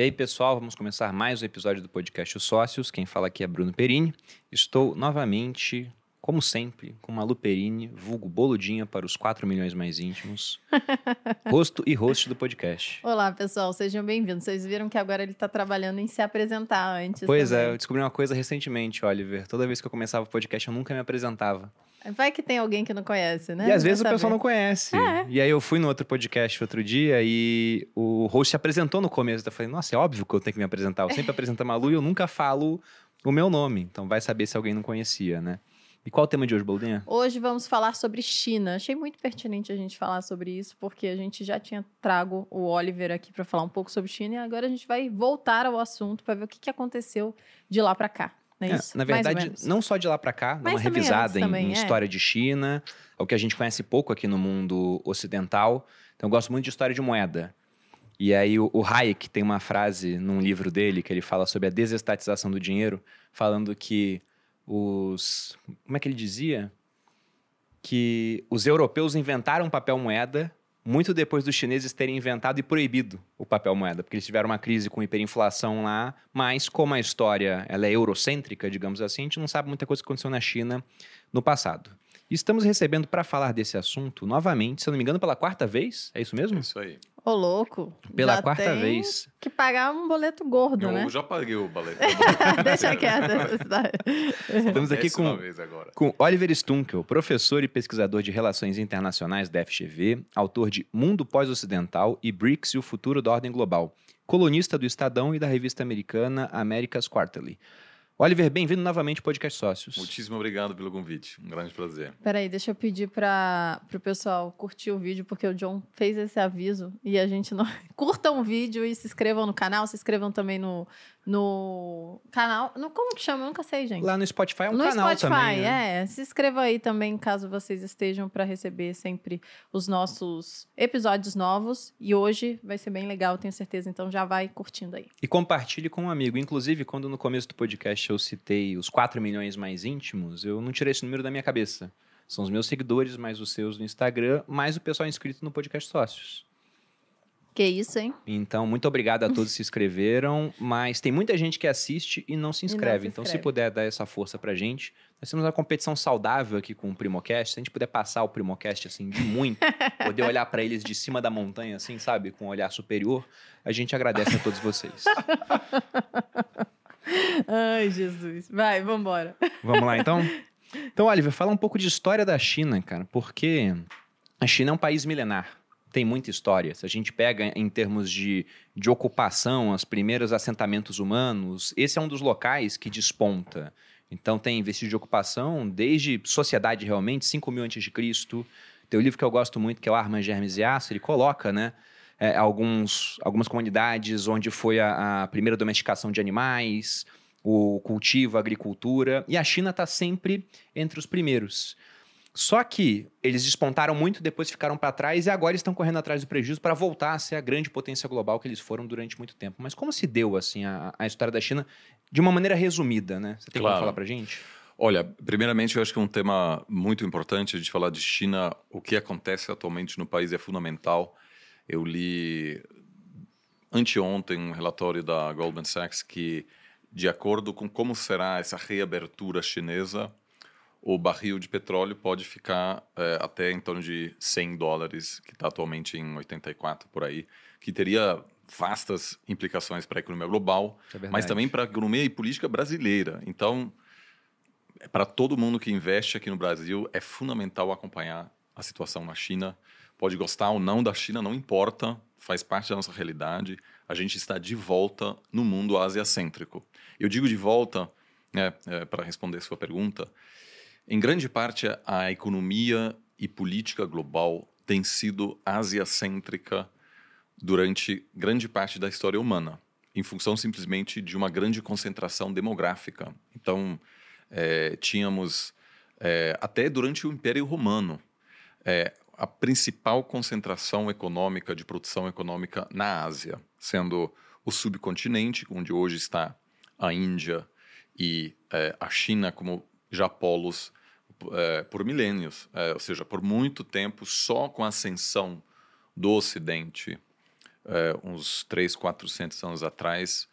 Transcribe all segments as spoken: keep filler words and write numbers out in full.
E aí, pessoal, vamos começar mais um episódio do podcast Os Sócios. Quem fala aqui é Bruno Perini. Estou novamente, como sempre, com Malu Perini, vulgo boludinha para os quatro milhões mais íntimos. Rosto e host do podcast. Olá, pessoal. Sejam bem-vindos. Vocês viram que agora ele está trabalhando em se apresentar antes. Pois também. É, eu descobri uma coisa recentemente, Oliver. Toda vez que eu começava o podcast, eu nunca me apresentava. Vai que tem alguém que não conhece, né? E às não vezes o pessoal não conhece. É. E aí eu fui no outro podcast outro dia e o host se apresentou no começo. Eu falei, nossa, é óbvio que eu tenho que me apresentar. Eu sempre apresento a Malu e eu nunca falo o meu nome. Então vai saber se alguém não conhecia, né? E qual é o tema de hoje, Boldinha? Hoje vamos falar sobre China. Achei muito pertinente a gente falar sobre isso, porque a gente já tinha trago o Oliver aqui para falar um pouco sobre China e agora a gente vai voltar ao assunto para ver o que, que aconteceu de lá para cá. É, na verdade, não só de lá para cá, dá uma revisada também, em, em é. história de China, é o que a gente conhece pouco aqui no mundo ocidental. Então, eu gosto muito de história de moeda. E aí, o, o Hayek tem uma frase num livro dele, que ele fala sobre a desestatização do dinheiro, falando que os... Como é que ele dizia? Que os europeus inventaram papel moeda muito depois dos chineses terem inventado e proibido o papel moeda, porque eles tiveram uma crise com hiperinflação lá, mas como a história ela é eurocêntrica, digamos assim, a gente não sabe muita coisa que aconteceu na China no passado. E estamos recebendo para falar desse assunto novamente, se eu não me engano, pela quarta vez, é isso mesmo? É isso aí. Ô, louco. Pela já quarta tem vez. Que pagar um boleto gordo, eu, né? Eu já paguei o boleto. Deixa quieto essa história. Estamos aqui com, com Oliver Stuenkel, professor e pesquisador de Relações Internacionais da F G V, autor de Mundo Pós-Ocidental e BRICS e o Futuro da Ordem Global, colunista do Estadão e da revista americana America's Quarterly. Oliver, bem-vindo novamente ao Podcast Sócios. Muitíssimo obrigado pelo convite, um grande prazer. Peraí, deixa eu pedir para o pessoal curtir o vídeo, porque o John fez esse aviso e a gente não... Curtam o vídeo e se inscrevam no canal, se inscrevam também no, no canal... No, como que chama? Eu nunca sei, gente. Lá no Spotify é um no canal Spotify, também. No né? Spotify, é. Se inscreva aí também, caso vocês estejam, para receber sempre os nossos episódios novos. E hoje vai ser bem legal, tenho certeza, então já vai curtindo aí. E compartilhe com um amigo. Inclusive, quando no começo do podcast eu citei os quatro milhões mais íntimos, eu não tirei esse número da minha cabeça. São os meus seguidores, mais os seus no Instagram, mais o pessoal inscrito no Podcast Sócios. Que isso, hein? Então, muito obrigado a todos que se inscreveram, mas tem muita gente que assiste e não se inscreve. Não se então, se puder dar essa força pra gente, nós temos uma competição saudável aqui com o PrimoCast. Se a gente puder passar o PrimoCast, assim, de muito, poder olhar pra eles de cima da montanha, assim, sabe? Com um olhar superior, a gente agradece a todos vocês. Ai, Jesus. Vai, vamos embora. Vamos lá, então? Então, Oliver, fala um pouco de história da China, cara, porque a China é um país milenar, tem muita história. Se a gente pega em termos de, de ocupação, os primeiros assentamentos humanos, esse é um dos locais que desponta. Então, tem vestígio de ocupação desde sociedade, realmente, cinco mil antes de Cristo. Tem um livro que eu gosto muito, que é o Armas, Germes e Aço, ele coloca, né? É, alguns, algumas comunidades onde foi a, a primeira domesticação de animais, o cultivo, a agricultura. E a China está sempre entre os primeiros. Só que eles despontaram muito, depois ficaram para trás e agora estão correndo atrás do prejuízo para voltar a ser a grande potência global que eles foram durante muito tempo. Mas como se deu assim, a, a história da China de uma maneira resumida, né? Você tem claro. Como falar para a gente? Olha, primeiramente, eu acho que é um tema muito importante a gente falar de China. O que acontece atualmente no país é fundamental. Eu li anteontem um relatório da Goldman Sachs que, de acordo com como será essa reabertura chinesa, o barril de petróleo pode ficar é, até em torno de cem dólares, que está atualmente em oitenta e quatro por aí, que teria vastas implicações para a economia global, é mas também para a economia e política brasileira. Então, para todo mundo que investe aqui no Brasil, é fundamental acompanhar a situação na China. Pode gostar ou não da China, não importa, faz parte da nossa realidade. A gente está de volta no mundo asiacêntrico. Eu digo de volta, né, é, para responder sua pergunta, em grande parte a economia e política global tem sido asiacêntrica durante grande parte da história humana, em função simplesmente de uma grande concentração demográfica. Então, é, tínhamos, é, até durante o Império Romano, é, a principal concentração econômica, de produção econômica na Ásia, sendo o subcontinente, onde hoje está a Índia e eh, a China como já polos eh, por milênios. Eh, ou seja, por muito tempo, só com a ascensão do Ocidente é, uns trezentos, quatrocentos anos atrás,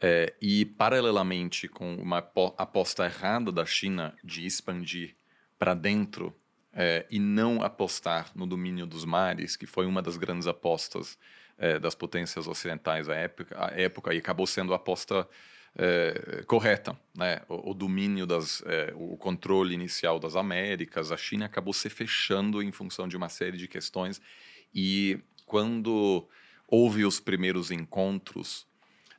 é, e paralelamente com uma aposta errada da China de expandir para dentro é, e não apostar no domínio dos mares, que foi uma das grandes apostas é, das potências ocidentais à época, à época, e acabou sendo a aposta É, correta, né? O, o domínio, das, é, o controle inicial das Américas, a China acabou se fechando em função de uma série de questões, e quando houve os primeiros encontros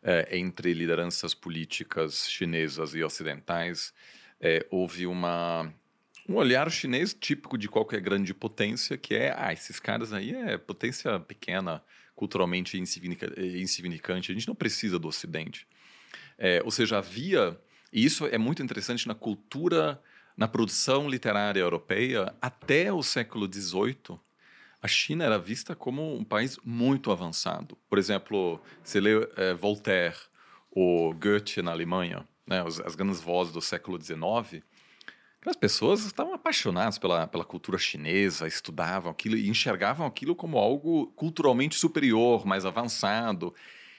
é, entre lideranças políticas chinesas e ocidentais, é, houve uma, um olhar chinês típico de qualquer grande potência, que é, ah, esses caras aí é potência pequena, culturalmente insignificante, a gente não precisa do Ocidente. É, ou seja, havia, e isso é muito interessante na cultura, na produção literária europeia, até o século dezoito, a China era vista como um país muito avançado. Por exemplo, você lê é, Voltaire ou Goethe na Alemanha, né, as, as grandes vozes do século dezenove, as pessoas estavam apaixonadas pela, pela cultura chinesa, estudavam aquilo e enxergavam aquilo como algo culturalmente superior, mais avançado.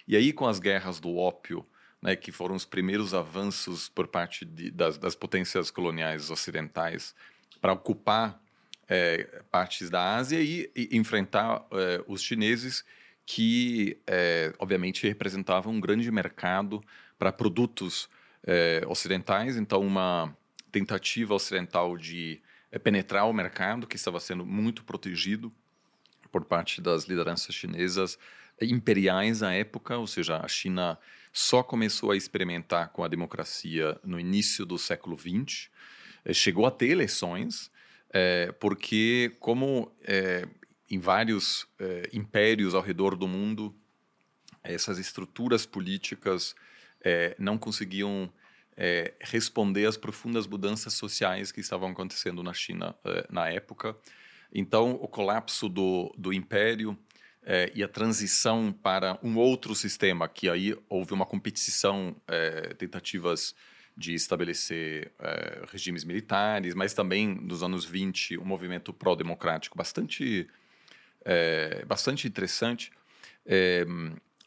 E aí, com as guerras do ópio, né, que foram os primeiros avanços por parte de, das, das potências coloniais ocidentais para ocupar é, partes da Ásia e, e enfrentar é, os chineses, que, é, obviamente, representavam um grande mercado para produtos é, ocidentais. Então, uma tentativa ocidental de penetrar o mercado, que estava sendo muito protegido por parte das lideranças chinesas imperiais à época, ou seja, a China só começou a experimentar com a democracia no início do século vinte, chegou a ter eleições, é, porque como é, em vários é, impérios ao redor do mundo, essas estruturas políticas é, não conseguiam é, responder às profundas mudanças sociais que estavam acontecendo na China é, na época. Então, o colapso do, do império É, e a transição para um outro sistema, que aí houve uma competição, é, tentativas de estabelecer é, regimes militares, mas também, nos anos vinte, um movimento pró-democrático bastante, é, bastante interessante. É,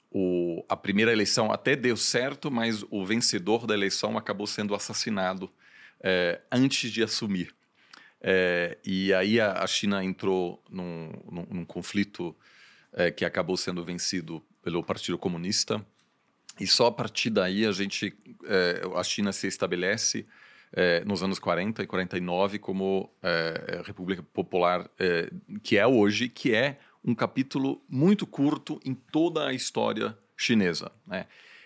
o, a primeira eleição até deu certo, mas o vencedor da eleição acabou sendo assassinado é, antes de assumir. É, e aí a, a China entrou num, num, num conflito É, que acabou sendo vencido pelo Partido Comunista. E só a partir daí a, gente, é, a China se estabelece é, nos anos quarenta e quarenta e nove como é, República Popular, é, que é hoje, que é um capítulo muito curto em toda a história chinesa, né?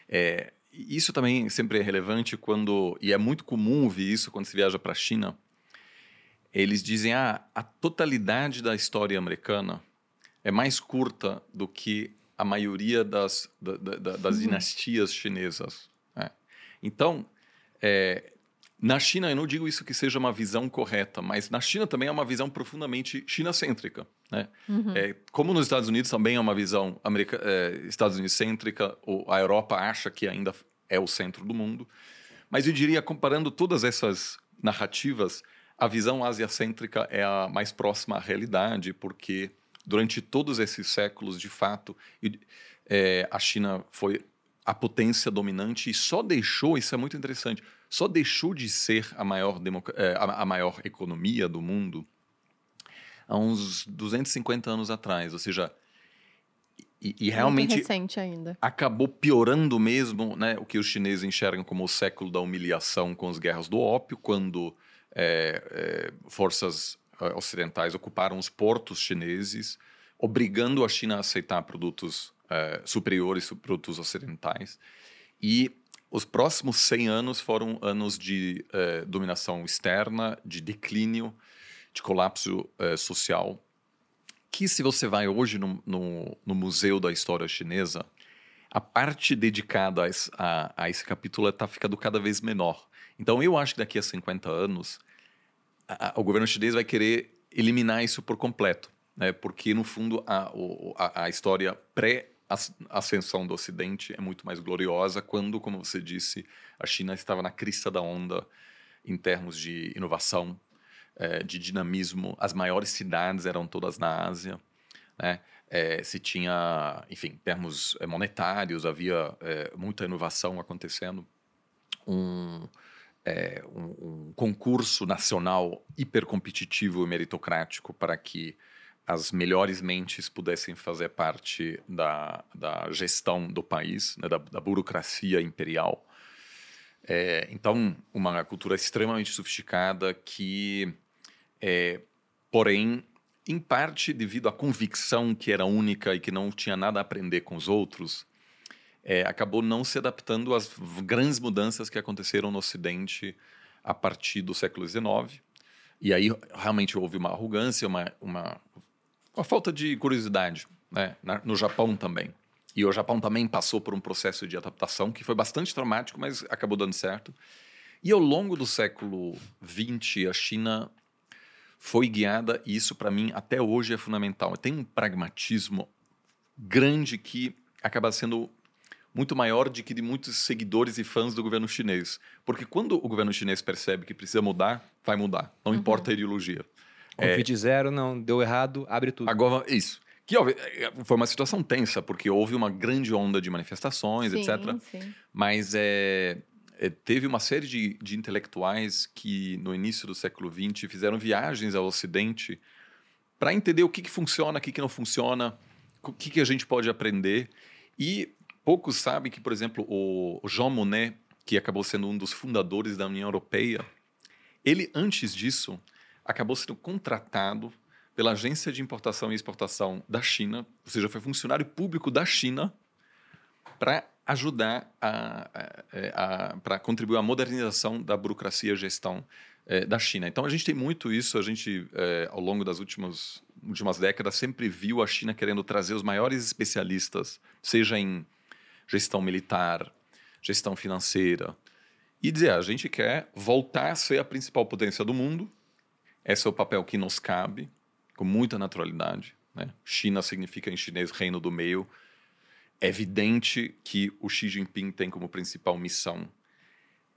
É, isso também sempre é relevante quando, e é muito comum ouvir isso quando se viaja para a China. Eles dizem, ah, a totalidade da história americana é mais curta do que a maioria das, da, da, das dinastias chinesas. É. Então, é, na China, eu não digo isso que seja uma visão correta, mas na China também é uma visão profundamente chinacêntrica, né? Uhum. É, como nos Estados Unidos também é uma visão america, é, Estados Unidos-cêntrica, ou a Europa acha que ainda é o centro do mundo. Mas eu diria, comparando todas essas narrativas, a visão asiacêntrica é a mais próxima à realidade, porque durante todos esses séculos, de fato, é, a China foi a potência dominante e só deixou, isso é muito interessante, só deixou de ser a maior, democ- a, a maior economia do mundo há uns duzentos e cinquenta anos atrás. Ou seja, e, e realmente muito recente ainda. Acabou piorando mesmo, né, o que os chineses enxergam como o século da humilhação com as guerras do ópio, quando é, é, forças ocidentais ocuparam os portos chineses, obrigando a China a aceitar produtos eh, superiores, produtos ocidentais. E os próximos cem anos foram anos de eh, dominação externa, de declínio, de colapso eh, social, que se você vai hoje no, no, no Museu da História Chinesa, a parte dedicada a esse, a, a esse capítulo está ficando cada vez menor. Então, eu acho que daqui a cinquenta anos, o governo chinês vai querer eliminar isso por completo, né? Porque, no fundo, a, a, a história pré-ascensão do Ocidente é muito mais gloriosa quando, como você disse, a China estava na crista da onda em termos de inovação, de dinamismo. As maiores cidades eram todas na Ásia, né? é, se tinha, enfim, termos monetários, havia é, muita inovação acontecendo, um, é, um, um concurso nacional hipercompetitivo e meritocrático para que as melhores mentes pudessem fazer parte da, da gestão do país, né, da, da burocracia imperial. É, então, uma cultura extremamente sofisticada que, é, porém, em parte devido à convicção que era única e que não tinha nada a aprender com os outros, é, acabou não se adaptando às grandes mudanças que aconteceram no Ocidente a partir do século dezenove. E aí realmente houve uma arrogância, uma... uma Uma falta de curiosidade, né? No Japão também. E o Japão também passou por um processo de adaptação que foi bastante traumático, mas acabou dando certo. E ao longo do século vinte, a China foi guiada, e isso para mim até hoje é fundamental. Tem um pragmatismo grande que acaba sendo muito maior do que de muitos seguidores e fãs do governo chinês. Porque quando o governo chinês percebe que precisa mudar, vai mudar. Não uhum. importa a ideologia. Covid é, zero, não, deu errado, abre tudo. Agora, isso. Que ó, foi uma situação tensa, porque houve uma grande onda de manifestações, sim, etcétera. Sim. Mas é, é, teve uma série de, de intelectuais que, no início do século vinte, fizeram viagens ao Ocidente para entender o que, que funciona, o que, que não funciona, o que, que a gente pode aprender. E poucos sabem que, por exemplo, o Jean Monnet, que acabou sendo um dos fundadores da União Europeia, ele, antes disso... acabou sendo contratado pela Agência de Importação e Exportação da China, ou seja, foi funcionário público da China para ajudar, a, a, a, para contribuir à modernização da burocracia e gestão eh, da China. Então, a gente tem muito isso, a gente, eh, ao longo das últimas, últimas décadas, sempre viu a China querendo trazer os maiores especialistas, seja em gestão militar, gestão financeira, e dizer, a gente quer voltar a ser a principal potência do mundo. Esse é o papel que nos cabe, com muita naturalidade, né? China significa, em chinês, reino do meio. É evidente que o Xi Jinping tem como principal missão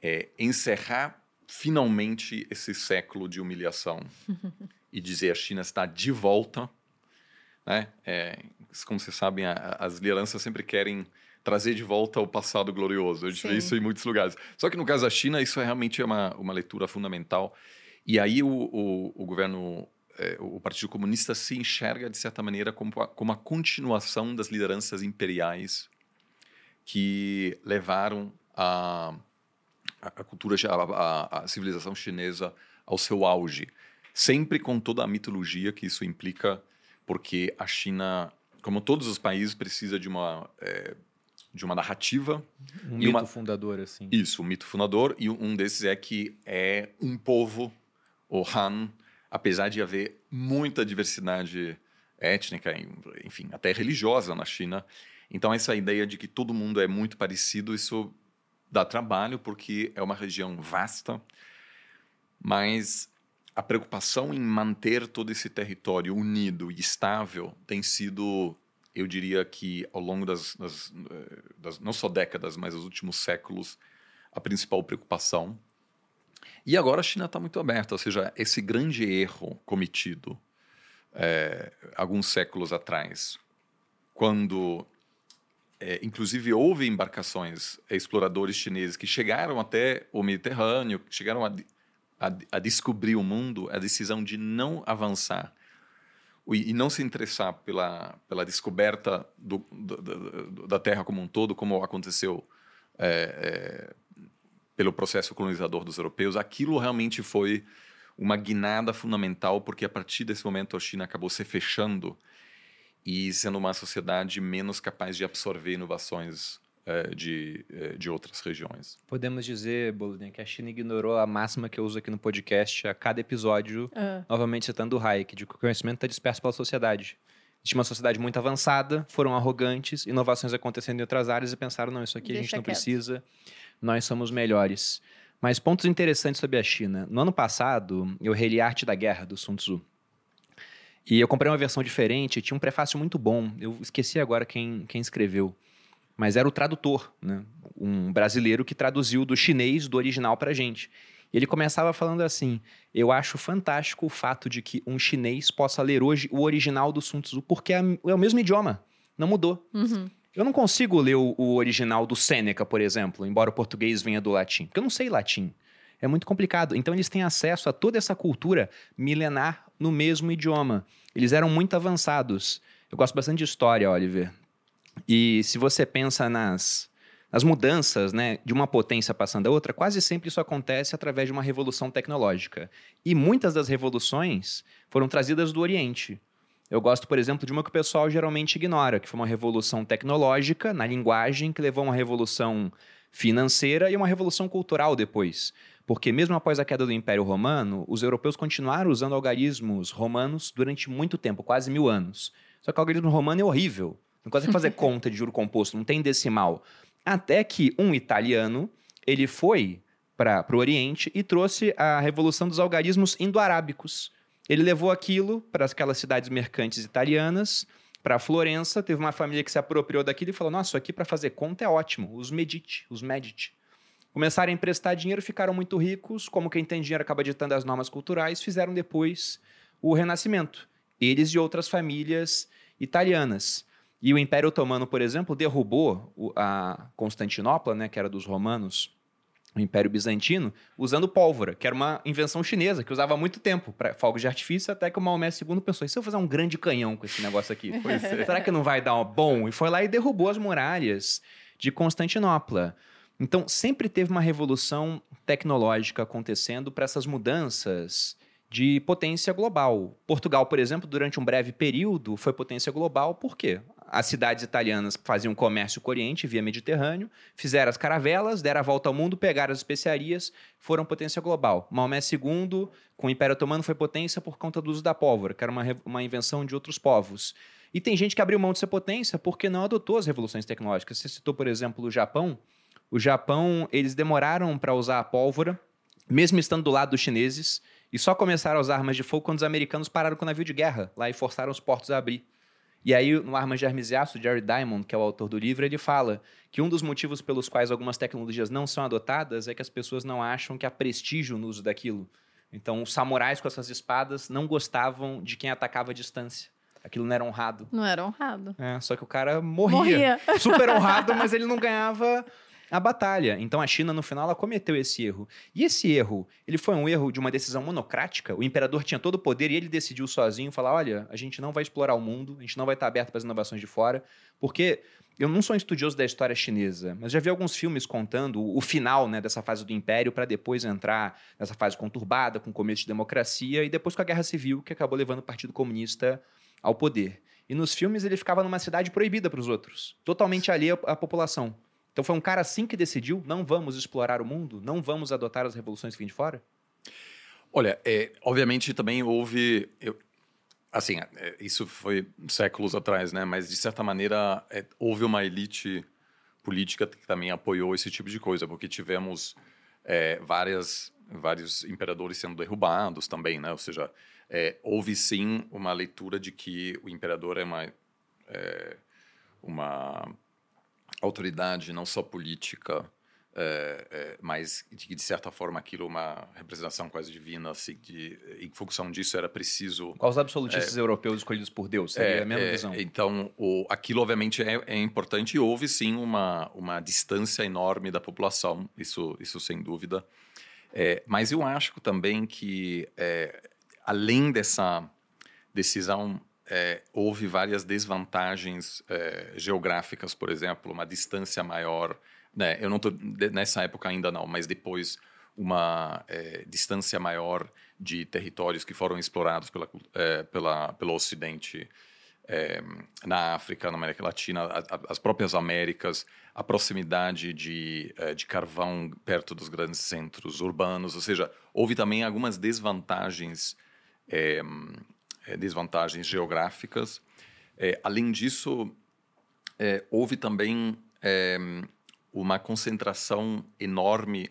é encerrar, finalmente, esse século de humilhação e dizer que a China está de volta. Né? É, como vocês sabem, a, a, as lideranças sempre querem trazer de volta o passado glorioso. A gente Sim. vê isso em muitos lugares. Só que, no caso da China, isso é realmente uma, uma leitura fundamental. E aí o, o, o governo, eh, o Partido Comunista se enxerga, de certa maneira, como a, como a continuação das lideranças imperiais que levaram a, a cultura, a, a, a civilização chinesa ao seu auge. Sempre com toda a mitologia que isso implica, porque a China, como todos os países, precisa de uma... Eh, de uma narrativa. Um mito uma... fundador, assim. Isso, um mito fundador. E um desses é que é um povo, o Han, apesar de haver muita diversidade étnica, enfim, até religiosa na China. Então, essa ideia de que todo mundo é muito parecido, isso dá trabalho, porque é uma região vasta. Mas a preocupação em manter todo esse território unido e estável tem sido... eu diria que, ao longo das, das, das, não só décadas, mas dos últimos séculos, a principal preocupação. E agora a China está muito aberta, ou seja, esse grande erro cometido é, alguns séculos atrás, quando, é, inclusive, houve embarcações, é, exploradores chineses que chegaram até o Mediterrâneo, chegaram a, a, a descobrir o mundo, a decisão de não avançar e não se interessar pela, pela descoberta do, do, do, da Terra como um todo, como aconteceu é, é, pelo processo colonizador dos europeus, aquilo realmente foi uma guinada fundamental, porque a partir desse momento a China acabou se fechando e sendo uma sociedade menos capaz de absorver inovações é, de, é, de outras regiões. Podemos dizer, Boludin, que a China ignorou a máxima que eu uso aqui no podcast a cada episódio, uhum. novamente citando o Hayek, de que o conhecimento está disperso pela sociedade. Existe uma sociedade muito avançada, foram arrogantes, inovações acontecendo em outras áreas e pensaram, não, isso aqui Deixa a gente não quieto. precisa, nós somos melhores. Mas pontos interessantes sobre a China. No ano passado, eu reli A Arte da Guerra, do Sun Tzu. E eu comprei uma versão diferente, tinha um prefácio muito bom, eu esqueci agora quem, quem escreveu. Mas era o tradutor, né? Um brasileiro que traduziu do chinês, do original, para a gente. E ele começava falando assim: eu acho fantástico o fato de que um chinês possa ler hoje o original do Sun Tzu, porque é o mesmo idioma, não mudou. Uhum. Eu não consigo ler o, o original do Sêneca, por exemplo, embora o português venha do latim, porque eu não sei latim. É muito complicado. Então, eles têm acesso a toda essa cultura milenar no mesmo idioma. Eles eram muito avançados. Eu gosto bastante de história, Oliver. E se você pensa nas, nas mudanças, né, de uma potência passando a outra, quase sempre isso acontece através de uma revolução tecnológica. E muitas das revoluções foram trazidas do Oriente. Eu gosto, por exemplo, de uma que o pessoal geralmente ignora, que foi uma revolução tecnológica na linguagem, que levou a uma revolução financeira e uma revolução cultural depois. Porque mesmo após a queda do Império Romano, os europeus continuaram usando algarismos romanos durante muito tempo, quase mil anos. Só que o algarismo romano é horrível. Não consegue fazer conta de juro composto, não tem decimal. Até que um italiano, ele foi para o Oriente e trouxe a revolução dos algarismos indo-arábicos. Ele levou aquilo para aquelas cidades mercantes italianas, para Florença, teve uma família que se apropriou daquilo e falou: nossa, isso aqui para fazer conta é ótimo, os Medici, os Medici. Começaram a emprestar dinheiro, ficaram muito ricos, como quem tem dinheiro acaba ditando as normas culturais, fizeram depois o Renascimento, eles e outras famílias italianas. E o Império Otomano, por exemplo, derrubou a Constantinopla, né, que era dos romanos, o Império Bizantino, usando pólvora, que era uma invenção chinesa, que usava há muito tempo para fogos de artifício, até que o Maomé segundo pensou: e se eu fizer um grande canhão com esse negócio aqui? Pois é. Será que não vai dar um bom? E foi lá e derrubou as muralhas de Constantinopla. Então, sempre teve uma revolução tecnológica acontecendo para essas mudanças de potência global. Portugal, por exemplo, durante um breve período, foi potência global. Por quê? As cidades italianas faziam comércio com o Oriente via Mediterrâneo, fizeram as caravelas, deram a volta ao mundo, pegaram as especiarias, foram potência global. Maomé segundo, com o Império Otomano, foi potência por conta do uso da pólvora, que era uma, uma invenção de outros povos. E tem gente que abriu mão de ser potência porque não adotou as revoluções tecnológicas. Você citou, por exemplo, o Japão. O Japão, eles demoraram para usar a pólvora, mesmo estando do lado dos chineses, e só começaram a usar armas de fogo quando os americanos pararam com o navio de guerra lá e forçaram os portos a abrir. E aí, no Armas, Germes e Aço, Jerry Diamond, que é o autor do livro, ele fala que um dos motivos pelos quais algumas tecnologias não são adotadas é que as pessoas não acham que há prestígio no uso daquilo. Então, os samurais com essas espadas não gostavam de quem atacava à distância. Aquilo não era honrado. Não era honrado. É, só que o cara morria. morria. Super honrado, mas ele não ganhava a batalha. Então, a China, no final, ela cometeu esse erro. E esse erro, ele foi um erro de uma decisão monocrática. O imperador tinha todo o poder e ele decidiu sozinho falar: olha, a gente não vai explorar o mundo, a gente não vai estar aberto para as inovações de fora. Porque eu não sou um estudioso da história chinesa, mas já vi alguns filmes contando o final, né, dessa fase do império para depois entrar nessa fase conturbada, com o começo de democracia e depois com a guerra civil, que acabou levando o Partido Comunista ao poder. E nos filmes ele ficava numa cidade proibida para os outros, totalmente alheia à população. Então foi um cara assim que decidiu: não vamos explorar o mundo, não vamos adotar as revoluções que vêm de fora? Olha, é, obviamente também houve... Eu, assim, é, isso foi séculos atrás, né? Mas de certa maneira é, houve uma elite política que também apoiou esse tipo de coisa, porque tivemos é, várias, vários imperadores sendo derrubados também, né? Ou seja, é, houve sim uma leitura de que o imperador é uma... É, uma autoridade, não só política, é, é, mas de, de certa forma aquilo uma representação quase divina, assim, de, em função disso era preciso... Quais os absolutistas é, europeus escolhidos por Deus? Seria é, a mesma é, visão. Então, o, aquilo obviamente é, é importante e houve sim uma, uma distância enorme da população, isso, isso sem dúvida. É, mas eu acho também que, é, além dessa decisão, É, houve várias desvantagens é, geográficas, por exemplo, uma distância maior, né? Eu não estou nessa época ainda não, mas depois uma é, distância maior de territórios que foram explorados pela, é, pela, pelo Ocidente, é, na África, na América Latina, a, a, as próprias Américas, a proximidade de, de carvão perto dos grandes centros urbanos, ou seja, houve também algumas desvantagens é, desvantagens geográficas. É, além disso, é, houve também é, uma concentração enorme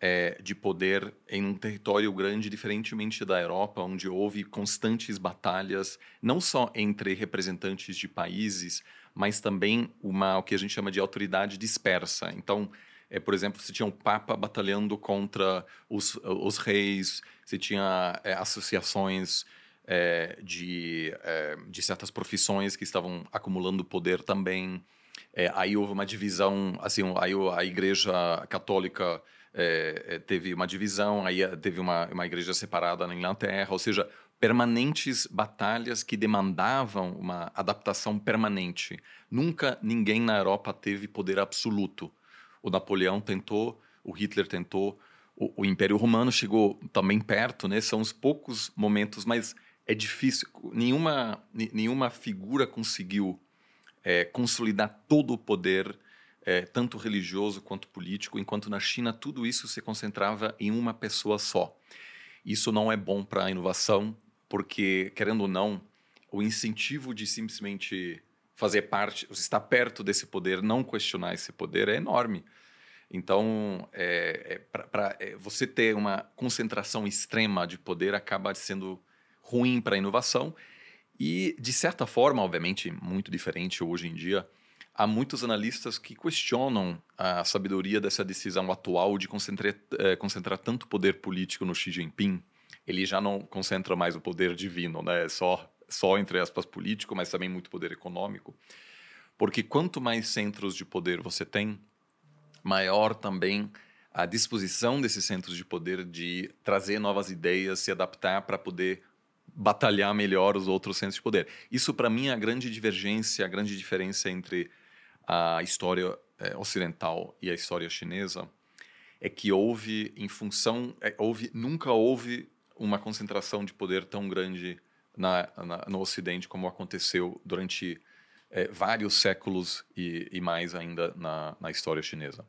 é, de poder em um território grande, diferentemente da Europa, onde houve constantes batalhas, não só entre representantes de países, mas também uma, o que a gente chama de autoridade dispersa. Então, É, por exemplo, você tinha um papa batalhando contra os, os reis, você tinha é, associações é, de, é, de certas profissões que estavam acumulando poder também. É, aí houve uma divisão, assim, aí a Igreja Católica é, teve uma divisão, aí teve uma, uma igreja separada na Inglaterra, ou seja, permanentes batalhas que demandavam uma adaptação permanente. Nunca ninguém na Europa teve poder absoluto. O Napoleão tentou, o Hitler tentou, o, o Império Romano chegou também perto, né? São os poucos momentos, mas é difícil. Nenhuma, n- nenhuma figura conseguiu é, consolidar todo o poder, é, tanto religioso quanto político, enquanto na China tudo isso se concentrava em uma pessoa só. Isso não é bom para a inovação, porque, querendo ou não, o incentivo de simplesmente fazer parte, estar perto desse poder, não questionar esse poder, é enorme. Então, é, é, pra, pra, é, você ter uma concentração extrema de poder acaba sendo ruim para a inovação. E, de certa forma, obviamente, muito diferente hoje em dia, há muitos analistas que questionam a sabedoria dessa decisão atual de concentrar, é, concentrar tanto poder político no Xi Jinping. Ele já não concentra mais o poder divino, né? Só... só, entre aspas, político, mas também muito poder econômico. Porque quanto mais centros de poder você tem, maior também a disposição desses centros de poder de trazer novas ideias, se adaptar para poder batalhar melhor os outros centros de poder. Isso, para mim, é a grande divergência, a grande diferença entre a história ocidental e a história chinesa, é que houve, em função... Houve, nunca houve uma concentração de poder tão grande Na, na, no Ocidente, como aconteceu durante é, vários séculos e, e mais ainda na, na história chinesa.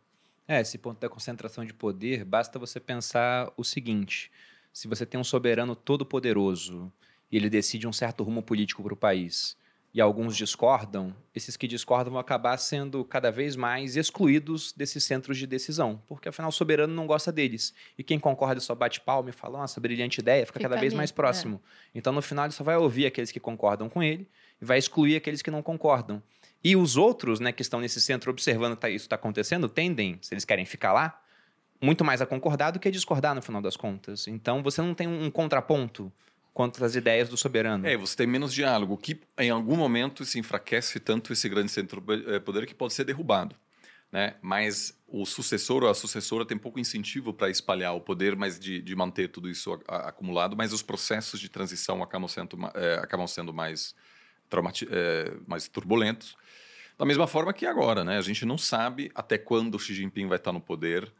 É, esse ponto da concentração de poder, basta você pensar o seguinte: se você tem um soberano todo-poderoso e ele decide um certo rumo político para o país e alguns discordam, esses que discordam vão acabar sendo cada vez mais excluídos desses centros de decisão, porque afinal o soberano não gosta deles. E quem concorda só bate palma e fala, nossa, brilhante ideia, fica, fica cada vez ali, mais próximo. É. Então no final ele só vai ouvir aqueles que concordam com ele e vai excluir aqueles que não concordam. E os outros, né, que estão nesse centro observando que isso está acontecendo, tendem, se eles querem ficar lá, muito mais a concordar do que a discordar no final das contas. Então você não tem um contraponto quanto às ideias do soberano. É, você tem menos diálogo, que em algum momento se enfraquece tanto esse grande centro de poder que pode ser derrubado, né? Mas o sucessor ou a sucessora tem pouco incentivo para espalhar o poder, mas de, de manter tudo isso a, a, acumulado, mas os processos de transição acabam sendo, é, acabam sendo mais, traumati- é, mais turbulentos. Da mesma forma que agora, né? A gente não sabe até quando o Xi Jinping vai estar no poder,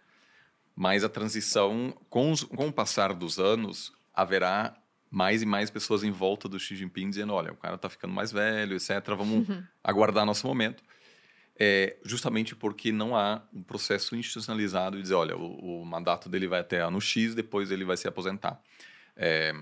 mas a transição, com, os, com o passar dos anos, haverá mais e mais pessoas em volta do Xi Jinping dizendo, olha, o cara está ficando mais velho, etcétera. Vamos uhum. aguardar nosso momento. É, justamente porque não há um processo institucionalizado de dizer, olha, o, o mandato dele vai até ano X, depois ele vai se aposentar. É,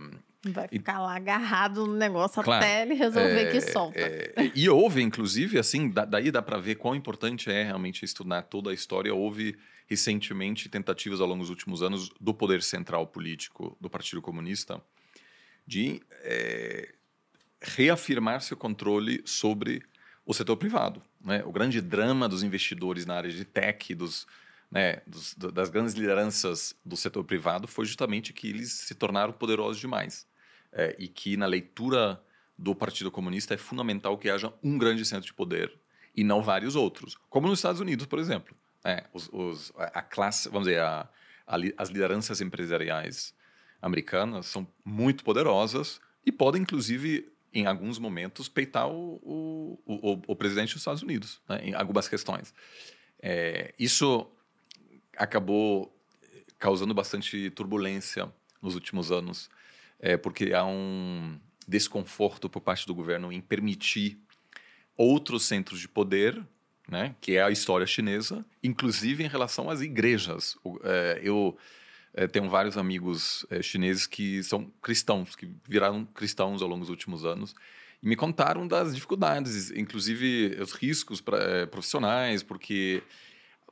vai ficar e, lá agarrado no negócio, claro, até ele resolver é, que solta. É, e houve, inclusive, assim, da, daí dá para ver quão importante é realmente estudar toda a história. Houve, recentemente, tentativas ao longo dos últimos anos do poder central político do Partido Comunista de é, reafirmar seu controle sobre o setor privado, né? O grande drama dos investidores na área de tech, dos, né, dos, das grandes lideranças do setor privado, foi justamente que eles se tornaram poderosos demais. É, e que, na leitura do Partido Comunista, é fundamental que haja um grande centro de poder e não vários outros. Como nos Estados Unidos, por exemplo. É, os, os, a classe, vamos dizer, a, a, as lideranças empresariais americanas são muito poderosas e podem, inclusive, em alguns momentos, peitar o, o, o, o presidente dos Estados Unidos, né, em algumas questões. É, isso acabou causando bastante turbulência nos últimos anos, é, porque há um desconforto por parte do governo em permitir outros centros de poder, né, que é a história chinesa, inclusive em relação às igrejas. É, eu... É, tenho vários amigos é, chineses que são cristãos, que viraram cristãos ao longo dos últimos anos, e me contaram das dificuldades, inclusive os riscos pra, é, profissionais, porque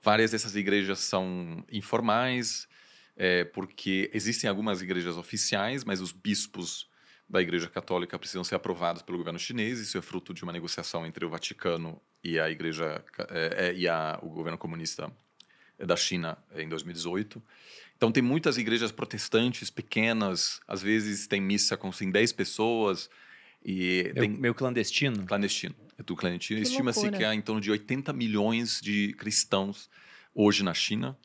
várias dessas igrejas são informais, é, porque existem algumas igrejas oficiais, mas os bispos da Igreja Católica precisam ser aprovados pelo governo chinês, isso é fruto de uma negociação entre o Vaticano e a Igreja é, é, e a, o governo comunista da China em dois mil e dezoito. Então tem muitas igrejas protestantes pequenas, às vezes tem missa com assim, dez pessoas. E meu, tem... meu clandestino? Clandestino. É tudo clandestino. Que Estima-se loucura. Que há em torno de oitenta milhões de cristãos hoje na China.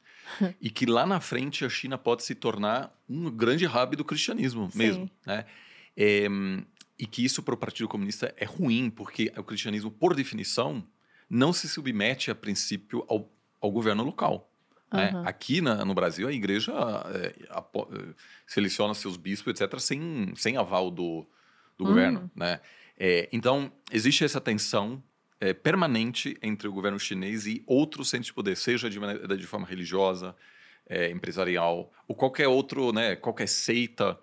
E que lá na frente a China pode se tornar um grande hub do cristianismo mesmo. Né? É, e que isso para o Partido Comunista é ruim, porque o cristianismo, por definição, não se submete a princípio ao, ao governo local. Uhum. Né? Aqui na, no Brasil a igreja é, apo, é, seleciona seus bispos, etcétera, sem, sem aval do, do uhum. governo. Né? É, então, existe essa tensão É, permanente entre o governo chinês e outros centros de poder, seja de, de forma religiosa, é, empresarial, ou qualquer outro, né, qualquer seita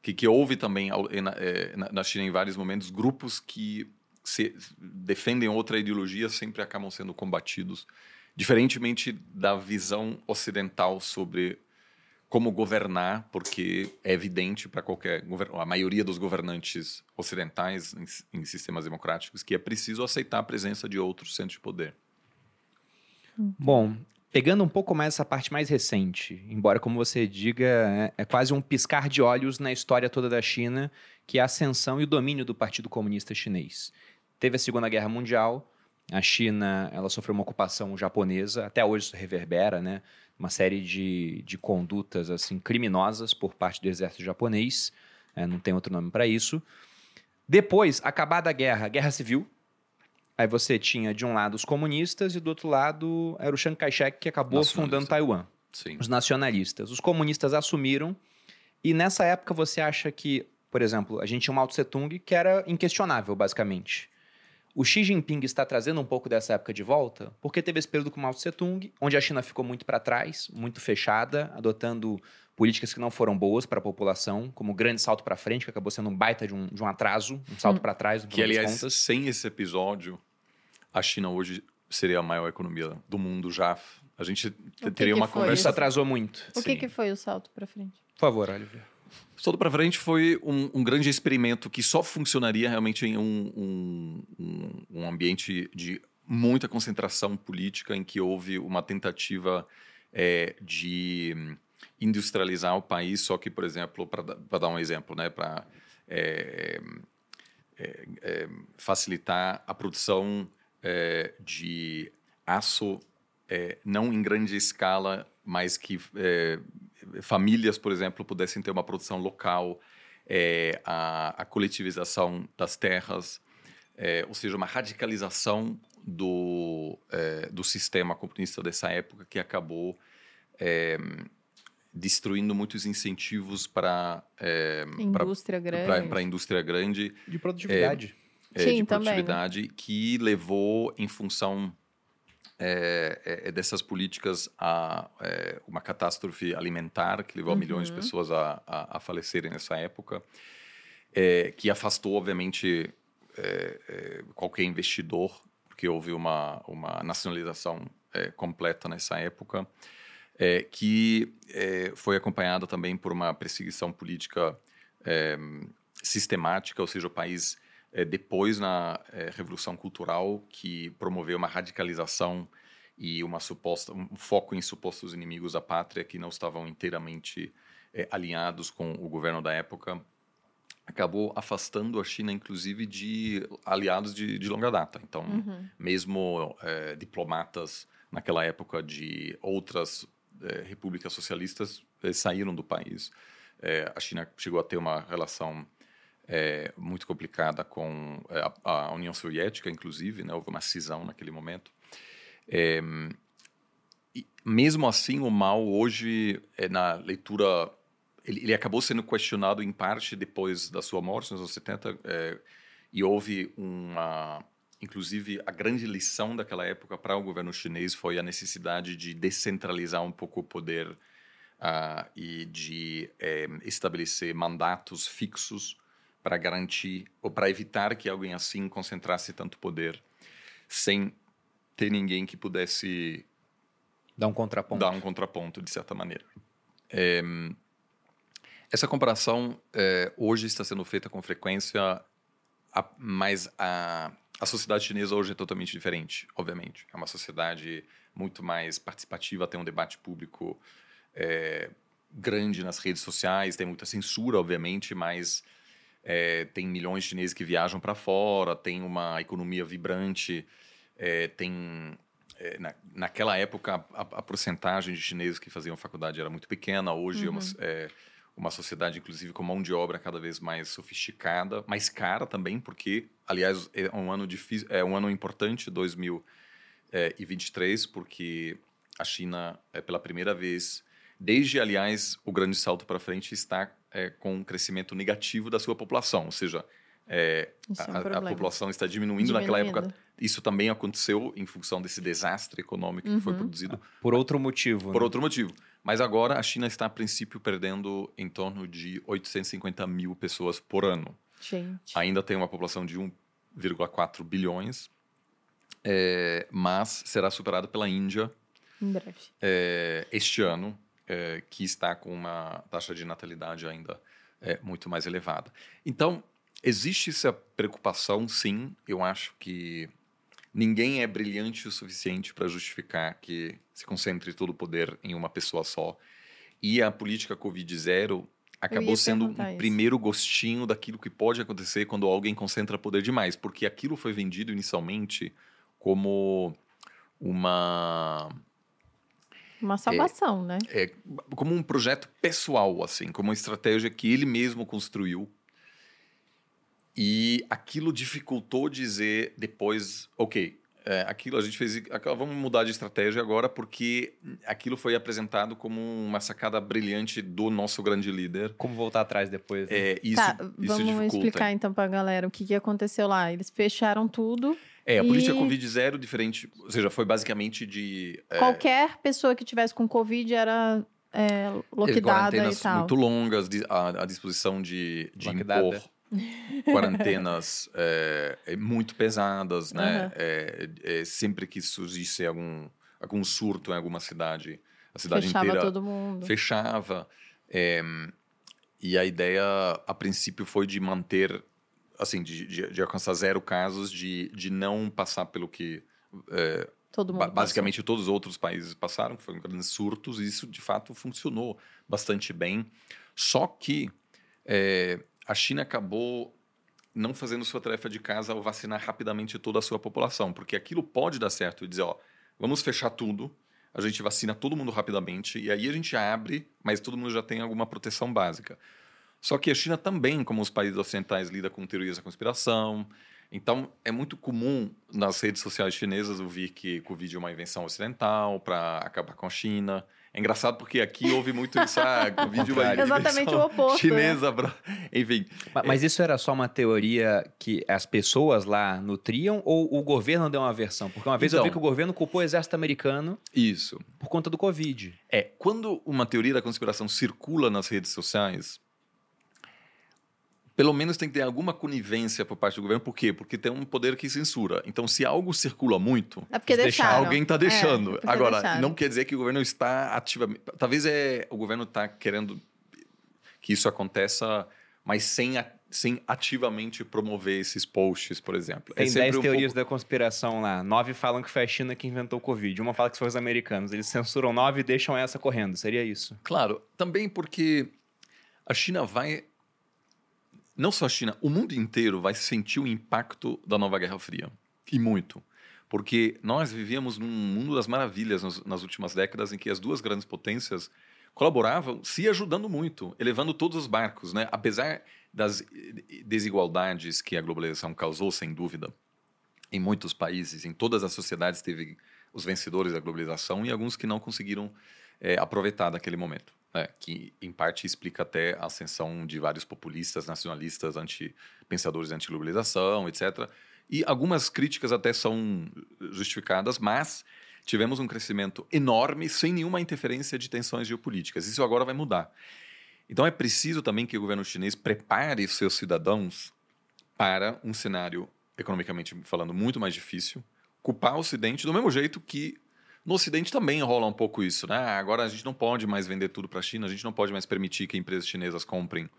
que, que houve também na, na China em vários momentos, grupos que se defendem outra ideologia sempre acabam sendo combatidos, diferentemente da visão ocidental sobre como governar, porque é evidente para qualquer governo, a maioria dos governantes ocidentais em, em sistemas democráticos, que é preciso aceitar a presença de outros centros de poder. Bom, pegando um pouco mais essa parte mais recente, embora, como você diga, é, é quase um piscar de olhos na história toda da China, que é a ascensão e o domínio do Partido Comunista Chinês. Teve a Segunda Guerra Mundial, a China ela sofreu uma ocupação japonesa, até hoje isso reverbera, né? Uma série de, de condutas assim, criminosas por parte do exército japonês, é, não tem outro nome para isso. Depois, acabada a guerra, guerra civil, aí você tinha de um lado os comunistas e do outro lado era o Chiang Kai-shek que acabou fundando Taiwan. Sim. Os nacionalistas. Os comunistas assumiram e nessa época você acha que, por exemplo, a gente tinha o Mao Tse-Tung que era inquestionável basicamente. O Xi Jinping está trazendo um pouco dessa época de volta, porque teve esse período com o Mao Tse-Tung, onde a China ficou muito para trás, muito fechada, adotando políticas que não foram boas para a população, como o grande salto para frente, que acabou sendo um baita de um, de um atraso, um salto hum. para trás. Que, aliás, contas. Sem esse episódio, a China hoje seria a maior economia do mundo já. A gente t- teria uma conversa... Isso atrasou muito. O que, que foi o salto para frente? Por favor, Oliver. Salto para frente foi um, um grande experimento que só funcionaria realmente em um, um, um ambiente de muita concentração política em que houve uma tentativa é, de industrializar o país, só que, por exemplo, para dar um exemplo, né, para é, é, é, facilitar a produção é, de aço é, não em grande escala, mas que... É, famílias, por exemplo, pudessem ter uma produção local, é, a, a coletivização das terras, é, ou seja, uma radicalização do, é, do sistema comunista dessa época que acabou é, destruindo muitos incentivos para é, indústria grande. Para a indústria grande. De produtividade. É, é, Sim, de produtividade, também, né? Que levou, em função... É, é dessas políticas a é, uma catástrofe alimentar que levou uhum. milhões de pessoas a, a, a falecerem nessa época, é, que afastou, obviamente, é, é, qualquer investidor, porque houve uma, uma nacionalização é, completa nessa época, é, que é, foi acompanhada também por uma perseguição política é, sistemática, ou seja, o país... É, depois na é, Revolução Cultural, que promoveu uma radicalização e uma suposta, um foco em supostos inimigos da pátria que não estavam inteiramente é, alinhados com o governo da época, acabou afastando a China, inclusive, de aliados de, de longa data. Então, uhum. mesmo é, diplomatas naquela época de outras é, repúblicas socialistas é, saíram do país. É, a China chegou a ter uma relação... É, muito complicada com a, a União Soviética, inclusive, né? Houve uma cisão naquele momento. É, e mesmo assim, o Mao hoje, é, na leitura, ele, ele acabou sendo questionado em parte depois da sua morte, nos anos setenta, é, e houve uma... Inclusive, a grande lição daquela época para o governo chinês foi a necessidade de descentralizar um pouco o poder uh, e de é, estabelecer mandatos fixos para garantir ou para evitar que alguém assim concentrasse tanto poder sem ter ninguém que pudesse dar um contraponto, dar um contraponto de certa maneira. É, essa comparação é, hoje está sendo feita com frequência, a, mas a, a sociedade chinesa hoje é totalmente diferente, obviamente. É uma sociedade muito mais participativa, tem um debate público é, grande nas redes sociais, tem muita censura, obviamente, mas é, tem milhões de chineses que viajam para fora, tem uma economia vibrante, é, tem... É, na, naquela época, a, a porcentagem de chineses que faziam faculdade era muito pequena, hoje uhum. é, uma, é uma sociedade, inclusive, com mão de obra cada vez mais sofisticada, mais cara também, porque, aliás, é um ano difícil, é um ano importante, dois mil e vinte e três, porque a China, é, pela primeira vez, desde, aliás, o grande salto para frente, está é, com um crescimento negativo da sua população, ou seja... É, a, é um a população está diminuindo, diminuindo naquela época. Isso também aconteceu em função desse desastre econômico uhum. que foi produzido. Por outro motivo. Por né? outro motivo. Mas agora a China está, a princípio, perdendo em torno de oitocentos e cinquenta mil pessoas por ano. Gente. Ainda tem uma população de um vírgula quatro bilhões, é, mas será superada pela Índia em breve. É, este ano, é, que está com uma taxa de natalidade ainda é, muito mais elevada. Então... Existe essa preocupação, sim. Eu acho que ninguém é brilhante o suficiente para justificar que se concentre todo o poder em uma pessoa só. E a política Covid zero acabou sendo um isso. primeiro gostinho daquilo que pode acontecer quando alguém concentra poder demais. Porque aquilo foi vendido inicialmente como uma... Uma salvação, é, né? É, como um projeto pessoal, assim, como uma estratégia que ele mesmo construiu. E aquilo dificultou dizer depois, ok, é, aquilo a gente fez, vamos mudar de estratégia agora, porque aquilo foi apresentado como uma sacada brilhante do nosso grande líder. Como voltar atrás depois, né? É, isso, tá, isso vamos dificulta. Explicar então para a galera o que, que aconteceu lá. Eles fecharam tudo. É, a e... política Covid zero, diferente, ou seja, foi basicamente de... Qualquer é... pessoa que tivesse com Covid era... É, lockdada e tal. Muito longas, a, a disposição de, de impor... quarentenas é, muito pesadas, né? Uhum. É, é, sempre que surgisse algum, algum surto em alguma cidade, a cidade fechava inteira todo mundo. Fechava. É, e a ideia, a princípio, foi de manter, assim, de, de, de alcançar zero casos, de, de não passar pelo que é, todo mundo basicamente passou. Todos os outros países passaram, que foram grandes surtos, e isso, de fato, funcionou bastante bem. Só que... É, a China acabou não fazendo sua tarefa de casa ao vacinar rapidamente toda a sua população, porque aquilo pode dar certo e dizer, ó, vamos fechar tudo, a gente vacina todo mundo rapidamente e aí a gente abre, mas todo mundo já tem alguma proteção básica. Só que a China também, como os países ocidentais, lida com teorias da conspiração. Então, é muito comum nas redes sociais chinesas ouvir que Covid é uma invenção ocidental para acabar com a China. É engraçado porque aqui houve muito isso, ah, Covid vai... Exatamente o oposto. Chinesa, né? Bra... enfim. Mas, mas isso era só uma teoria que as pessoas lá nutriam ou o governo deu uma versão? Porque uma vez então, eu vi que o governo culpou o exército americano isso. por conta do Covid. É, quando uma teoria da conspiração circula nas redes sociais, pelo menos tem que ter alguma conivência por parte do governo. Por quê? Porque tem um poder que censura. Então, se algo circula muito... É porque deixaram. Alguém está deixando. É, Agora, deixaram. Não quer dizer que o governo está ativamente... Talvez é, o governo está querendo que isso aconteça, mas sem, a, sem ativamente promover esses posts, por exemplo. Tem é dez um teorias pouco... da conspiração lá. Nove falam que foi a China que inventou o Covid. Uma fala que foi os americanos. Eles censuram nove e deixam essa correndo. Seria isso? Claro. Também porque a China vai... Não só a China, o mundo inteiro vai sentir o impacto da nova Guerra Fria. E muito. Porque nós vivíamos num mundo das maravilhas nas, nas últimas décadas em que as duas grandes potências colaboravam, se ajudando muito, elevando todos os barcos, né? Apesar das desigualdades que a globalização causou, sem dúvida, em muitos países, em todas as sociedades teve os vencedores da globalização e alguns que não conseguiram é, aproveitar daquele momento. É, que, em parte, explica até a ascensão de vários populistas, nacionalistas, anti, pensadores de antiglobalização, etcétera. E algumas críticas até são justificadas, mas tivemos um crescimento enorme sem nenhuma interferência de tensões geopolíticas. Isso agora vai mudar. Então, é preciso também que o governo chinês prepare seus cidadãos para um cenário, economicamente falando, muito mais difícil, culpar o Ocidente do mesmo jeito que... No Ocidente também rola um pouco isso, né? Agora a gente não pode mais vender tudo para a China, a gente não pode mais permitir que empresas chinesas comprem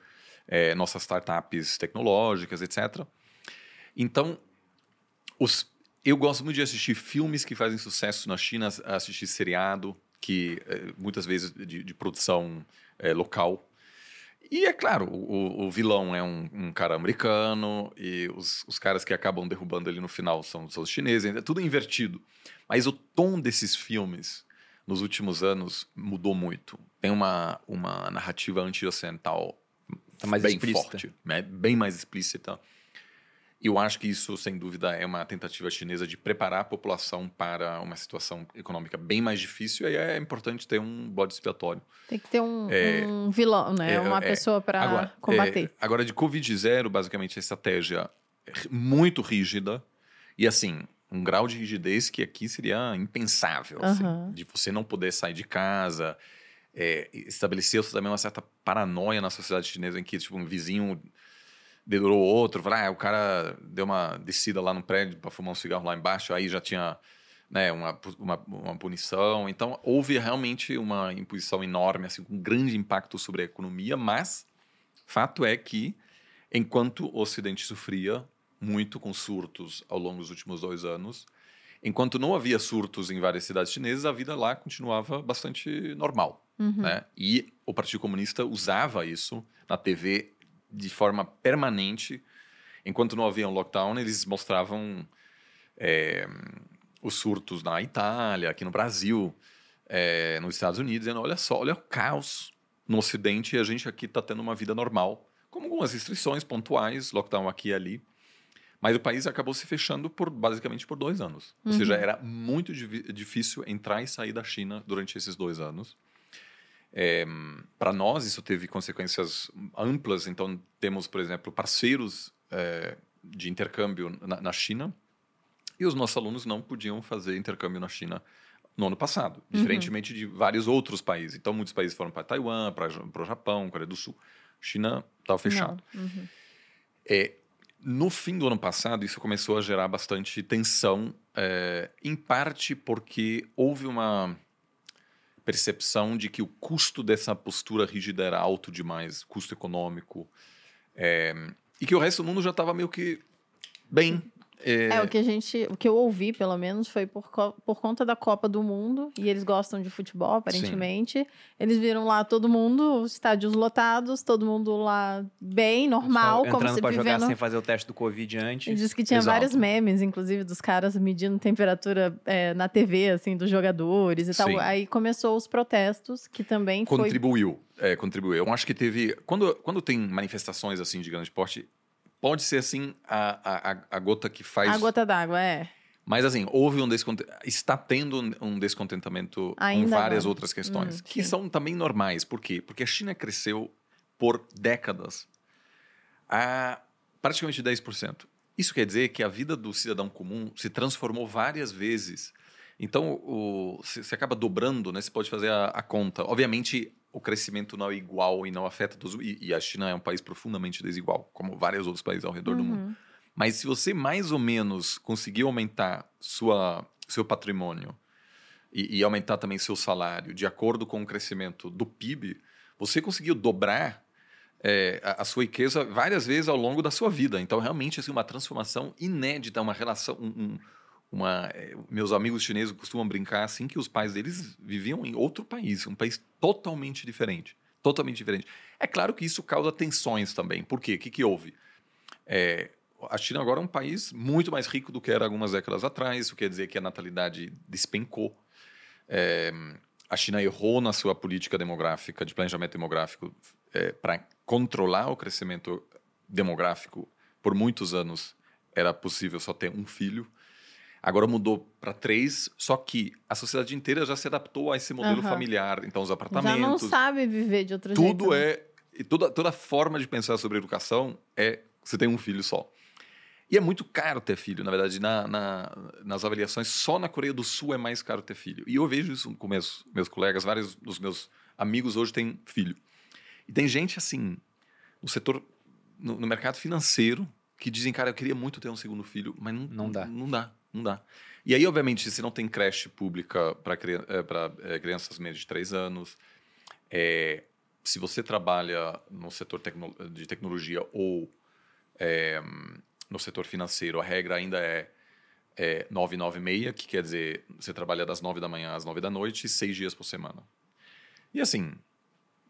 é, nossas startups tecnológicas, etcétera. Então, os, Eu gosto muito de assistir filmes que fazem sucesso na China, assistir seriado, que muitas vezes de, de produção é, local. E é claro, o, o vilão é um, um cara americano e os, os caras que acabam derrubando ele no final são, são os chineses, é tudo invertido. Mas o tom desses filmes nos últimos anos mudou muito. Tem uma, uma narrativa anti-ocidental tá mais bem explícita. forte, né? Bem mais explícita. E eu acho que isso, sem dúvida, é uma tentativa chinesa de preparar a população para uma situação econômica bem mais difícil. E aí é importante ter um bode expiatório. Tem que ter um, é, um vilão, né? É, uma é, pessoa para combater. É, agora, de Covid zero, basicamente, a estratégia é muito rígida. E, assim, um grau de rigidez que aqui seria impensável. Uhum. Assim, de você não poder sair de casa. É, estabeleceu-se também uma certa paranoia na sociedade chinesa em que, tipo, um vizinho... dedurou outro, falou, ah, o cara deu uma descida lá no prédio para fumar um cigarro lá embaixo, aí já tinha, né, uma, uma, uma punição. Então, houve realmente uma imposição enorme, assim, com um grande impacto sobre a economia, mas fato é que, enquanto o Ocidente sofria muito com surtos ao longo dos últimos dois anos, enquanto não havia surtos em várias cidades chinesas, a vida lá continuava bastante normal. Uhum. Né? E o Partido Comunista usava isso na T V de forma permanente. Enquanto não havia um lockdown, eles mostravam é, os surtos na Itália, aqui no Brasil, é, nos Estados Unidos, dizendo, olha só, olha o caos no Ocidente e a gente aqui está tendo uma vida normal, com algumas restrições pontuais, lockdown aqui e ali. Mas o país acabou se fechando por, basicamente por dois anos. Uhum. Ou seja, era muito div- difícil entrar e sair da China durante esses dois anos. É, para nós isso teve consequências amplas, então temos, por exemplo, parceiros é, de intercâmbio na, na China e os nossos alunos não podiam fazer intercâmbio na China no ano passado, uhum. diferentemente de vários outros países. Então muitos países foram para Taiwan, para o Japão, Coreia do Sul, China estava fechado. Uhum. É, no fim do ano passado isso começou a gerar bastante tensão, é, em parte porque houve uma... percepção de que o custo dessa postura rígida era alto demais, custo econômico, é, e que o resto do mundo já estava meio que bem. É... é, o que a gente, o que eu ouvi, pelo menos, foi por, co- por conta da Copa do Mundo, e eles gostam de futebol, aparentemente. Sim. Eles viram lá todo mundo, estádios lotados, todo mundo lá bem, normal, como se vivendo... entrando pra jogar sem fazer o teste do Covid antes. Diz que tinha Exato. vários memes, inclusive, dos caras medindo temperatura é, na T V, assim, dos jogadores e Sim. tal. Aí começou os protestos, que também contribuiu, foi... É, contribuiu. Eu acho que teve... Quando, quando tem manifestações, assim, de grande porte... Pode ser, assim, a, a, a gota que faz... A gota d'água, é. Mas, assim, houve um descontentamento... Está tendo um descontentamento Ainda com várias não. outras questões. Hum, que sim. são também normais. Por quê? Porque a China cresceu por décadas a praticamente dez por cento. Isso quer dizer que a vida do cidadão comum se transformou várias vezes. Então, o, se acaba dobrando, né? Você pode fazer a, a conta. Obviamente... o crescimento não é igual e não afeta todos... E, e a China é um país profundamente desigual, como vários outros países ao redor uhum. do mundo. Mas se você mais ou menos conseguir aumentar sua, seu patrimônio e, e aumentar também seu salário de acordo com o crescimento do P I B, você conseguiu dobrar é, a, a sua riqueza várias vezes ao longo da sua vida. Então, realmente, assim, uma transformação inédita, uma relação... Um, um, Uma, meus amigos chineses costumam brincar assim que os pais deles viviam em outro país, um país totalmente diferente, totalmente diferente. É claro que isso causa tensões também. Por quê? O que, que houve? É, a China agora é um país muito mais rico do que era algumas décadas atrás, isso quer dizer que a natalidade despencou. É, a China errou na sua política demográfica, de planejamento demográfico, é, para controlar o crescimento demográfico. Por muitos anos era possível só ter um filho. Agora mudou para três, só que a sociedade inteira já se adaptou a esse modelo uhum. familiar. Então, os apartamentos... Já não sabe viver de outro tudo jeito. É, e toda, toda forma de pensar sobre educação é você tem um filho só. E é muito caro ter filho, na verdade. Na, na, nas avaliações, só na Coreia do Sul é mais caro ter filho. E eu vejo isso com meus, meus colegas. Vários dos meus amigos hoje têm filho. E tem gente, assim, no setor... No, no mercado financeiro, que dizem, cara, eu queria muito ter um segundo filho, mas não, não dá. Não dá. Não dá. E aí, obviamente, se não tem creche pública para é, é, crianças menos de três anos, é, se você trabalha no setor tecno- de tecnologia ou é, no setor financeiro, a regra ainda é, é nove, nove e meia, que quer dizer, você trabalha das nove da manhã às nove da noite, seis dias por semana. E assim,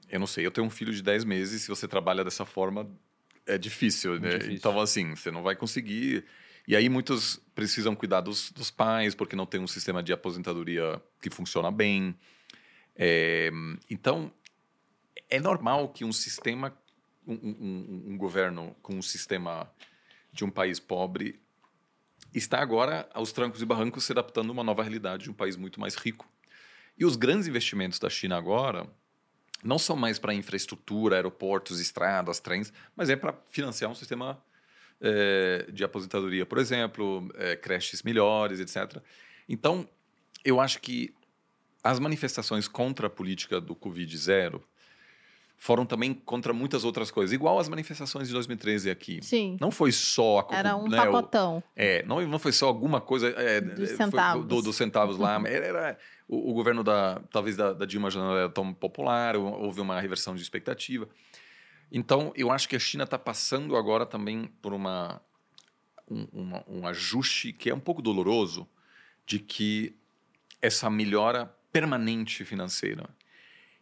eu não sei, eu tenho um filho de dez meses, se você trabalha dessa forma, é difícil, né? Difícil. Então, assim, você não vai conseguir... E aí muitos precisam cuidar dos, dos pais, porque não tem um sistema de aposentadoria que funciona bem. É, então, é normal que um sistema, um, um, um governo com um sistema de um país pobre está agora, aos trancos e barrancos, se adaptando a uma nova realidade de um país muito mais rico. E os grandes investimentos da China agora não são mais para infraestrutura, aeroportos, estradas, trens, mas é para financiar um sistema... É, de aposentadoria, por exemplo, é, creches melhores, etcétera. Então, eu acho que as manifestações contra a política do Covid zero foram também contra muitas outras coisas, igual as manifestações de dois mil e treze aqui. Sim. Não foi só... A, era um né, pacotão. O, é, não, não foi só alguma coisa... É, dos centavos. Dos do centavos lá. Era, era o, o governo, da, talvez, da, da Dilma já não era tão popular, houve uma reversão de expectativa. Então, eu acho que a China está passando agora também por uma, um, uma, um ajuste que é um pouco doloroso, de que essa melhora permanente financeira,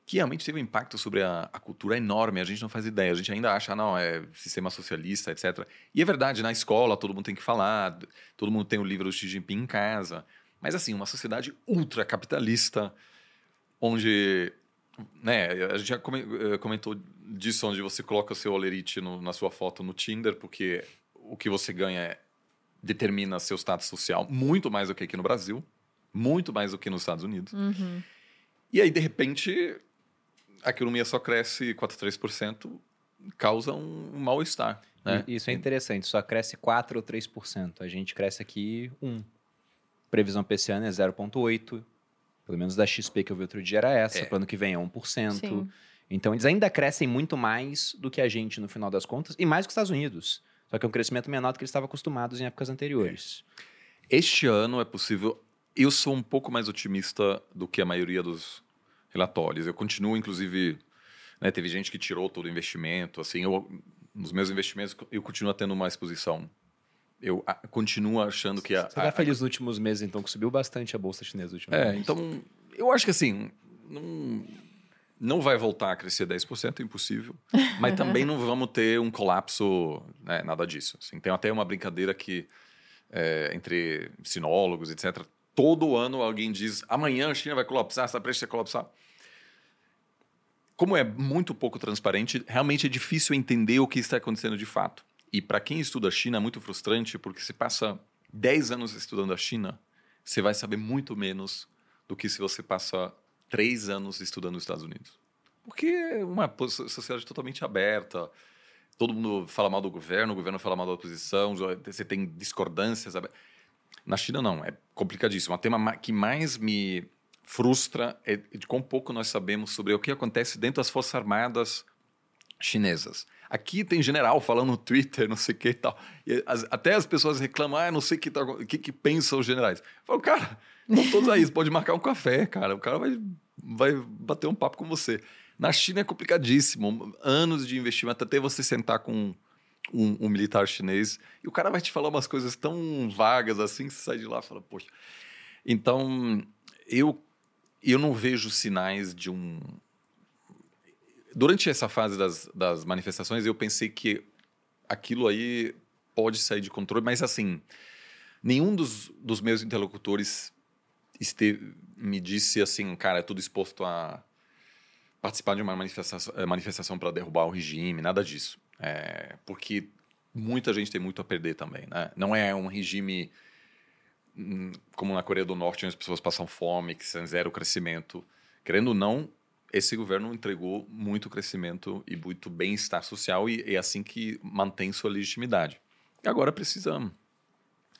que realmente teve um impacto sobre a, a cultura enorme, a gente não faz ideia, a gente ainda acha, não, é sistema socialista, etcétera. E é verdade, na escola todo mundo tem que falar, todo mundo tem o livro do Xi Jinping em casa, mas assim, uma sociedade ultracapitalista, onde... Né? A gente já comentou disso, onde você coloca o seu olerite no, na sua foto no Tinder, porque o que você ganha é, determina seu status social muito mais do que aqui no Brasil, muito mais do que nos Estados Unidos. Uhum. E aí, de repente, a economia só cresce quatro, três por cento, causa um, um mal-estar. Né? Isso é interessante, só cresce quatro ou três por cento. A gente cresce aqui um. Previsão para esse ano é zero vírgula oito por cento. Pelo menos da X P que eu vi outro dia era essa. É. Para o ano que vem é um por cento. Sim. Então, eles ainda crescem muito mais do que a gente, no final das contas, e mais que os Estados Unidos. Só que é um crescimento menor do que eles estavam acostumados em épocas anteriores. É. Este ano é possível... Eu sou um pouco mais otimista do que a maioria dos relatórios. Eu continuo, inclusive... Né, teve gente que tirou todo o investimento. Assim, eu, nos meus investimentos, eu continuo tendo uma exposição. Eu a, continuo achando que... A, Você está feliz a, nos últimos meses, então, que subiu bastante a bolsa chinesa nos últimos é, meses. Então, eu acho que assim, não, não vai voltar a crescer dez por cento, é impossível, mas também não vamos ter um colapso, né, nada disso. Assim, tem até uma brincadeira que, é, entre sinólogos, etcétera, todo ano alguém diz, amanhã a China vai colapsar, está prestes a colapsar. Como é muito pouco transparente, realmente é difícil entender o que está acontecendo de fato. E para quem estuda a China é muito frustrante, porque se passa dez anos estudando a China, você vai saber muito menos do que se você passa três anos estudando os Estados Unidos. Porque é uma sociedade totalmente aberta, todo mundo fala mal do governo, o governo fala mal da oposição, você tem discordâncias abertas. Na China não, é complicadíssimo. O tema que mais me frustra é de quão pouco nós sabemos sobre o que acontece dentro das Forças Armadas chinesas. Aqui tem general falando no Twitter, não sei o que e tal. E as, até as pessoas reclamam, ah, não sei o que, tá, que, que pensam os generais. Eu falo, cara, não todos aí, você pode marcar um café, cara. O cara vai, vai bater um papo com você. Na China é complicadíssimo. Anos de investimento, até você sentar com um, um, um militar chinês. E o cara vai te falar umas coisas tão vagas assim, que você sai de lá e fala, poxa. Então, eu, eu não vejo sinais de um... Durante essa fase das, das manifestações, eu pensei que aquilo aí pode sair de controle, mas assim, nenhum dos, dos meus interlocutores esteve, me disse assim, cara, é tudo exposto a participar de uma manifestação, manifestação para derrubar o regime, nada disso. É, porque muita gente tem muito a perder também, né? Não é um regime como na Coreia do Norte, onde as pessoas passam fome, que são zero crescimento. Querendo ou não, esse governo entregou muito crescimento e muito bem-estar social e é assim que mantém sua legitimidade. E agora precisamos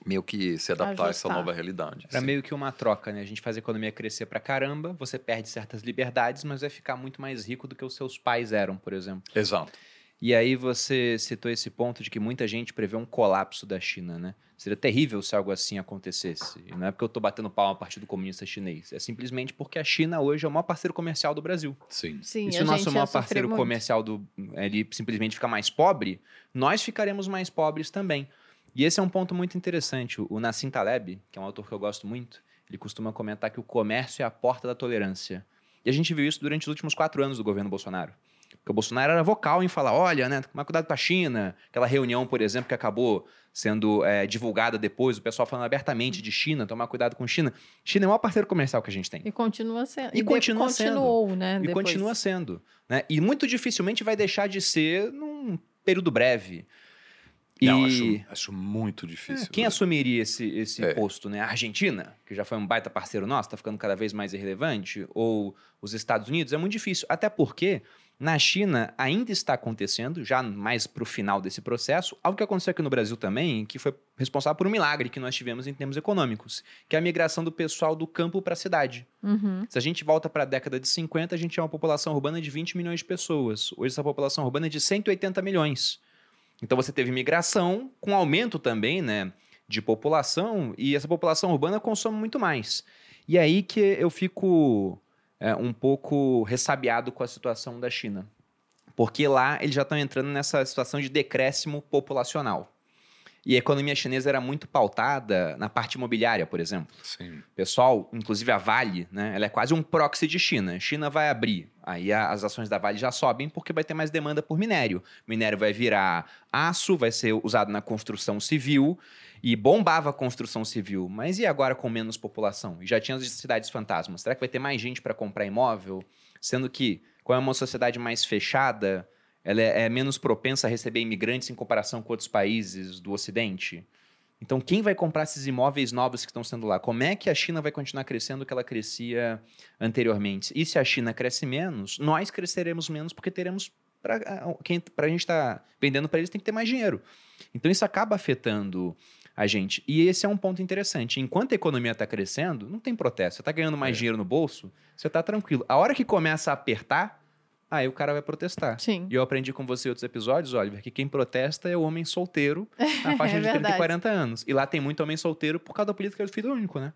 meio que se adaptar Ajustar. a essa nova realidade. Era assim, meio que uma troca, né? A gente faz a economia crescer pra caramba, você perde certas liberdades, mas vai ficar muito mais rico do que os seus pais eram, por exemplo. Exato. E aí você citou esse ponto de que muita gente prevê um colapso da China, né? Seria terrível se algo assim acontecesse. E não é porque eu estou batendo palma ao Partido Comunista Chinês. É simplesmente porque a China hoje é o maior parceiro comercial do Brasil. Sim. Sim, e se o nosso maior parceiro comercial do, ele simplesmente fica mais pobre, nós ficaremos mais pobres também. E esse é um ponto muito interessante. O Nassim Taleb, que é um autor que eu gosto muito, ele costuma comentar que o comércio é a porta da tolerância. E a gente viu isso durante os últimos quatro anos do governo Bolsonaro. Porque o Bolsonaro era vocal em falar, olha, né, tomar cuidado com a China. Aquela reunião, por exemplo, que acabou sendo é, divulgada depois, o pessoal falando abertamente de China, tomar cuidado com China. China é o maior parceiro comercial que a gente tem. E continua sendo. E, e continua continuou, sendo. Né? E depois. continua sendo. Né? E muito dificilmente vai deixar de ser num período breve. E... Não, acho, acho muito difícil. É, quem né? assumiria esse, esse é. posto? Né? A Argentina, que já foi um baita parceiro nosso, está ficando cada vez mais irrelevante, ou os Estados Unidos? É muito difícil. Até porque... Na China, ainda está acontecendo, já mais para o final desse processo, algo que aconteceu aqui no Brasil também, que foi responsável por um milagre que nós tivemos em termos econômicos, que é a migração do pessoal do campo para a cidade. Uhum. Se a gente volta para a década de cinquenta, a gente tinha uma população urbana de vinte milhões de pessoas. Hoje, essa população urbana é de cento e oitenta milhões. Então, você teve migração, com aumento também, né, de população, e essa população urbana consome muito mais. E é aí que eu fico... É, um pouco ressabiado com a situação da China. Porque lá eles já estão entrando nessa situação de decréscimo populacional. E a economia chinesa era muito pautada na parte imobiliária, por exemplo. Sim. Pessoal, inclusive a Vale, né, ela é quase um proxy de China. China vai abrir, aí a, as ações da Vale já sobem porque vai ter mais demanda por minério. Minério vai virar aço, vai ser usado na construção civil e bombava a construção civil. Mas e agora com menos população? E já tinha as cidades fantasmas. Será que vai ter mais gente para comprar imóvel? Sendo que, como é uma sociedade mais fechada... Ela é, é menos propensa a receber imigrantes em comparação com outros países do Ocidente. Então, quem vai comprar esses imóveis novos que estão sendo lá? Como é que a China vai continuar crescendo o que ela crescia anteriormente? E se a China cresce menos, nós cresceremos menos porque teremos... Para a gente estar vendendo para eles, tem que ter mais dinheiro. Então, isso acaba afetando a gente. E esse é um ponto interessante. Enquanto a economia está crescendo, não tem protesto. Você está ganhando mais é. dinheiro no bolso, você está tranquilo. A hora que começa a apertar, aí ah, o cara vai protestar. Sim. E eu aprendi com você em outros episódios, Oliver, que quem protesta é o homem solteiro na faixa é de trinta e quarenta anos. E lá tem muito homem solteiro por causa da política do filho único, né?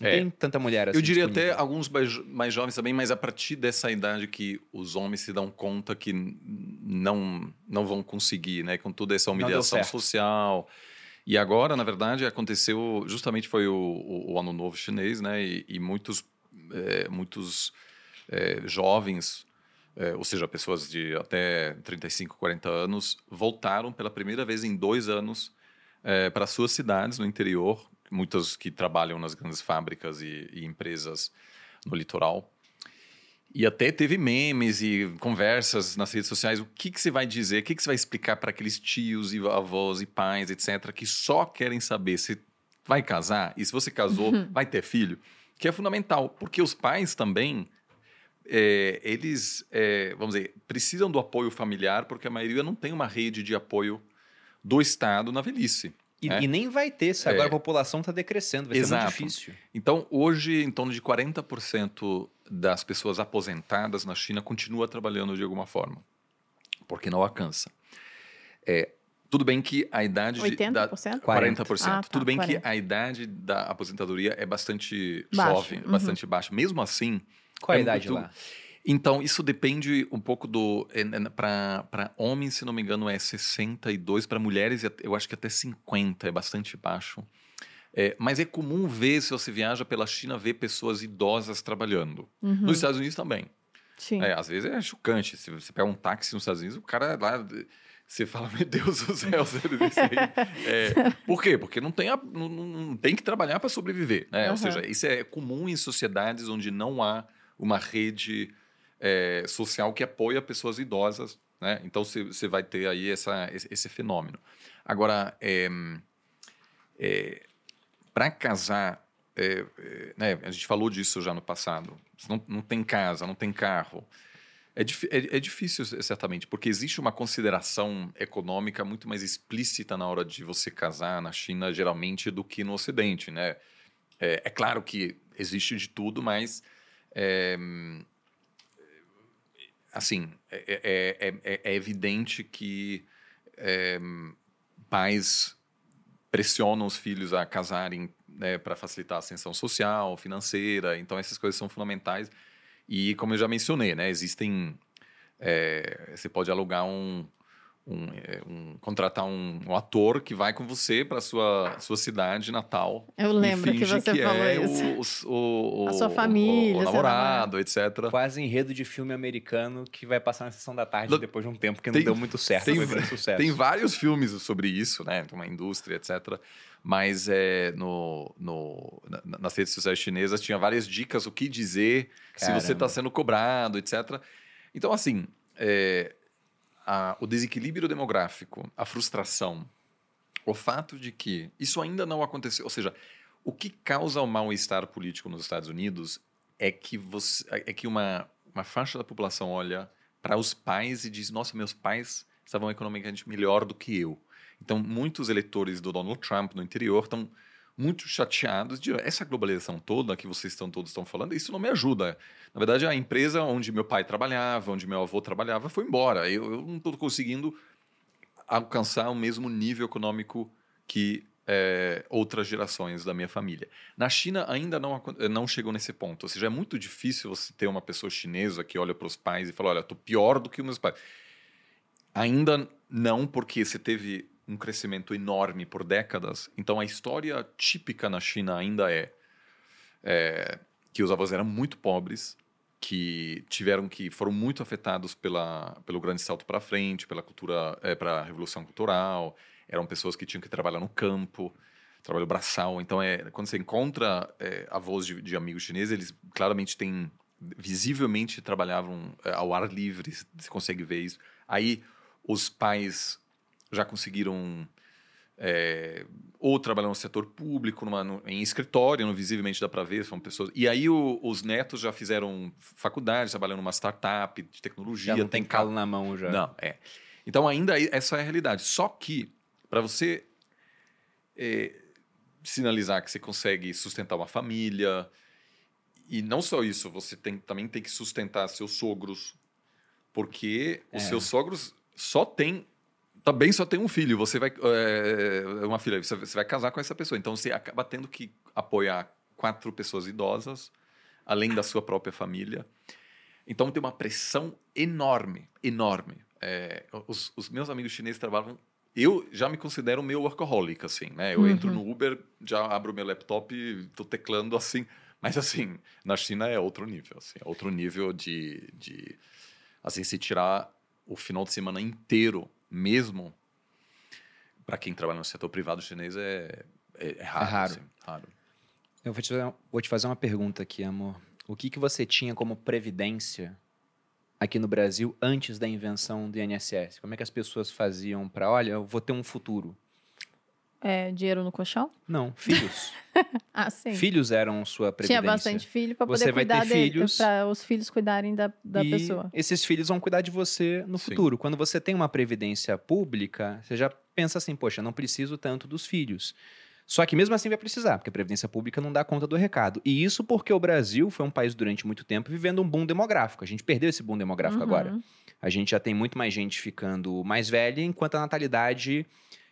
Não é. tem tanta mulher assim. Eu diria disponível. Até alguns mais jovens também, mas a partir dessa idade que os homens se dão conta que não, não vão conseguir, né? Com toda essa humilhação social... E agora, na verdade, aconteceu... Justamente foi o, o, o Ano Novo Chinês, né? E, e muitos, é, muitos é, jovens... É, ou seja, pessoas de até trinta e cinco, quarenta anos voltaram pela primeira vez em dois anos é, para suas cidades no interior, muitas que trabalham nas grandes fábricas e, e empresas no litoral. E até teve memes e conversas nas redes sociais. O que, que você vai dizer, o que, que você vai explicar para aqueles tios e avós e pais, etcétera, que só querem saber se vai casar e se você casou, vai ter filho? Que é fundamental, porque os pais também... É, eles, é, vamos dizer, precisam do apoio familiar porque a maioria não tem uma rede de apoio do Estado na velhice. E, né? e nem vai ter, se agora é. a população está decrescendo, vai Exato. ser muito difícil. Então, hoje, em torno de quarenta por cento das pessoas aposentadas na China continua trabalhando de alguma forma, porque não alcança. É, tudo bem que a idade... oitenta por cento? Da, quarenta por cento. quarenta por cento. Ah, tá, tudo bem quarenta por cento. Que a idade da aposentadoria é bastante baixo. jovem, uhum. bastante baixa. Mesmo assim... Qual a é idade muito... lá? Então, isso depende um pouco do... Para homens, se não me engano, é sessenta e dois. Para mulheres, eu acho que até cinquenta. É bastante baixo. É, mas é comum ver, se você viaja pela China, ver pessoas idosas trabalhando. Uhum. Nos Estados Unidos também. Sim. É, às vezes é chocante. Se você pega um táxi nos Estados Unidos, o cara lá... Você fala, meu Deus do céu. É, por quê? Porque não tem, a, não, não tem que trabalhar para sobreviver. Né? Uhum. Ou seja, isso é comum em sociedades onde não há uma rede é, social que apoia pessoas idosas. Né? Então, você vai ter aí essa, esse, esse fenômeno. Agora, é, é, para casar... É, é, né? A gente falou disso já no passado. Não, não tem casa, não tem carro... É, é, é difícil, certamente, porque existe uma consideração econômica muito mais explícita na hora de você casar na China, geralmente, do que no Ocidente, né? É, é claro que existe de tudo, mas... É, assim, é, é, é, é evidente que é, pais pressionam os filhos a casarem, né, para facilitar a ascensão social, financeira. Então, essas coisas são fundamentais. E, como eu já mencionei, né, existem... É, você pode alugar um, um, um contratar um, um ator que vai com você para sua sua cidade natal. Eu lembro que você que falou é isso. O, o, o, a sua família, o, o namorado, namorado, etcétera. Quase enredo de filme americano que vai passar na sessão da tarde L- depois de um tempo que tem, não deu muito certo. Tem, foi muito sucesso. Tem vários filmes sobre isso, né? Uma indústria, etcétera. Mas é, no, no, na, nas redes sociais chinesas tinha várias dicas o que dizer, Caramba. Se você está sendo cobrado, etcétera. Então, assim, é, a, o desequilíbrio demográfico, a frustração, o fato de que isso ainda não aconteceu. Ou seja, o que causa o mal-estar político nos Estados Unidos é que, você, é que uma, uma faixa da população olha para os pais e diz: nossa, meus pais estavam economicamente melhor do que eu. Então, muitos eleitores do Donald Trump no interior estão muito chateados de essa globalização toda que vocês estão, todos estão falando, isso não me ajuda. Na verdade, a empresa onde meu pai trabalhava, onde meu avô trabalhava, foi embora. Eu, eu não estou conseguindo alcançar o mesmo nível econômico que é, outras gerações da minha família. Na China, ainda não, não chegou nesse ponto. Ou seja, é muito difícil você ter uma pessoa chinesa que olha para os pais e fala, olha, estou pior do que os meus pais. Ainda não, porque você teve um crescimento enorme por décadas. Então, a história típica na China ainda é, é que os avós eram muito pobres, que tiveram que foram muito afetados pela, pelo grande salto para frente, pela cultura, é, para a revolução cultural. Eram pessoas que tinham que trabalhar no campo, trabalho braçal. Então, é, quando você encontra é, avós de, de amigos chineses, eles claramente têm, visivelmente trabalhavam é, ao ar livre, você consegue ver isso. Aí, os pais já conseguiram é, ou trabalhar no setor público, numa, no, em escritório, não visivelmente dá para ver, são pessoas. E aí o, os netos já fizeram faculdade, trabalham numa startup de tecnologia. Já não tem calo na mão já. Não, é. Então ainda essa é a realidade. Só que para você é, sinalizar que você consegue sustentar uma família, e não só isso, você tem, também tem que sustentar seus sogros, porque é. os seus sogros só têm... Também só tem um filho, você vai... É, uma filha, você vai casar com essa pessoa. Então, você acaba tendo que apoiar quatro pessoas idosas, além da sua própria família. Então, tem uma pressão enorme, enorme. É, os, os meus amigos chineses trabalham... Eu já me considero meio workaholic, assim, né? Eu uhum. entro no Uber, já abro meu laptop, estou teclando, assim. Mas, assim, na China é outro nível, assim. É outro nível de... de assim, se tirar o final de semana inteiro... Mesmo para quem trabalha no setor privado chinês é, é, é raro. É raro. Assim, raro. Eu vou te, vou te fazer uma pergunta aqui, amor. O que, que você tinha como previdência aqui no Brasil antes da invenção do I N S S? Como é que as pessoas faziam para, olha, eu vou ter um futuro? É, dinheiro no colchão? Não, filhos. Ah, sim. Filhos eram sua previdência. Tinha bastante filho para poder cuidar deles, para os filhos cuidarem da, da e pessoa. Esses filhos vão cuidar de você no sim. futuro. Quando você tem uma previdência pública, você já pensa assim, poxa, não preciso tanto dos filhos. Só que mesmo assim vai precisar, porque a previdência pública não dá conta do recado. E isso porque o Brasil foi um país durante muito tempo vivendo um boom demográfico. A gente perdeu esse boom demográfico uhum. agora. A gente já tem muito mais gente ficando mais velha, enquanto a natalidade...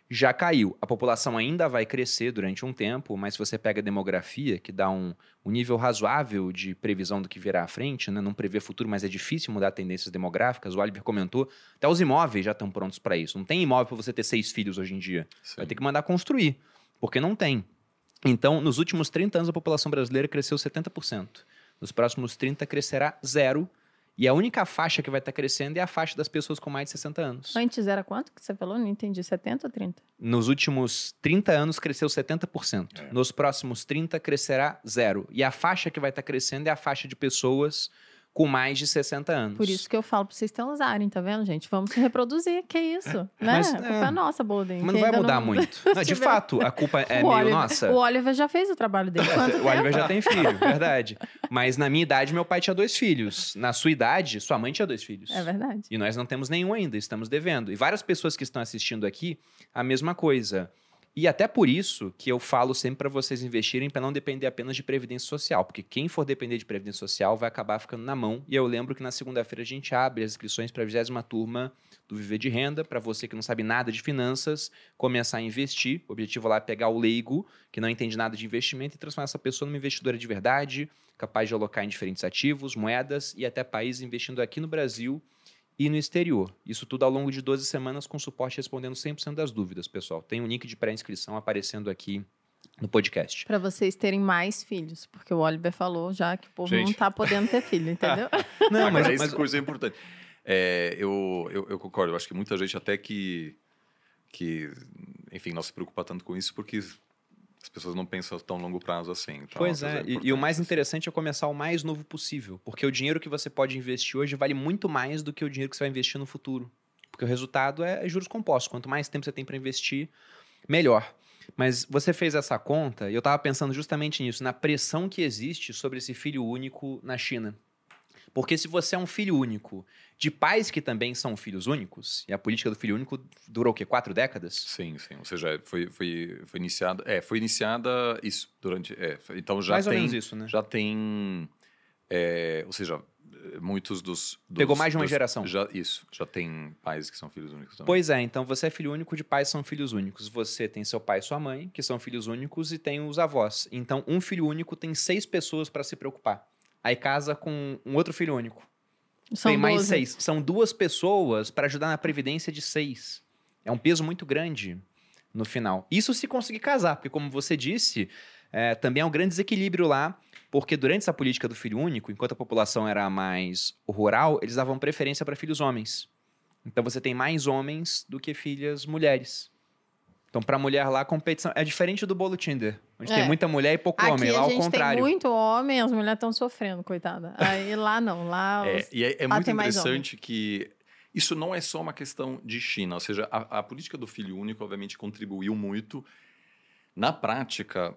já caiu. A população ainda vai crescer durante um tempo, mas se você pega a demografia, que dá um, um nível razoável de previsão do que virá à frente, né? Não prevê futuro, mas é difícil mudar tendências demográficas. O Oliver comentou, até os imóveis já estão prontos para isso. Não tem imóvel para você ter seis filhos hoje em dia. Sim. Vai ter que mandar construir, porque não tem. Então, nos últimos trinta anos, a população brasileira cresceu setenta por cento. Nos próximos trinta, crescerá zero. E a única faixa que vai estar crescendo é a faixa das pessoas com mais de sessenta anos. Antes era quanto que você falou? Não entendi. setenta ou trinta? Nos últimos trinta anos, cresceu setenta por cento. É. Nos próximos trinta, crescerá zero. E a faixa que vai estar crescendo é a faixa de pessoas com mais de sessenta anos. Por isso que eu falo para vocês transarem, tá vendo, gente? Vamos se reproduzir, que isso, né? Mas, a culpa é, é nossa, Bolden. Mas não vai mudar não... muito. Não, de fato, a culpa é o meio Oliver, nossa. O Oliver já fez o trabalho dele. Quanto o tempo? Oliver já tem filho, verdade. Mas na minha idade, meu pai tinha dois filhos. Na sua idade, sua mãe tinha dois filhos. É verdade. E nós não temos nenhum ainda, estamos devendo. E várias pessoas que estão assistindo aqui, a mesma coisa. E até por isso que eu falo sempre para vocês investirem para não depender apenas de previdência social, porque quem for depender de previdência social vai acabar ficando na mão. E eu lembro que na segunda-feira a gente abre as inscrições para a vigésima turma do Viver de Renda, para você que não sabe nada de finanças, começar a investir. O objetivo lá é pegar o leigo, que não entende nada de investimento, e transformar essa pessoa numa investidora de verdade, capaz de alocar em diferentes ativos, moedas e até países, investindo aqui no Brasil e no exterior. Isso tudo ao longo de doze semanas com suporte respondendo cem por cento das dúvidas, pessoal. Tem um link de pré-inscrição aparecendo aqui no podcast. Para vocês terem mais filhos, porque o Oliver falou já que o povo Gente. não tá podendo ter filho, entendeu? Não, mas, mas esse curso é importante. É, eu, eu, eu concordo, eu acho que muita gente até que, que, enfim, não se preocupa tanto com isso, porque as pessoas não pensam tão longo prazo assim. Então pois é, e, e o mais interessante é começar o mais novo possível, porque o dinheiro que você pode investir hoje vale muito mais do que o dinheiro que você vai investir no futuro, porque o resultado é juros compostos, quanto mais tempo você tem para investir, melhor. Mas você fez essa conta, e eu estava pensando justamente nisso, na pressão que existe sobre esse filho único na China. Porque se você é um filho único de pais que também são filhos únicos, e a política do filho único durou o quê? Quatro décadas? Sim, sim. Ou seja, foi, foi, foi iniciada... É, foi iniciada isso durante... É, então já mais tem... Mais ou menos isso, né? Já tem... É, ou seja... Muitos dos, dos... Pegou mais de uma dos, geração. Já, isso, já tem pais que são filhos únicos também. Pois é, então você é filho único de pais que são filhos únicos. Você tem seu pai e sua mãe, que são filhos únicos, e tem os avós. Então um filho único tem seis pessoas para se preocupar. Aí casa com um outro filho único. São tem doze. Mais seis. São duas pessoas para ajudar na previdência de seis. É um peso muito grande no final. Isso se conseguir casar, porque como você disse... É, também há um grande desequilíbrio lá, porque durante essa política do filho único, enquanto a população era mais rural, eles davam preferência para filhos homens. Então você tem mais homens do que filhas mulheres. Então para mulher lá a competição é diferente do bolo Tinder, onde é. tem muita mulher e pouco Aqui homem, lá ao contrário. Aqui a gente tem muito homem, as mulheres estão sofrendo, coitada. Aí lá não, lá é, os... E é, é lá muito interessante que isso não é só uma questão de China, ou seja, a, a política do filho único obviamente contribuiu muito na prática.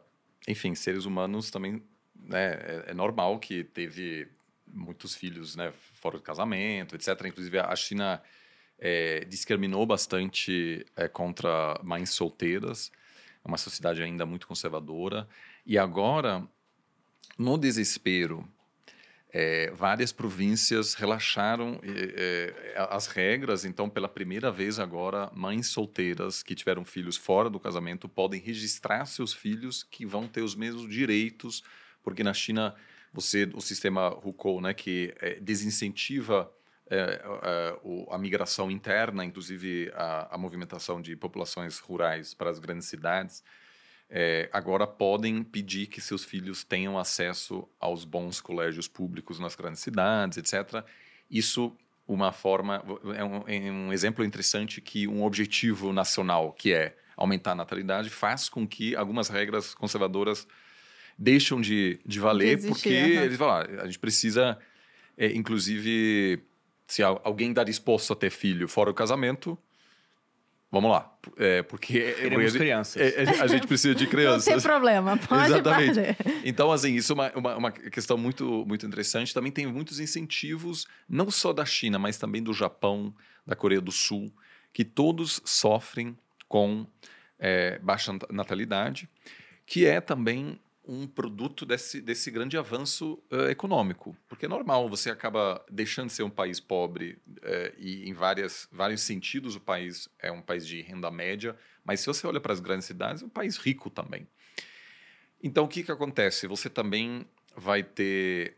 Enfim, seres humanos também, né, é, é normal que teve muitos filhos, né, fora do casamento, etcétera. Inclusive, a China é, discriminou bastante é, contra mães solteiras. É uma sociedade ainda muito conservadora. E agora, no desespero, é, várias províncias relaxaram é, é, as regras. Então, pela primeira vez agora, mães solteiras que tiveram filhos fora do casamento podem registrar seus filhos, que vão ter os mesmos direitos, porque na China você, o sistema Hukou, né, que é, desincentiva é, a, a, a migração interna, inclusive a, a movimentação de populações rurais para as grandes cidades. É, agora podem pedir que seus filhos tenham acesso aos bons colégios públicos nas grandes cidades, etcétera. Isso uma forma, é um, é um exemplo interessante que um objetivo nacional, que é aumentar a natalidade, faz com que algumas regras conservadoras deixam de, de valer, de existir, porque uhum. eles falam, ah, a gente precisa, é, inclusive, se alguém está disposto a ter filho fora do casamento, vamos lá, é, porque... Queremos é, crianças. É, é, a gente precisa de crianças. Não tem problema, pode Exatamente. Fazer. Então, assim, isso é uma, uma, uma questão muito, muito interessante. Também tem muitos incentivos, não só da China, mas também do Japão, da Coreia do Sul, que todos sofrem com é, baixa natalidade, que é também um produto desse, desse grande avanço uh, econômico. Porque é normal, você acaba deixando de ser um país pobre uh, e em várias, vários sentidos o país é um país de renda média, mas se você olha para as grandes cidades, é um país rico também. Então, o que, que acontece? Você também vai ter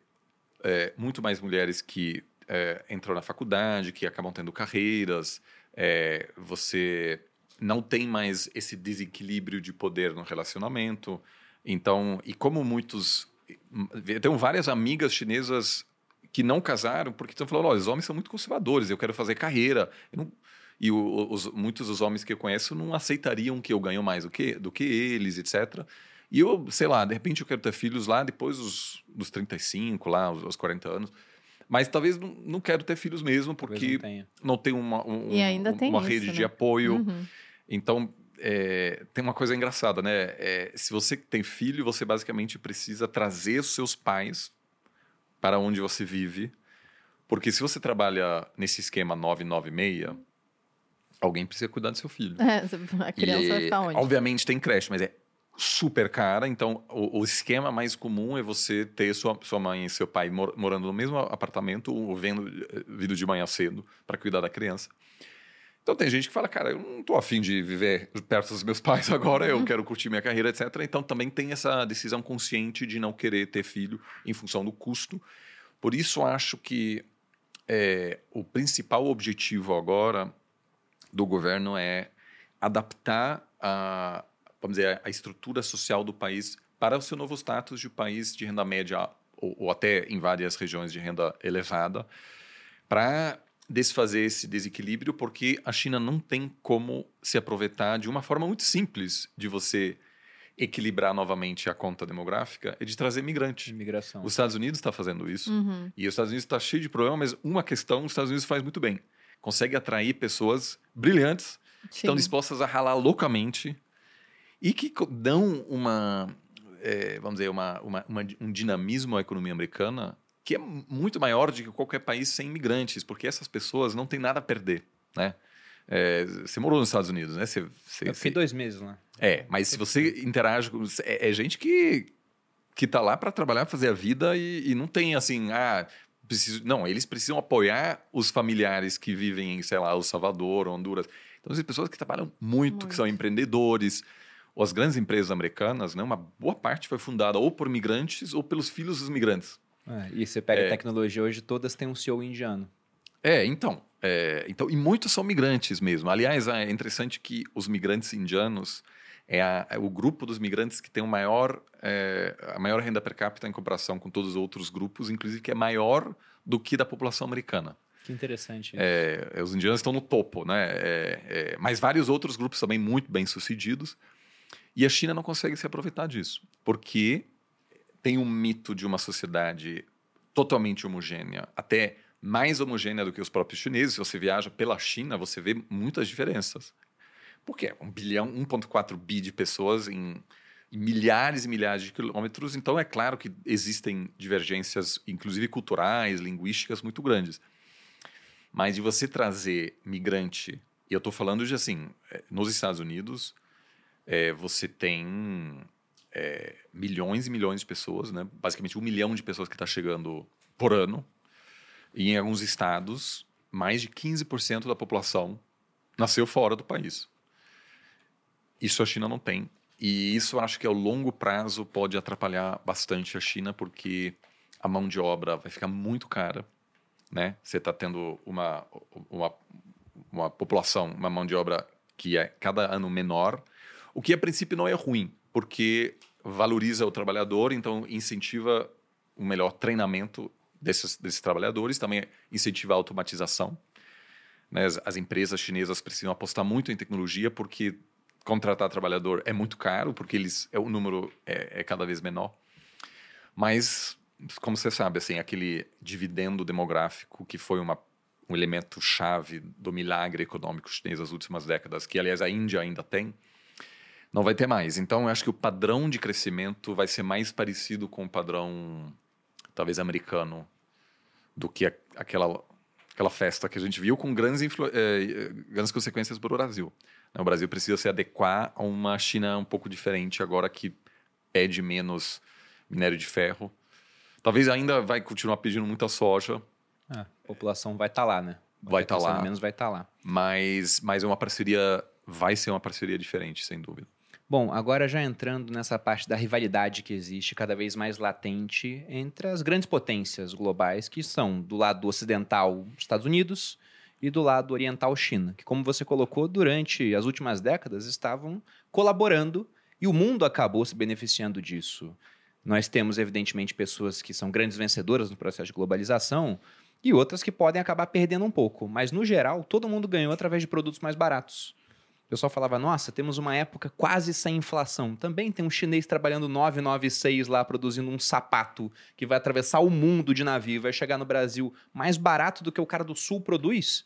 uh, muito mais mulheres que uh, entram na faculdade, que acabam tendo carreiras, uh, você não tem mais esse desequilíbrio de poder no relacionamento. Então, e como muitos... Eu tenho várias amigas chinesas que não casaram porque estão falando, olha, os homens são muito conservadores, eu quero fazer carreira. Não, e os, muitos dos homens que eu conheço não aceitariam que eu ganho mais do que, do que eles, etcétera. E eu, sei lá, de repente eu quero ter filhos lá depois dos, dos trinta e cinco, lá, os, os quarenta anos. Mas talvez não, não quero ter filhos mesmo porque não, não tenho uma, um, e ainda um, tem uma isso, rede né? de apoio. Uhum. Então... É, tem uma coisa engraçada, né? É, se você tem filho, você basicamente precisa trazer os seus pais para onde você vive. Porque se você trabalha nesse esquema nove nove seis, alguém precisa cuidar do seu filho. É, a criança e, vai ficar onde? Obviamente tem creche, mas é super cara. Então, o, o esquema mais comum é você ter sua, sua mãe e seu pai mor, morando no mesmo apartamento ou vendo, vindo de manhã cedo para cuidar da criança. Então tem gente que fala, cara, eu não tô afim de viver perto dos meus pais agora, eu quero curtir minha carreira, etcétera. Então também tem essa decisão consciente de não querer ter filho em função do custo. Por isso acho que é, o principal objetivo agora do governo é adaptar a, vamos dizer, a estrutura social do país para o seu novo status de país de renda média ou, ou até em várias regiões de renda elevada, para desfazer esse desequilíbrio, porque a China não tem como se aproveitar de uma forma muito simples de você equilibrar novamente a conta demográfica, é de trazer imigrante. Imigração. Os Estados Unidos está fazendo isso. Uhum. E os Estados Unidos está cheio de problema, mas uma questão os Estados Unidos faz muito bem. Consegue atrair pessoas brilhantes, sim, que estão dispostas a ralar loucamente e que dão uma, é, vamos dizer, uma, uma, uma, um dinamismo à economia americana que é muito maior do que qualquer país sem imigrantes, porque essas pessoas não têm nada a perder, né? É, você morou nos Estados Unidos, né? Você, você, eu fiquei você... dois meses, né? É, mas se você interage com... É, é gente que, que tá lá para trabalhar, fazer a vida e, e não tem assim... Ah, preciso... Não, eles precisam apoiar os familiares que vivem em, sei lá, El Salvador, Honduras. Então, são pessoas que trabalham muito, muito, que são empreendedores. As grandes empresas americanas, né? Uma boa parte foi fundada ou por migrantes ou pelos filhos dos migrantes. É, e você pega é... a tecnologia hoje, todas têm um C E O indiano. É, então... É, então, e muitos são migrantes mesmo. Aliás, é interessante que os migrantes indianos é, a, é o grupo dos migrantes que tem o maior, é, a maior renda per capita em comparação com todos os outros grupos, inclusive que é maior do que da população americana. Que interessante. É, os indianos estão no topo, né? É, é, mas vários outros grupos também muito bem-sucedidos. E a China não consegue se aproveitar disso, porque tem um mito de uma sociedade totalmente homogênea, até... mais homogênea do que os próprios chineses. Se você viaja pela China, você vê muitas diferenças. Porque é um bilhão, um vírgula quatro bi de pessoas em, em milhares e milhares de quilômetros. Então, é claro que existem divergências, inclusive culturais, linguísticas, muito grandes. Mas de você trazer migrante... E eu estou falando de, assim, nos Estados Unidos, é, você tem é, milhões e milhões de pessoas, né? Basicamente um milhão de pessoas que está chegando por ano. E em alguns estados, mais de quinze por cento da população nasceu fora do país. Isso a China não tem. E isso acho que ao longo prazo pode atrapalhar bastante a China, porque a mão de obra vai ficar muito cara, né? Você está tendo uma, uma, uma população, uma mão de obra que é cada ano menor, o que a princípio não é ruim, porque valoriza o trabalhador, então incentiva um melhor treinamento Desses, desses trabalhadores, também incentivar a automatização. Né? As, as empresas chinesas precisam apostar muito em tecnologia, porque contratar trabalhador é muito caro, porque eles, é, o número é, é cada vez menor. Mas, como você sabe, assim, aquele dividendo demográfico que foi uma, um elemento chave do milagre econômico chinês nas últimas décadas, que, aliás, a Índia ainda tem, não vai ter mais. Então, eu acho que o padrão de crescimento vai ser mais parecido com o padrão... talvez americano, do que a, aquela, aquela festa que a gente viu com grandes, influ, eh, grandes consequências para o Brasil. O Brasil precisa se adequar a uma China um pouco diferente agora, que pede menos minério de ferro. Talvez ainda vai continuar pedindo muita soja. Ah, a população vai estar tá lá, né? Vai estar tá lá. Menos vai estar tá lá. Mas, mas é uma parceria, vai ser uma parceria diferente, sem dúvida. Bom, agora já entrando nessa parte da rivalidade que existe cada vez mais latente entre as grandes potências globais, que são do lado ocidental, Estados Unidos, e do lado oriental, China, que, como você colocou, durante as últimas décadas estavam colaborando e o mundo acabou se beneficiando disso. Nós temos, evidentemente, pessoas que são grandes vencedoras no processo de globalização e outras que podem acabar perdendo um pouco, mas, no geral, todo mundo ganhou através de produtos mais baratos. O pessoal falava, nossa, temos uma época quase sem inflação. Também tem um chinês trabalhando nove nove seis lá, produzindo um sapato que vai atravessar o mundo de navio e vai chegar no Brasil mais barato do que o cara do Sul produz.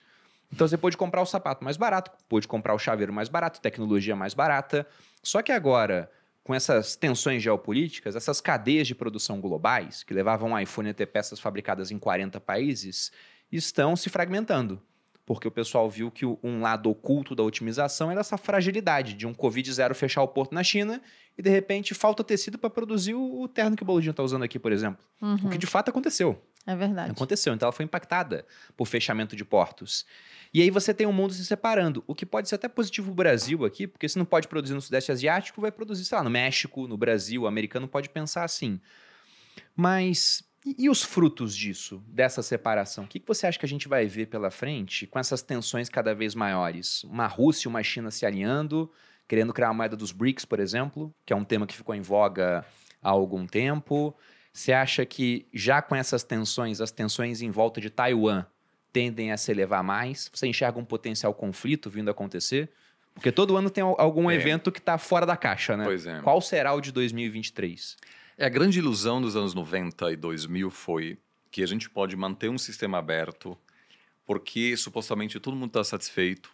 Então você pôde comprar o sapato mais barato, pôde comprar o chaveiro mais barato, tecnologia mais barata. Só que agora, com essas tensões geopolíticas, essas cadeias de produção globais, que levavam o iPhone a ter peças fabricadas em quarenta países, estão se fragmentando. Porque o pessoal viu que um lado oculto da otimização era essa fragilidade de um Covid zero fechar o porto na China e, de repente, falta tecido para produzir o terno que o Boludinho está usando aqui, por exemplo. Uhum. O que, de fato, aconteceu. É verdade. Aconteceu. Então, ela foi impactada por fechamento de portos. E aí você tem o mundo se separando, o que pode ser até positivo o Brasil aqui, porque se não pode produzir no Sudeste Asiático, vai produzir, sei lá, no México, no Brasil. O americano pode pensar assim. Mas... E, e os frutos disso, dessa separação? O que, que você acha que a gente vai ver pela frente com essas tensões cada vez maiores? Uma Rússia e uma China se alinhando, querendo criar a moeda dos BRICS, por exemplo, que é um tema que ficou em voga há algum tempo. Você acha que já com essas tensões, as tensões em volta de Taiwan tendem a se elevar mais? Você enxerga um potencial conflito vindo a acontecer? Porque todo ano tem algum é. evento que está fora da caixa, né? Pois é. Qual será o de dois mil e vinte e três? É, a grande ilusão dos anos noventa e dois mil foi que a gente pode manter um sistema aberto porque supostamente todo mundo está satisfeito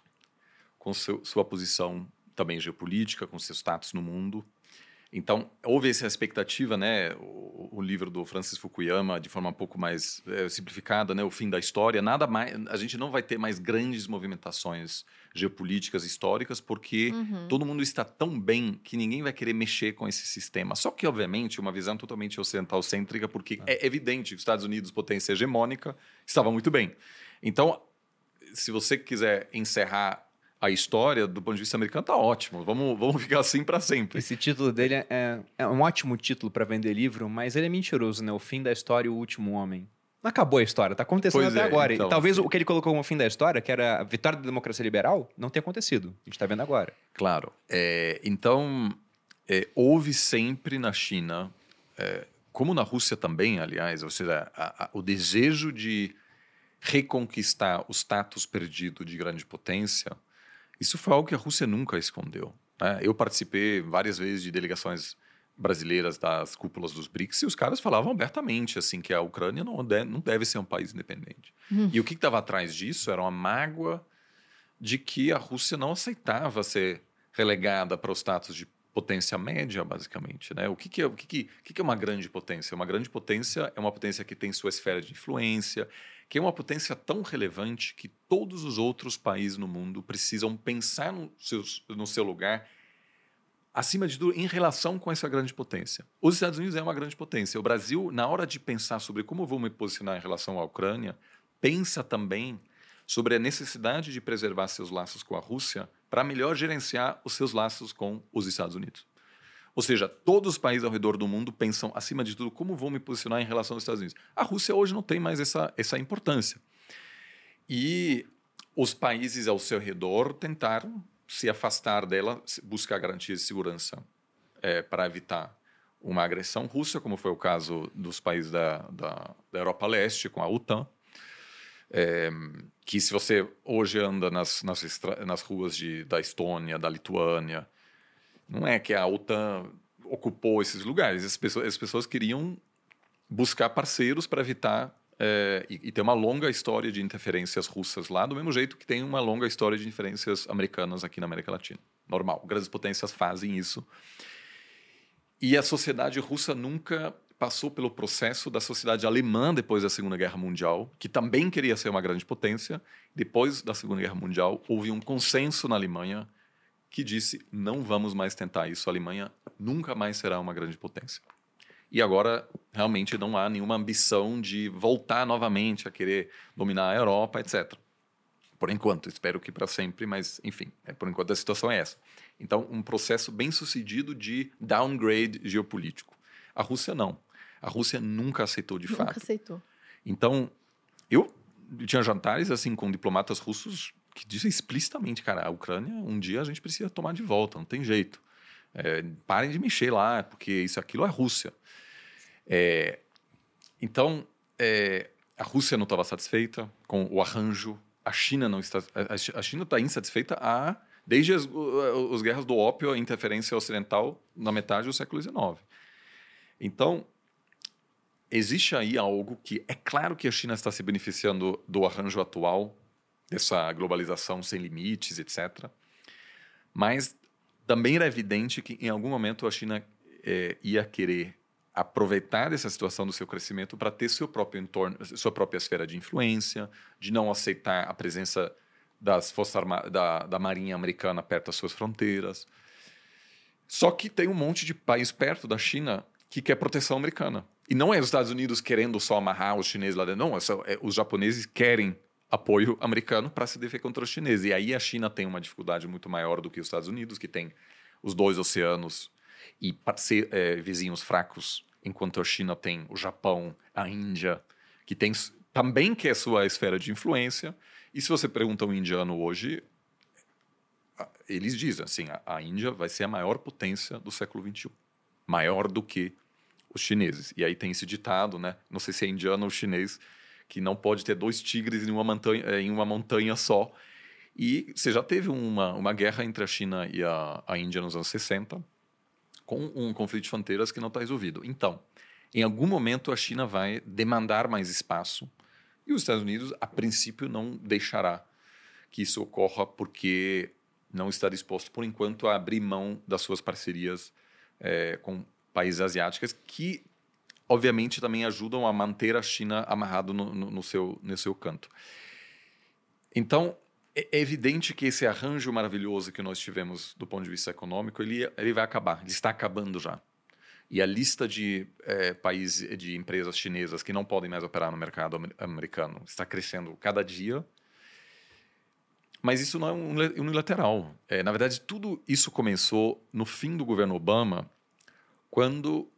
com seu, sua posição também geopolítica, com seu status no mundo. Então, houve essa expectativa, né? O, o livro do Francis Fukuyama, de forma um pouco mais é, simplificada, né? O fim da história, nada mais, a gente não vai ter mais grandes movimentações geopolíticas históricas, porque uhum. todo mundo está tão bem que ninguém vai querer mexer com esse sistema. Só que, obviamente, uma visão totalmente ocidental-cêntrica, porque ah. é evidente que os Estados Unidos, potência hegemônica, estava muito bem. Então, se você quiser encerrar a história, do ponto de vista americano, tá ótimo. Vamos, vamos ficar assim para sempre. Esse título dele é, é um ótimo título para vender livro, mas ele é mentiroso, né? O fim da história e o último homem. Não acabou a história, tá acontecendo pois até é, agora. Então, e talvez sim. o que ele colocou como fim da história, que era a vitória da democracia liberal, não tenha acontecido. A gente tá vendo agora. Claro. É, então, é, houve sempre na China, é, como na Rússia também, aliás, ou seja, a, a, o desejo de reconquistar o status perdido de grande potência. Isso foi algo que a Rússia nunca escondeu, né? Eu participei várias vezes de delegações brasileiras das cúpulas dos BRICS e os caras falavam abertamente assim, que a Ucrânia não deve, não deve ser um país independente. Hum. E o que estava atrás disso era uma mágoa de que a Rússia não aceitava ser relegada para o status de potência média, basicamente, né? O que, que, é, o que, que, que, que é uma grande potência? Uma grande potência é uma potência que tem sua esfera de influência, que é uma potência tão relevante que todos os outros países no mundo precisam pensar no, seus, no seu lugar, acima de tudo, em relação com essa grande potência. Os Estados Unidos é uma grande potência. O Brasil, na hora de pensar sobre como eu vou me posicionar em relação à Ucrânia, pensa também sobre a necessidade de preservar seus laços com a Rússia para melhor gerenciar os seus laços com os Estados Unidos. Ou seja, todos os países ao redor do mundo pensam, acima de tudo, como vão me posicionar em relação aos Estados Unidos. A Rússia hoje não tem mais essa, essa importância. E os países ao seu redor tentaram se afastar dela, buscar garantias de segurança é, para evitar uma agressão russa, como foi o caso dos países da, da, da Europa Leste, com a OTAN. É, que se você hoje anda nas, nas, estra- nas ruas de, da Estônia, da Lituânia, não é que a OTAN ocupou esses lugares. As pessoas, as pessoas queriam buscar parceiros para evitar... É, e, e tem uma longa história de interferências russas lá, do mesmo jeito que tem uma longa história de interferências americanas aqui na América Latina. Normal. Grandes potências fazem isso. E a sociedade russa nunca passou pelo processo da sociedade alemã depois da Segunda Guerra Mundial, que também queria ser uma grande potência. Depois da Segunda Guerra Mundial, houve um consenso na Alemanha que disse, não vamos mais tentar isso, a Alemanha nunca mais será uma grande potência. E agora, realmente, não há nenhuma ambição de voltar novamente a querer dominar a Europa, etcétera. Por enquanto, espero que para sempre, mas, enfim, é, por enquanto a situação é essa. Então, um processo bem sucedido de downgrade geopolítico. A Rússia não. A Rússia nunca aceitou, de fato. Nunca aceitou. Então, eu tinha jantares, assim, com diplomatas russos que dizem explicitamente, cara, a Ucrânia, um dia a gente precisa tomar de volta, não tem jeito. É, parem de mexer lá, porque isso, aquilo é Rússia. É, então, é, a Rússia não estava satisfeita com o arranjo, a China não está... A China está insatisfeita a, desde as, as guerras do ópio, a interferência ocidental na metade do século dezenove. Então, existe aí algo que... É claro que a China está se beneficiando do arranjo atual, dessa globalização sem limites, etcétera. Mas também era evidente que em algum momento a China é, ia querer aproveitar essa situação do seu crescimento para ter seu próprio entorno, sua própria esfera de influência, de não aceitar a presença das forças armadas, da, da marinha americana perto das suas fronteiras. Só que tem um monte de país perto da China que quer proteção americana. E não é os Estados Unidos querendo só amarrar os chineses lá dentro, não. É, os japoneses querem apoio americano para se defender contra os chineses. E aí a China tem uma dificuldade muito maior do que os Estados Unidos, que tem os dois oceanos e parce- é, vizinhos fracos enquanto a China tem o Japão, a Índia, que tem, também quer sua esfera de influência. E se você pergunta um indiano hoje, eles dizem assim, a, a Índia vai ser a maior potência do século vinte e um, maior do que os chineses. E aí tem esse ditado, né? Não sei se é indiano ou chinês, que não pode ter dois tigres em uma montanha, em uma montanha só. E você já teve uma, uma guerra entre a China e a, a Índia nos anos sessenta, com um conflito de fronteiras que não está resolvido. Então, em algum momento a China vai demandar mais espaço e os Estados Unidos, a princípio, não deixará que isso ocorra porque não está disposto, por enquanto, a abrir mão das suas parcerias é, com países asiáticos que, obviamente, também ajudam a manter a China amarrada no, no, no, seu, no seu canto. Então, é evidente que esse arranjo maravilhoso que nós tivemos do ponto de vista econômico, ele, ele vai acabar, ele está acabando já. E a lista de é, países, de empresas chinesas que não podem mais operar no mercado americano está crescendo cada dia. Mas isso não é unilateral. É, na verdade, tudo isso começou no fim do governo Obama, quando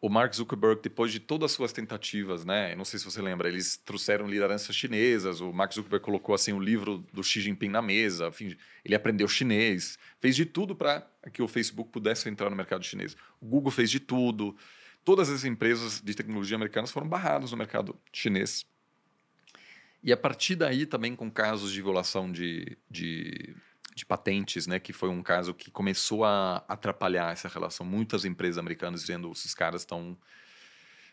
o Mark Zuckerberg, depois de todas as suas tentativas, né? Não sei se você lembra, eles trouxeram lideranças chinesas, o Mark Zuckerberg colocou assim, o livro do Xi Jinping na mesa, enfim, ele aprendeu chinês, fez de tudo para que o Facebook pudesse entrar no mercado chinês. O Google fez de tudo. Todas as empresas de tecnologia americanas foram barradas no mercado chinês. E a partir daí também com casos de violação de, de, de patentes, né, que foi um caso que começou a atrapalhar essa relação. Muitas empresas americanas dizendo que esses caras estão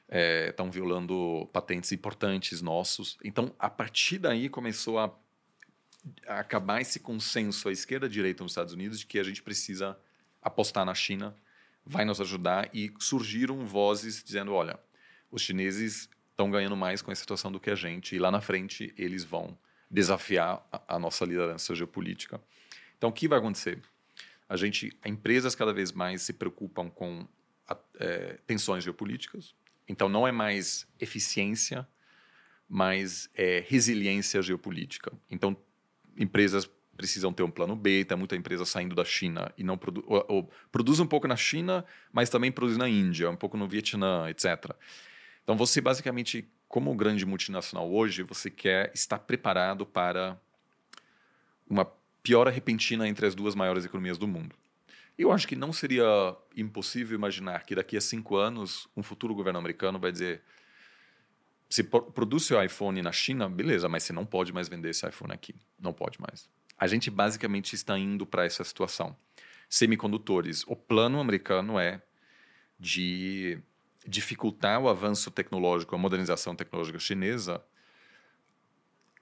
é, tão violando patentes importantes nossos. Então, a partir daí começou a, a acabar esse consenso à esquerda e à direita nos Estados Unidos de que a gente precisa apostar na China, vai nos ajudar. E surgiram vozes dizendo, olha, os chineses estão ganhando mais com a situação do que a gente, e lá na frente eles vão desafiar a, a nossa liderança geopolítica. Então, o que vai acontecer? A gente, empresas cada vez mais se preocupam com a, é, tensões geopolíticas, então não é mais eficiência, mas é resiliência geopolítica. Então, empresas precisam ter um plano B, tem muita empresa saindo da China, e não produ- ou, ou, produz um pouco na China, mas também produz na Índia, um pouco no Vietnã, etcétera. Então, você basicamente, como grande multinacional hoje, você quer estar preparado para uma piora repentina entre as duas maiores economias do mundo. Eu acho que não seria impossível imaginar que daqui a cinco anos, um futuro governo americano vai dizer, se produz seu iPhone na China, beleza, mas você não pode mais vender esse iPhone aqui. Não pode mais. A gente basicamente está indo para essa situação. Semicondutores. O plano americano é de dificultar o avanço tecnológico, a modernização tecnológica chinesa,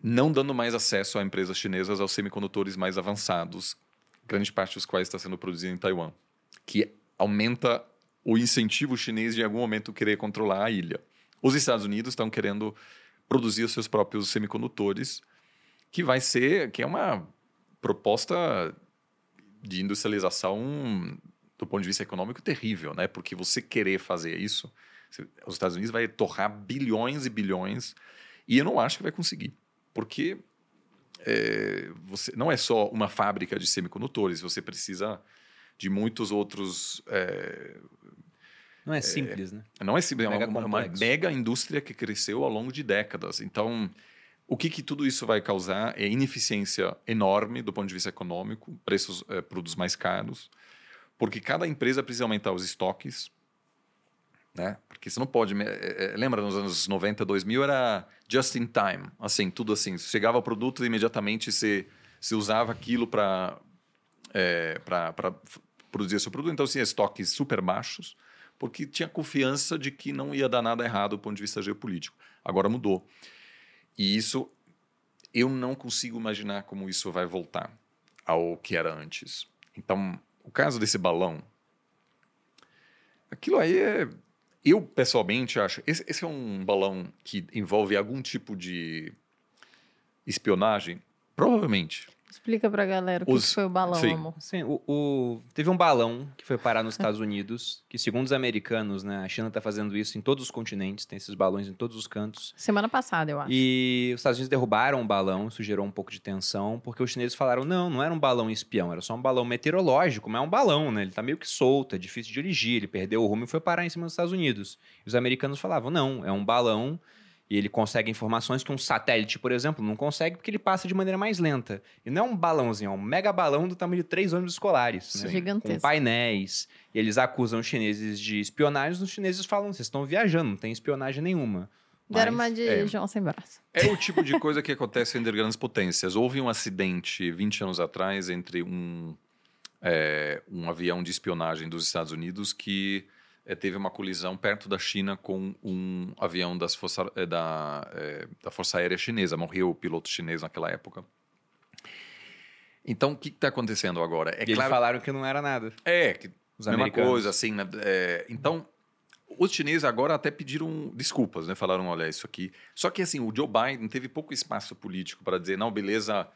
não dando mais acesso a empresas chinesas aos semicondutores mais avançados, grande parte dos quais está sendo produzido em Taiwan, que aumenta o incentivo chinês de em algum momento querer controlar a ilha. Os Estados Unidos estão querendo produzir os seus próprios semicondutores, que vai ser, que é uma proposta de industrialização do ponto de vista econômico, terrível, né? Porque você querer fazer isso, os Estados Unidos vai torrar bilhões e bilhões, e eu não acho que vai conseguir, porque é, você, não é só uma fábrica de semicondutores, você precisa de muitos outros... É, não é simples, é, né? Não é simples, é mega uma, uma mega indústria que cresceu ao longo de décadas. Então, o que, que tudo isso vai causar é ineficiência enorme do ponto de vista econômico, preços, é, produtos mais caros, porque cada empresa precisa aumentar os estoques, né? Porque você não pode... Lembra, nos anos noventa, dois mil, era just in time, assim, tudo assim. Chegava o produto e imediatamente você, você usava aquilo para é, produzir o seu produto. Então, tinha estoques super baixos, porque tinha confiança de que não ia dar nada errado do ponto de vista geopolítico. Agora mudou. E isso, eu não consigo imaginar como isso vai voltar ao que era antes. Então, o caso desse balão, aquilo aí é... Eu, pessoalmente, acho... Esse, esse é um balão que envolve algum tipo de espionagem? Provavelmente. Explica pra galera o os... que foi o balão, Sim. amor. Sim, o, o... teve um balão que foi parar nos Estados Unidos, que segundo os americanos, né, a China tá fazendo isso em todos os continentes, tem esses balões em todos os cantos. Semana passada, eu acho. E os Estados Unidos derrubaram o balão, isso gerou um pouco de tensão, porque os chineses falaram, não, não era um balão espião, era só um balão meteorológico, mas é um balão, né, ele tá meio que solto, é difícil de dirigir, ele perdeu o rumo e foi parar em cima dos Estados Unidos. E os americanos falavam, não, é um balão... E ele consegue informações que um satélite, por exemplo, não consegue porque ele passa de maneira mais lenta. E não é um balãozinho, é um mega balão do tamanho de três ônibus escolares. Né? Gigantesco. Com painéis. E eles acusam os chineses de espionagem. Os chineses falam, vocês estão viajando, não tem espionagem nenhuma. Deram uma de é, João sem braço. É o tipo de coisa que acontece entre grandes potências. Houve um acidente vinte anos atrás entre um, é, um avião de espionagem dos Estados Unidos que... teve uma colisão perto da China com um avião das força, da, da Força Aérea Chinesa. Morreu o piloto chinês naquela época. Então, o que está acontecendo agora? É e claro, eles falaram que não era nada. É, que os mesma americanos. Coisa, assim. Né? É, então, os chineses agora até pediram desculpas, né? Falaram, olha, isso aqui... Só que, assim, o Joe Biden teve pouco espaço político para dizer, não, beleza,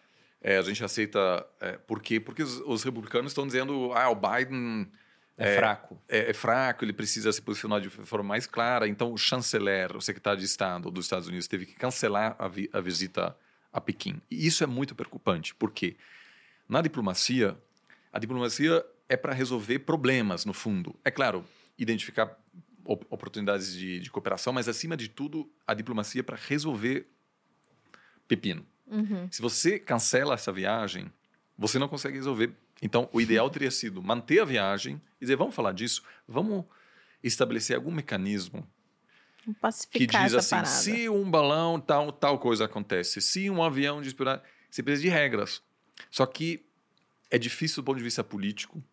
é, a gente aceita... É, por quê? Porque os, os republicanos estão dizendo, ah, o Biden... É, é fraco. É, é fraco, ele precisa se posicionar de forma mais clara. Então, o chanceler, o secretário de Estado dos Estados Unidos teve que cancelar a, vi- a visita a Pequim. E isso é muito preocupante, porque na diplomacia, a diplomacia é para resolver problemas, no fundo. É claro, identificar op- oportunidades de, de cooperação, mas, acima de tudo, a diplomacia é para resolver pepino. Uhum. Se você cancela essa viagem, você não consegue resolver. Então, o ideal teria sido manter a viagem e dizer, vamos falar disso, vamos estabelecer algum mecanismo que diz assim, parada. Se um balão, tal, tal coisa acontece, se um avião de espionagem, você precisa de regras. Só que é difícil do ponto de vista político.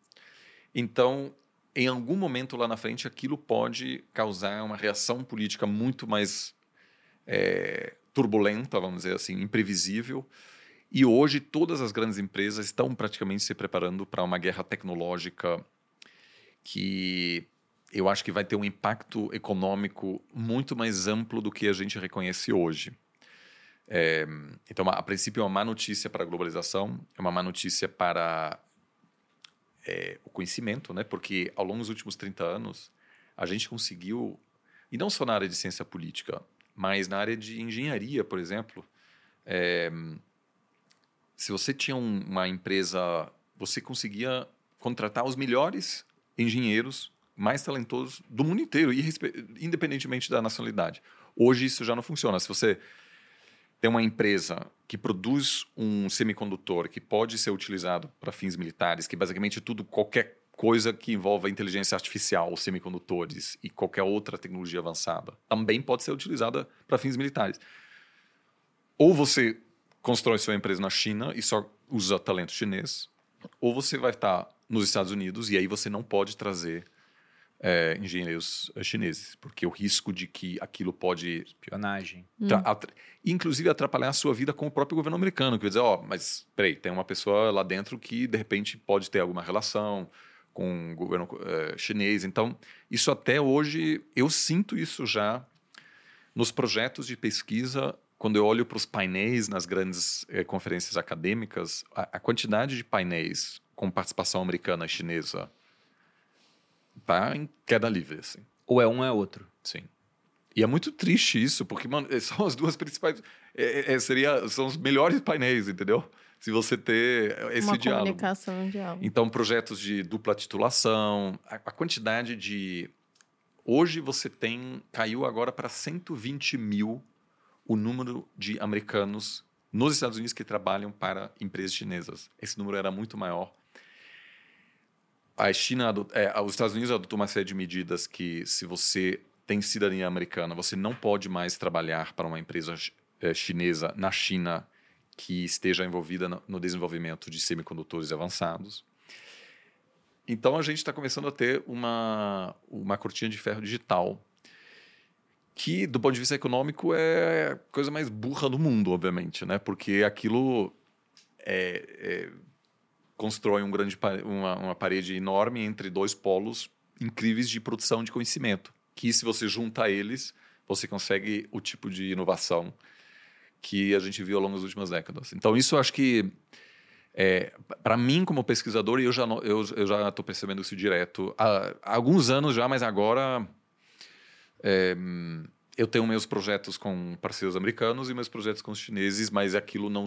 Então, em algum momento lá na frente, aquilo pode causar uma reação política muito mais é, turbulenta, vamos dizer assim, imprevisível. E hoje todas as grandes empresas estão praticamente se preparando para uma guerra tecnológica que eu acho que vai ter um impacto econômico muito mais amplo do que a gente reconhece hoje. É, então, a princípio, é uma má notícia para a globalização, é uma má notícia para é, o conhecimento, né? Porque ao longo dos últimos trinta anos a gente conseguiu, e não só na área de ciência política, mas na área de engenharia, por exemplo, é, se você tinha um, uma empresa, você conseguia contratar os melhores engenheiros mais talentosos do mundo inteiro, independentemente da nacionalidade. Hoje isso já não funciona. Se você tem uma empresa que produz um semicondutor que pode ser utilizado para fins militares, que basicamente tudo, qualquer coisa que envolva inteligência artificial, semicondutores e qualquer outra tecnologia avançada, também pode ser utilizada para fins militares. Ou você... constrói sua empresa na China e só usa talento chinês, ou você vai estar nos Estados Unidos e aí você não pode trazer é, engenheiros chineses, porque o risco de que aquilo pode... Espionagem. Tra- atra- inclusive atrapalhar a sua vida com o próprio governo americano, que vai dizer, ó, oh, mas peraí, tem uma pessoa lá dentro que de repente pode ter alguma relação com o governo é, chinês. Então, isso até hoje, eu sinto isso já nos projetos de pesquisa. Quando eu olho para os painéis nas grandes eh, conferências acadêmicas, a, a quantidade de painéis com participação americana e chinesa está em queda livre. Assim. Ou é um ou é outro. Sim. E é muito triste isso, porque mano, são as duas principais... É, é, seria, são os melhores painéis, entendeu? Se você ter esse Uma diálogo. Uma comunicação, um diálogo. Então, projetos de dupla titulação, a, a quantidade de... Hoje você tem... Caiu agora para cento e vinte mil... o número de americanos nos Estados Unidos que trabalham para empresas chinesas. Esse número era muito maior. A China adot... é, os Estados Unidos adotou uma série de medidas que, se você tem cidadania americana, você não pode mais trabalhar para uma empresa eh, chinesa na China que esteja envolvida no, no desenvolvimento de semicondutores avançados. Então, a gente está começando a ter uma, uma cortina de ferro digital que, do ponto de vista econômico, é a coisa mais burra do mundo, obviamente, né? Porque aquilo é, é, constrói um grande, uma, uma parede enorme entre dois polos incríveis de produção de conhecimento, que, se você junta eles, você consegue o tipo de inovação que a gente viu ao longo das últimas décadas. Então, isso eu acho que É, para mim, como pesquisador, e eu já eu, eu já estou percebendo isso direto há, há alguns anos já, mas agora é, eu tenho meus projetos com parceiros americanos e meus projetos com os chineses, mas aquilo não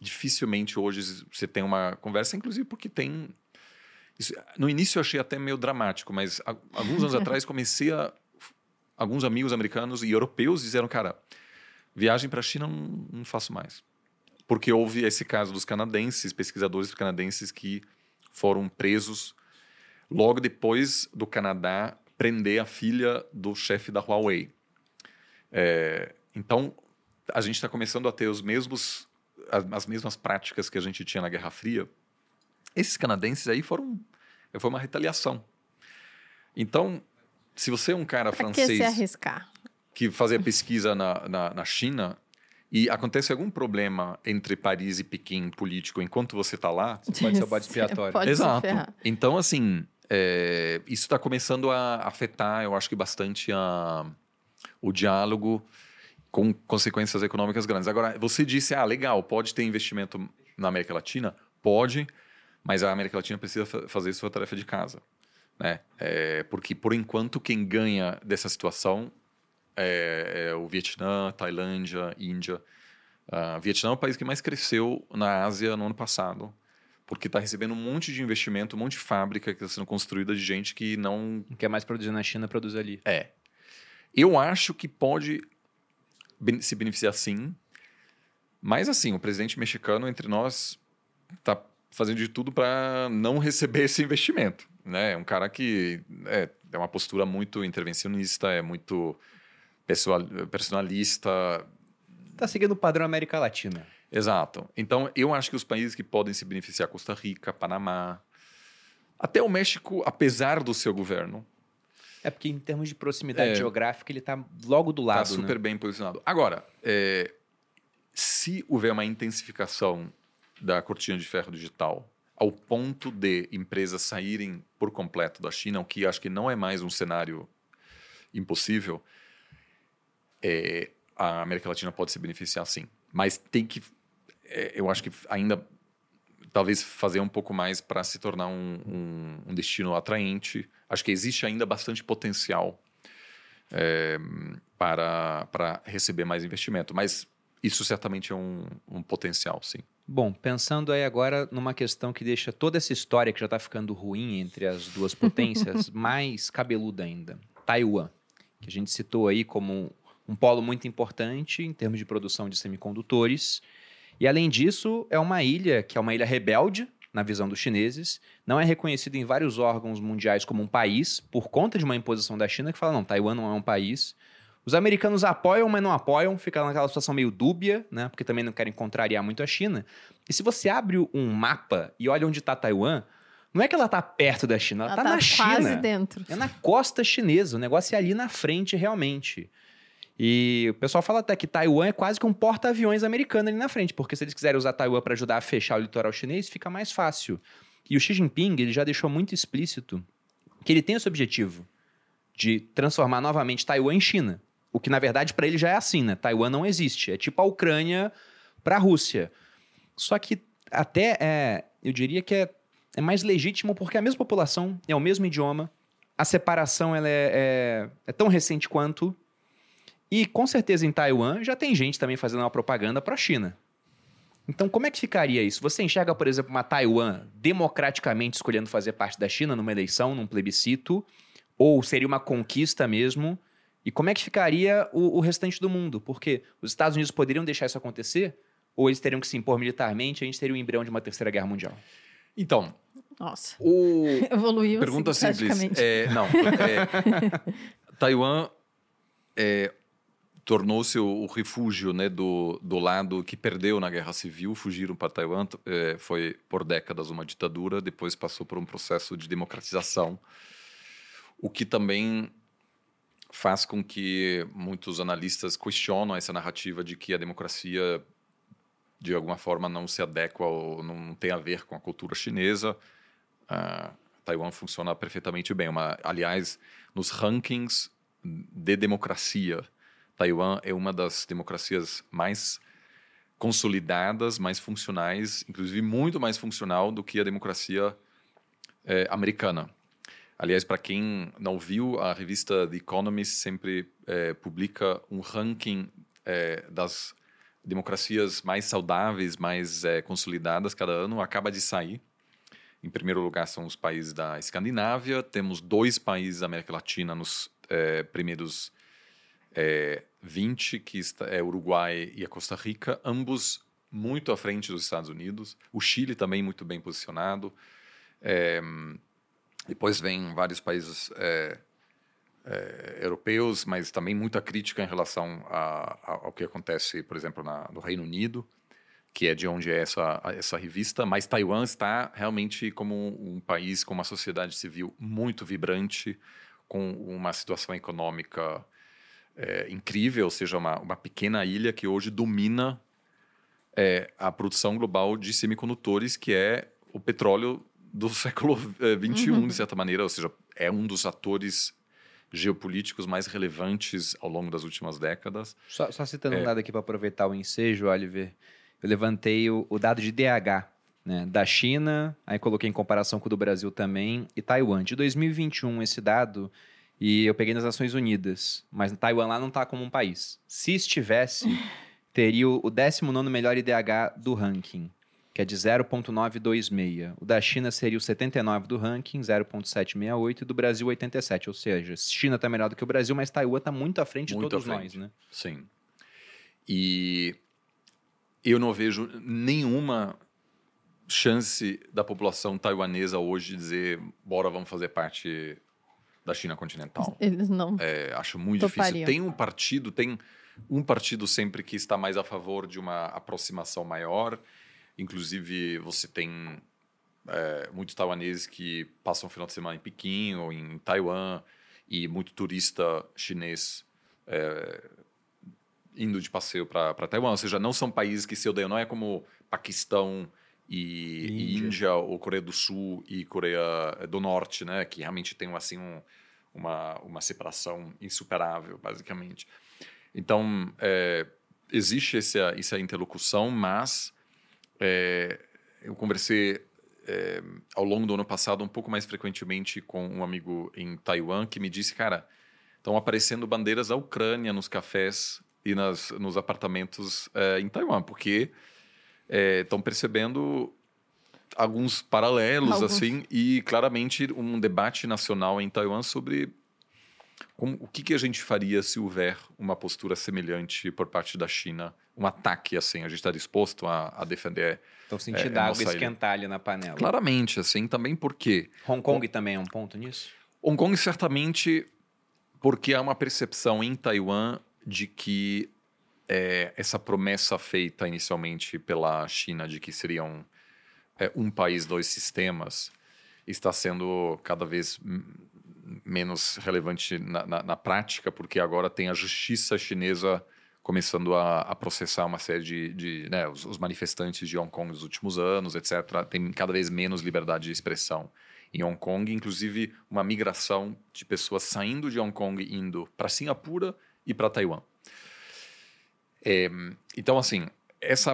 dificilmente hoje você tem uma conversa, inclusive porque tem isso, no início eu achei até meio dramático, mas a, alguns anos atrás comecei a alguns amigos americanos e europeus disseram, cara, viagem para a China não, não faço mais. Porque houve esse caso dos canadenses, pesquisadores canadenses que foram presos logo depois do Canadá prender a filha do chefe da Huawei. É, então, a gente está começando a ter os mesmos, as, as mesmas práticas que a gente tinha na Guerra Fria. Esses canadenses aí foram... Foi uma retaliação. Então, se você é um cara pra francês... que se arriscar? Que fazia pesquisa na, na, na China... E acontece algum problema entre Paris e Pequim político enquanto você está lá... Você pode ser o bode expiatório. Exato. Então, assim, é, isso está começando a afetar, eu acho que bastante, a, o diálogo com consequências econômicas grandes. Agora, você disse, ah, legal, pode ter investimento na América Latina? Pode, mas a América Latina precisa fazer sua tarefa de casa. Né? É, porque, por enquanto, quem ganha dessa situação... É, é o Vietnã, Tailândia, Índia. Uh, Vietnã é o país que mais cresceu na Ásia no ano passado, porque está recebendo um monte de investimento, um monte de fábrica que está sendo construída de gente que não... Quer mais produzir na China, produz ali. É. Eu acho que pode se beneficiar sim, mas assim, o presidente mexicano entre nós está fazendo de tudo para não receber esse investimento. Né? É um cara que é, é uma postura muito intervencionista, é muito... Pessoal, personalista. Está seguindo o padrão América Latina. Exato. Então, eu acho que os países que podem se beneficiar, Costa Rica, Panamá, até o México, apesar do seu governo... É porque, em termos de proximidade é, geográfica, ele está logo do lado. Está super né? bem posicionado. Agora, é, se houver uma intensificação da cortina de ferro digital ao ponto de empresas saírem por completo da China, o que acho que não é mais um cenário impossível... É, a América Latina pode se beneficiar, sim. Mas tem que... É, eu acho que ainda... Talvez fazer um pouco mais para se tornar um, um, um destino atraente. Acho que existe ainda bastante potencial é, para, para receber mais investimento. Mas isso certamente é um, um potencial, sim. Bom, pensando aí agora numa questão que deixa toda essa história que já está ficando ruim entre as duas potências mais cabeluda ainda. Taiwan, que a gente citou aí como... um polo muito importante em termos de produção de semicondutores. E, além disso, é uma ilha que é uma ilha rebelde, na visão dos chineses. Não é reconhecida em vários órgãos mundiais como um país, por conta de uma imposição da China que fala, não, Taiwan não é um país. Os americanos apoiam, mas não apoiam. Fica naquela situação meio dúbia, né? Porque também não querem contrariar muito a China. E se você abre um mapa e olha onde está Taiwan... Não é que ela está perto da China, ela está tá na China. Ela está quase dentro. É na costa chinesa. O negócio é ali na frente, realmente. E o pessoal fala até que Taiwan é quase que um porta-aviões americano ali na frente, porque se eles quiserem usar Taiwan para ajudar a fechar o litoral chinês, fica mais fácil. E o Xi Jinping ele já deixou muito explícito que ele tem esse objetivo de transformar novamente Taiwan em China, o que na verdade para ele já é assim, né? Taiwan não existe, é tipo a Ucrânia para a Rússia. Só que até, é, eu diria que é, é mais legítimo porque é a mesma população, é o mesmo idioma, a separação ela é, é, é tão recente quanto... E, com certeza, em Taiwan, já tem gente também fazendo uma propaganda para a China. Então, como é que ficaria isso? Você enxerga, por exemplo, uma Taiwan democraticamente escolhendo fazer parte da China numa eleição, num plebiscito? Ou seria uma conquista mesmo? E como é que ficaria o, o restante do mundo? Porque os Estados Unidos poderiam deixar isso acontecer? Ou eles teriam que se impor militarmente e a gente teria o embrião de uma terceira guerra mundial? Então... Nossa, o... evoluiu Pergunta simples. É, não. É... Taiwan... É... tornou-se o, o refúgio né, do, do lado que perdeu na Guerra Civil, fugiram para Taiwan, é, foi por décadas uma ditadura, depois passou por um processo de democratização, o que também faz com que muitos analistas questionam essa narrativa de que a democracia, de alguma forma, não se adequa ou não tem a ver com a cultura chinesa. Ah, Taiwan funciona perfeitamente bem. Uma, aliás, nos rankings de democracia, Taiwan é uma das democracias mais consolidadas, mais funcionais, inclusive muito mais funcional do que a democracia eh, americana. Aliás, para quem não viu, a revista The Economist sempre eh, publica um ranking eh, das democracias mais saudáveis, mais eh, consolidadas cada ano. Acaba de sair. Em primeiro lugar são os países da Escandinávia. Temos dois países da América Latina nos eh, primeiros É, vinte, que está, é Uruguai e a Costa Rica, ambos muito à frente dos Estados Unidos. O Chile também muito bem posicionado. É, depois vem vários países é, é, europeus, mas também muita crítica em relação a, a, ao que acontece, por exemplo, na, no Reino Unido, que é de onde é essa, essa revista. Mas Taiwan está realmente como um, um país com uma sociedade civil muito vibrante, com uma situação econômica É, incrível, ou seja, uma, uma pequena ilha que hoje domina é, a produção global de semicondutores, que é o petróleo do século vinte e um, uhum. de certa maneira, ou seja, é um dos atores geopolíticos mais relevantes ao longo das últimas décadas. Só, só citando é, um dado aqui para aproveitar o ensejo, Oliver, eu levantei o, o dado de D H, né, da China, aí coloquei em comparação com o do Brasil também, e Taiwan. De dois mil e vinte e um, esse dado... E eu peguei nas Nações Unidas, mas Taiwan lá não está como um país. Se estivesse, teria o décimo nono melhor I D H do ranking, que é de zero vírgula novecentos e vinte e seis. O da China seria o setenta e nove do ranking, zero vírgula setecentos e sessenta e oito, e do Brasil oitenta e sete. Ou seja, China está melhor do que o Brasil, mas Taiwan está muito à frente muito de todos frente. Nós, né? Sim. E eu não vejo nenhuma chance da população taiwanesa hoje dizer, bora, vamos fazer parte... da China continental. Eles não. É, acho muito topariam. Difícil. Tem um partido, tem um partido sempre que está mais a favor de uma aproximação maior. Inclusive, você tem é, muitos taiwaneses que passam o final de semana em Pequim ou em Taiwan, e muito turista chinês é, indo de passeio para Taiwan. Ou seja, não são países que se odeiam. Não é como Paquistão... E Índia. Índia ou Coreia do Sul e Coreia do Norte, né? Que realmente tem assim, um, uma, uma separação insuperável, basicamente. Então, é, existe essa, essa interlocução, mas é, eu conversei é, ao longo do ano passado um pouco mais frequentemente com um amigo em Taiwan que me disse, cara, estão aparecendo bandeiras da Ucrânia nos cafés e nas, nos apartamentos é, em Taiwan, porque... estão é, percebendo alguns paralelos, alguns. Assim, e claramente um debate nacional em Taiwan sobre como, o que, que a gente faria se houver uma postura semelhante por parte da China, um ataque, assim, a gente está disposto a, a defender... Então, sentir é, da água esquentar ali na panela. Claramente, assim, também porque... Hong Kong o, também é um ponto nisso? Hong Kong, certamente, porque há uma percepção em Taiwan de que É, essa promessa feita inicialmente pela China de que seriam é, um país, dois sistemas, está sendo cada vez m- menos relevante na, na, na prática, porque agora tem a justiça chinesa começando a, a processar uma série de... de né, os, os manifestantes de Hong Kong nos últimos anos, etcétera. Tem cada vez menos liberdade de expressão em Hong Kong, inclusive uma migração de pessoas saindo de Hong Kong indo para Singapura e para Taiwan. É, então, assim, essa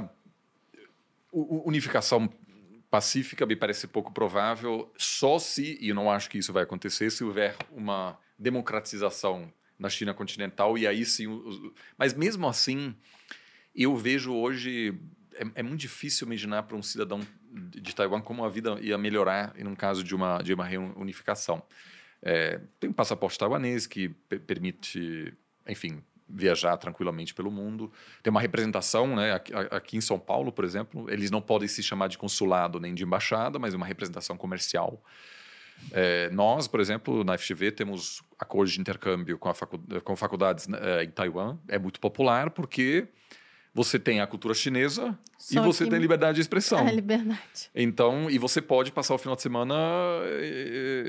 unificação pacífica me parece pouco provável, só se, e eu não acho que isso vai acontecer, se houver uma democratização na China continental, e aí sim... Os, mas mesmo assim, eu vejo hoje... É, é muito difícil imaginar para um cidadão de, de Taiwan como a vida ia melhorar em um caso de uma, de uma reunificação. É, tem um passaporte taiwanês que p- permite, enfim... viajar tranquilamente pelo mundo. Tem uma representação, né? Aqui em São Paulo, por exemplo, eles não podem se chamar de consulado nem de embaixada, mas uma representação comercial. É, nós, por exemplo, na F G V, temos acordos de intercâmbio com, a facu- com faculdades é, em Taiwan. É muito popular porque você tem a cultura chinesa Só e você tem liberdade de expressão. É, liberdade. Então, e você pode passar o final de semana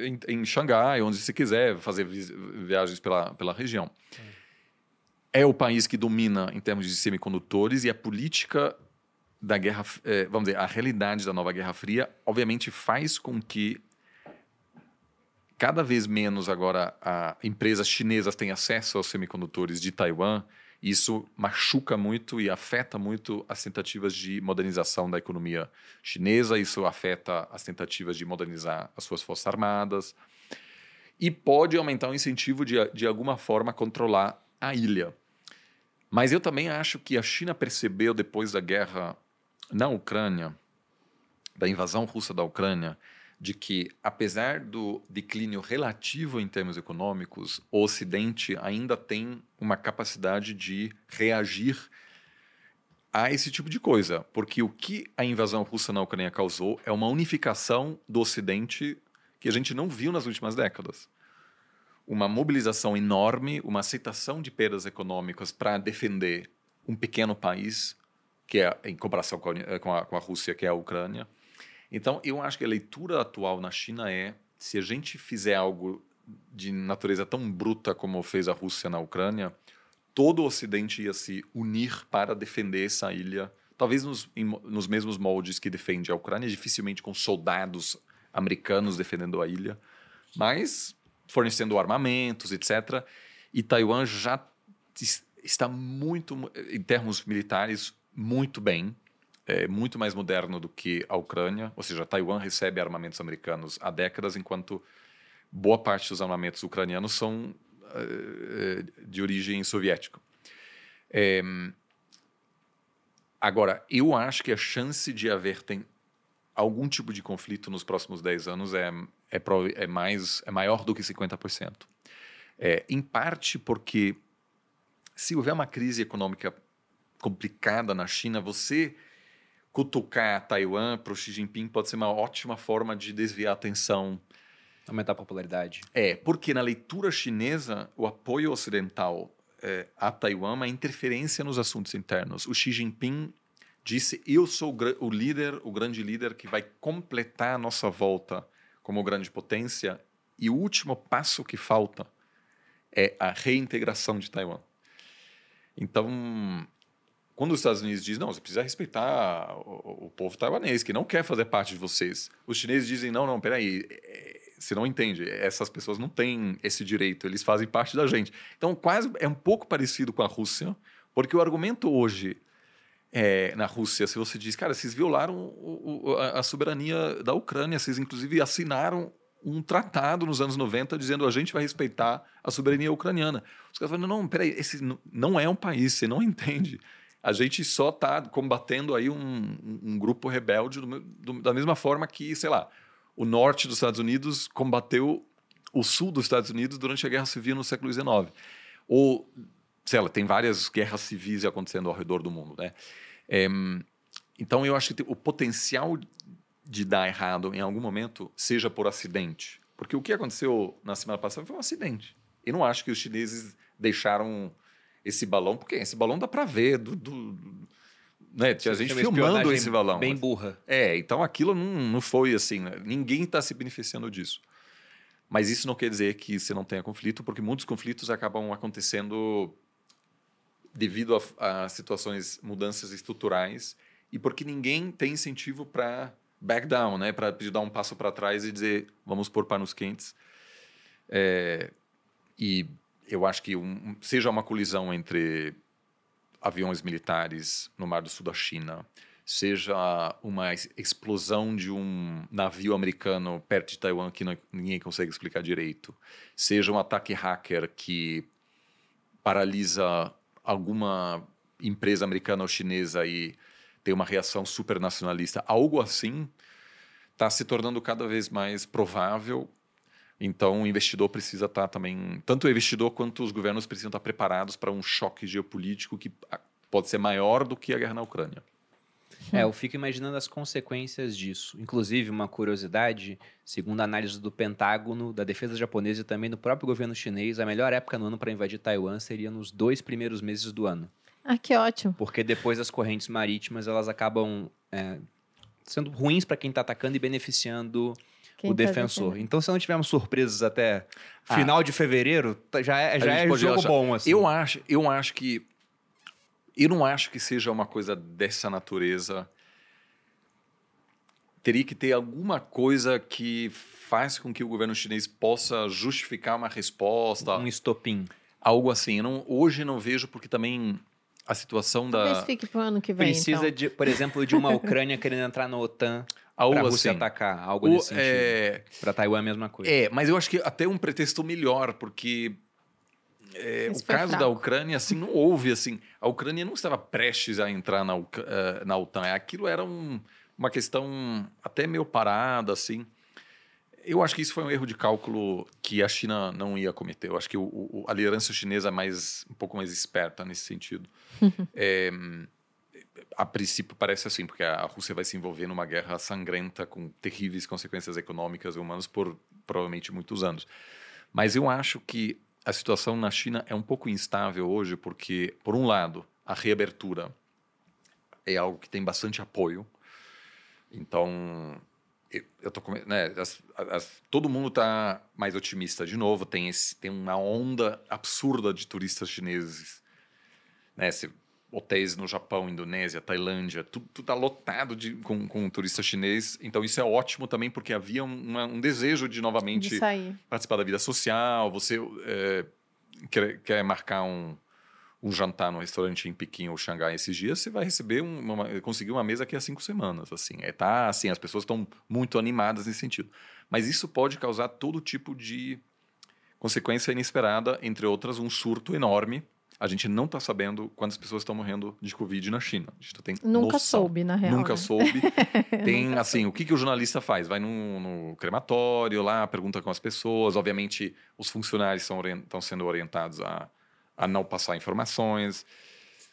em, em Xangai, onde você quiser, fazer vi- viagens pela, pela região. É. É o país que domina em termos de semicondutores, e a política da guerra, vamos dizer, a realidade da nova Guerra Fria, obviamente faz com que cada vez menos agora a empresas chinesas tenham acesso aos semicondutores de Taiwan Isso machuca muito e afeta muito as tentativas de modernização da economia chinesa, isso afeta as tentativas de modernizar as suas forças armadas e pode aumentar o incentivo de, de alguma forma, controlar a ilha. Mas eu também acho que a China percebeu depois da guerra na Ucrânia, da invasão russa da Ucrânia, de que, apesar do declínio relativo em termos econômicos, o Ocidente ainda tem uma capacidade de reagir a esse tipo de coisa. Porque o que a invasão russa na Ucrânia causou é uma unificação do Ocidente que a gente não viu nas últimas décadas. Uma mobilização enorme, uma aceitação de perdas econômicas para defender um pequeno país, que é em comparação com a, com a, com a Rússia, que é a Ucrânia. Então, eu acho que a leitura atual na China é, se a gente fizer algo de natureza tão bruta como fez a Rússia na Ucrânia, todo o Ocidente ia se unir para defender essa ilha, talvez nos, em, nos mesmos moldes que defende a Ucrânia, dificilmente com soldados americanos defendendo a ilha, mas fornecendo armamentos, etcétera. E Taiwan já está muito, em termos militares, muito bem. É muito mais moderno do que a Ucrânia, ou seja, Taiwan recebe armamentos americanos há décadas, enquanto boa parte dos armamentos ucranianos são uh, de origem soviética. É... Agora, eu acho que a chance de haver tem algum tipo de conflito nos próximos dez anos é, é, pro, é, mais, é maior do que cinquenta por cento. É, em parte porque se houver uma crise econômica complicada na China, você cutucar Taiwan para o Xi Jinping pode ser uma ótima forma de desviar a atenção. Aumentar a popularidade. É, porque na leitura chinesa, o apoio ocidental é, a Taiwan é uma interferência nos assuntos internos. O Xi Jinping disse, eu sou o, o líder, o grande líder que vai completar a nossa volta como grande potência e o último passo que falta é a reintegração de Taiwan. Então, quando os Estados Unidos dizem, não, você precisa respeitar o, o povo taiwanês, que não quer fazer parte de vocês. Os chineses dizem, não, não, peraí, você não entende, essas pessoas não têm esse direito, eles fazem parte da gente. Então, quase é um pouco parecido com a Rússia, porque o argumento hoje é, na Rússia, se você diz, cara, vocês violaram o, o, a soberania da Ucrânia, vocês inclusive assinaram um tratado nos anos noventa dizendo a gente vai respeitar a soberania ucraniana. Os caras falam, não, não, peraí, esse não é um país, você não entende. A gente só está combatendo aí um, um grupo rebelde do, do, da mesma forma que, sei lá, o norte dos Estados Unidos combateu o sul dos Estados Unidos durante a Guerra Civil no século dezenove. Ou, sei lá, tem várias guerras civis acontecendo ao redor do mundo, né? É, então, eu acho que o potencial de dar errado em algum momento seja por acidente. Porque o que aconteceu na semana passada foi um acidente. Eu não acho que os chineses deixaram esse balão, porque esse balão dá para ver, do, do, né? Tinha gente filmando esse balão. Bem burra. É, então aquilo não, não foi assim, né? Ninguém está se beneficiando disso. Mas isso não quer dizer que você não tenha conflito, porque muitos conflitos acabam acontecendo devido a, a situações, mudanças estruturais, e porque ninguém tem incentivo para back down, né? Para dar um passo para trás e dizer, vamos pôr panos quentes. É, e eu acho que um, seja uma colisão entre aviões militares no Mar do Sul da China, seja uma explosão de um navio americano perto de Taiwan que não, ninguém consegue explicar direito, seja um ataque hacker que paralisa alguma empresa americana ou chinesa e tem uma reação supernacionalista, algo assim está se tornando cada vez mais provável. Então, o investidor precisa estar também... Tanto o investidor quanto os governos precisam estar preparados para um choque geopolítico que pode ser maior do que a guerra na Ucrânia. É, eu fico imaginando as consequências disso. Inclusive, uma curiosidade, segundo a análise do Pentágono, da defesa japonesa e também do próprio governo chinês, a melhor época no ano para invadir Taiwan seria nos dois primeiros meses do ano. Ah, que ótimo. Porque depois as correntes marítimas elas acabam é, sendo ruins para quem está atacando e beneficiando... Quem o defensor. Tá então, se não tivermos surpresas até ah, final de fevereiro, já é, já é jogo achar. Bom. Assim. Eu acho, eu acho que... Eu não acho que seja uma coisa dessa natureza. Teria que ter alguma coisa que faz com que o governo chinês possa justificar uma resposta. Um estopim. algo assim. Não, hoje não vejo, porque também a situação da... Talvez fique pro ano que vem, Precisa, então. de, por exemplo, de uma Ucrânia querendo entrar na OTAN para a Rússia assim, atacar, algo o, nesse sentido. É... Para Taiwan é a mesma coisa. É, mas eu acho que até um pretexto melhor, porque... É, o caso fraco. da Ucrânia, assim, não houve, assim... A Ucrânia não estava prestes a entrar na, uh, na OTAN. Aquilo era um, uma questão até meio parada, assim. Eu acho que isso foi um erro de cálculo que a China não ia cometer. Eu acho que o, o, a liderança chinesa é mais, um pouco mais esperta nesse sentido. é, a princípio parece assim, porque a Rússia vai se envolver numa guerra sangrenta com terríveis consequências econômicas e humanas por provavelmente muitos anos. Mas eu acho que a situação na China é um pouco instável hoje porque, por um lado, a reabertura é algo que tem bastante apoio. Então, eu, eu tô, né, as, as, todo mundo está mais otimista. De novo, tem, esse, tem uma onda absurda de turistas chineses. Né, se, hotéis no Japão, Indonésia, Tailândia, tudo está lotado de, com, com turista chinês. Então, isso é ótimo também, porque havia uma, um desejo de, novamente, de participar da vida social. Você é, quer, quer marcar um, um jantar num restaurante em Pequim ou Xangai esses dias, você vai receber um, uma, conseguir uma mesa aqui há cinco semanas. Assim. É, tá, assim, as pessoas estão muito animadas nesse sentido. Mas isso pode causar todo tipo de consequência inesperada, entre outras, um surto enorme. A gente não está sabendo quantas pessoas estão morrendo de Covid na China. A gente não tem Nunca noção. soube, na real. Nunca né? soube. Tem, Nunca assim, soube. O que, que o jornalista faz? Vai no, no crematório lá, pergunta com as pessoas. Obviamente, os funcionários estão orient, sendo orientados a, a não passar informações.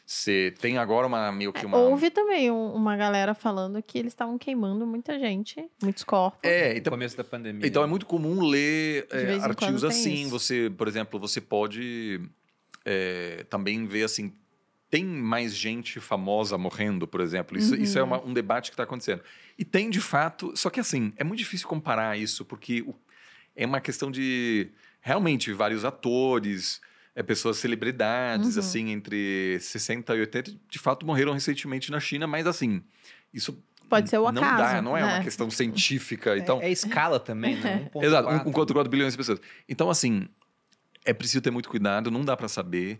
Você tem agora uma, meio que uma... É, houve também um, uma galera falando que eles estavam queimando muita gente, muitos corpos. É, então, no começo da pandemia. Então, é muito comum ler é, artigos assim. Você, por exemplo, você pode... É, também ver assim, tem mais gente famosa morrendo, por exemplo. Isso, uhum. isso é uma, um debate que está acontecendo. E tem, de fato... Só que, assim, é muito difícil comparar isso, porque o, é uma questão de, realmente, vários atores, é, pessoas, celebridades, uhum. assim, entre sessenta e oitenta, de fato, morreram recentemente na China, mas, assim, isso... Pode ser o acaso. Não dá, não é, né? uma questão científica. É, então... é escala também, né? um ponto quatro Exato, um vírgula quatro bilhões de pessoas. Então, assim... É preciso ter muito cuidado, não dá para saber.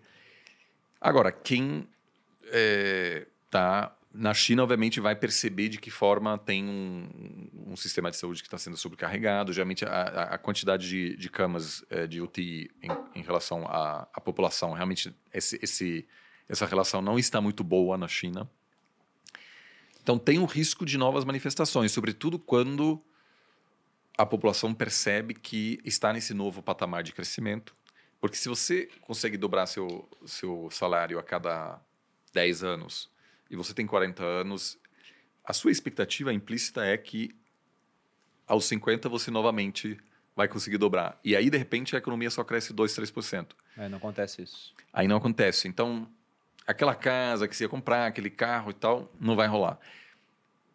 Agora, quem está é, na China, obviamente, vai perceber de que forma tem um, um sistema de saúde que está sendo sobrecarregado. Geralmente, a, a quantidade de, de camas é, de U T I em, em relação à, à população, realmente, esse, esse, essa relação não está muito boa na China. Então, tem um risco de novas manifestações, sobretudo quando a população percebe que está nesse novo patamar de crescimento. Porque se você consegue dobrar seu, seu salário a cada dez anos e você tem quarenta anos, a sua expectativa implícita é que aos cinquenta você novamente vai conseguir dobrar. E aí, de repente, a economia só cresce dois, três por cento. É, não acontece isso. Aí não acontece. Então, aquela casa que você ia comprar, aquele carro e tal, não vai rolar.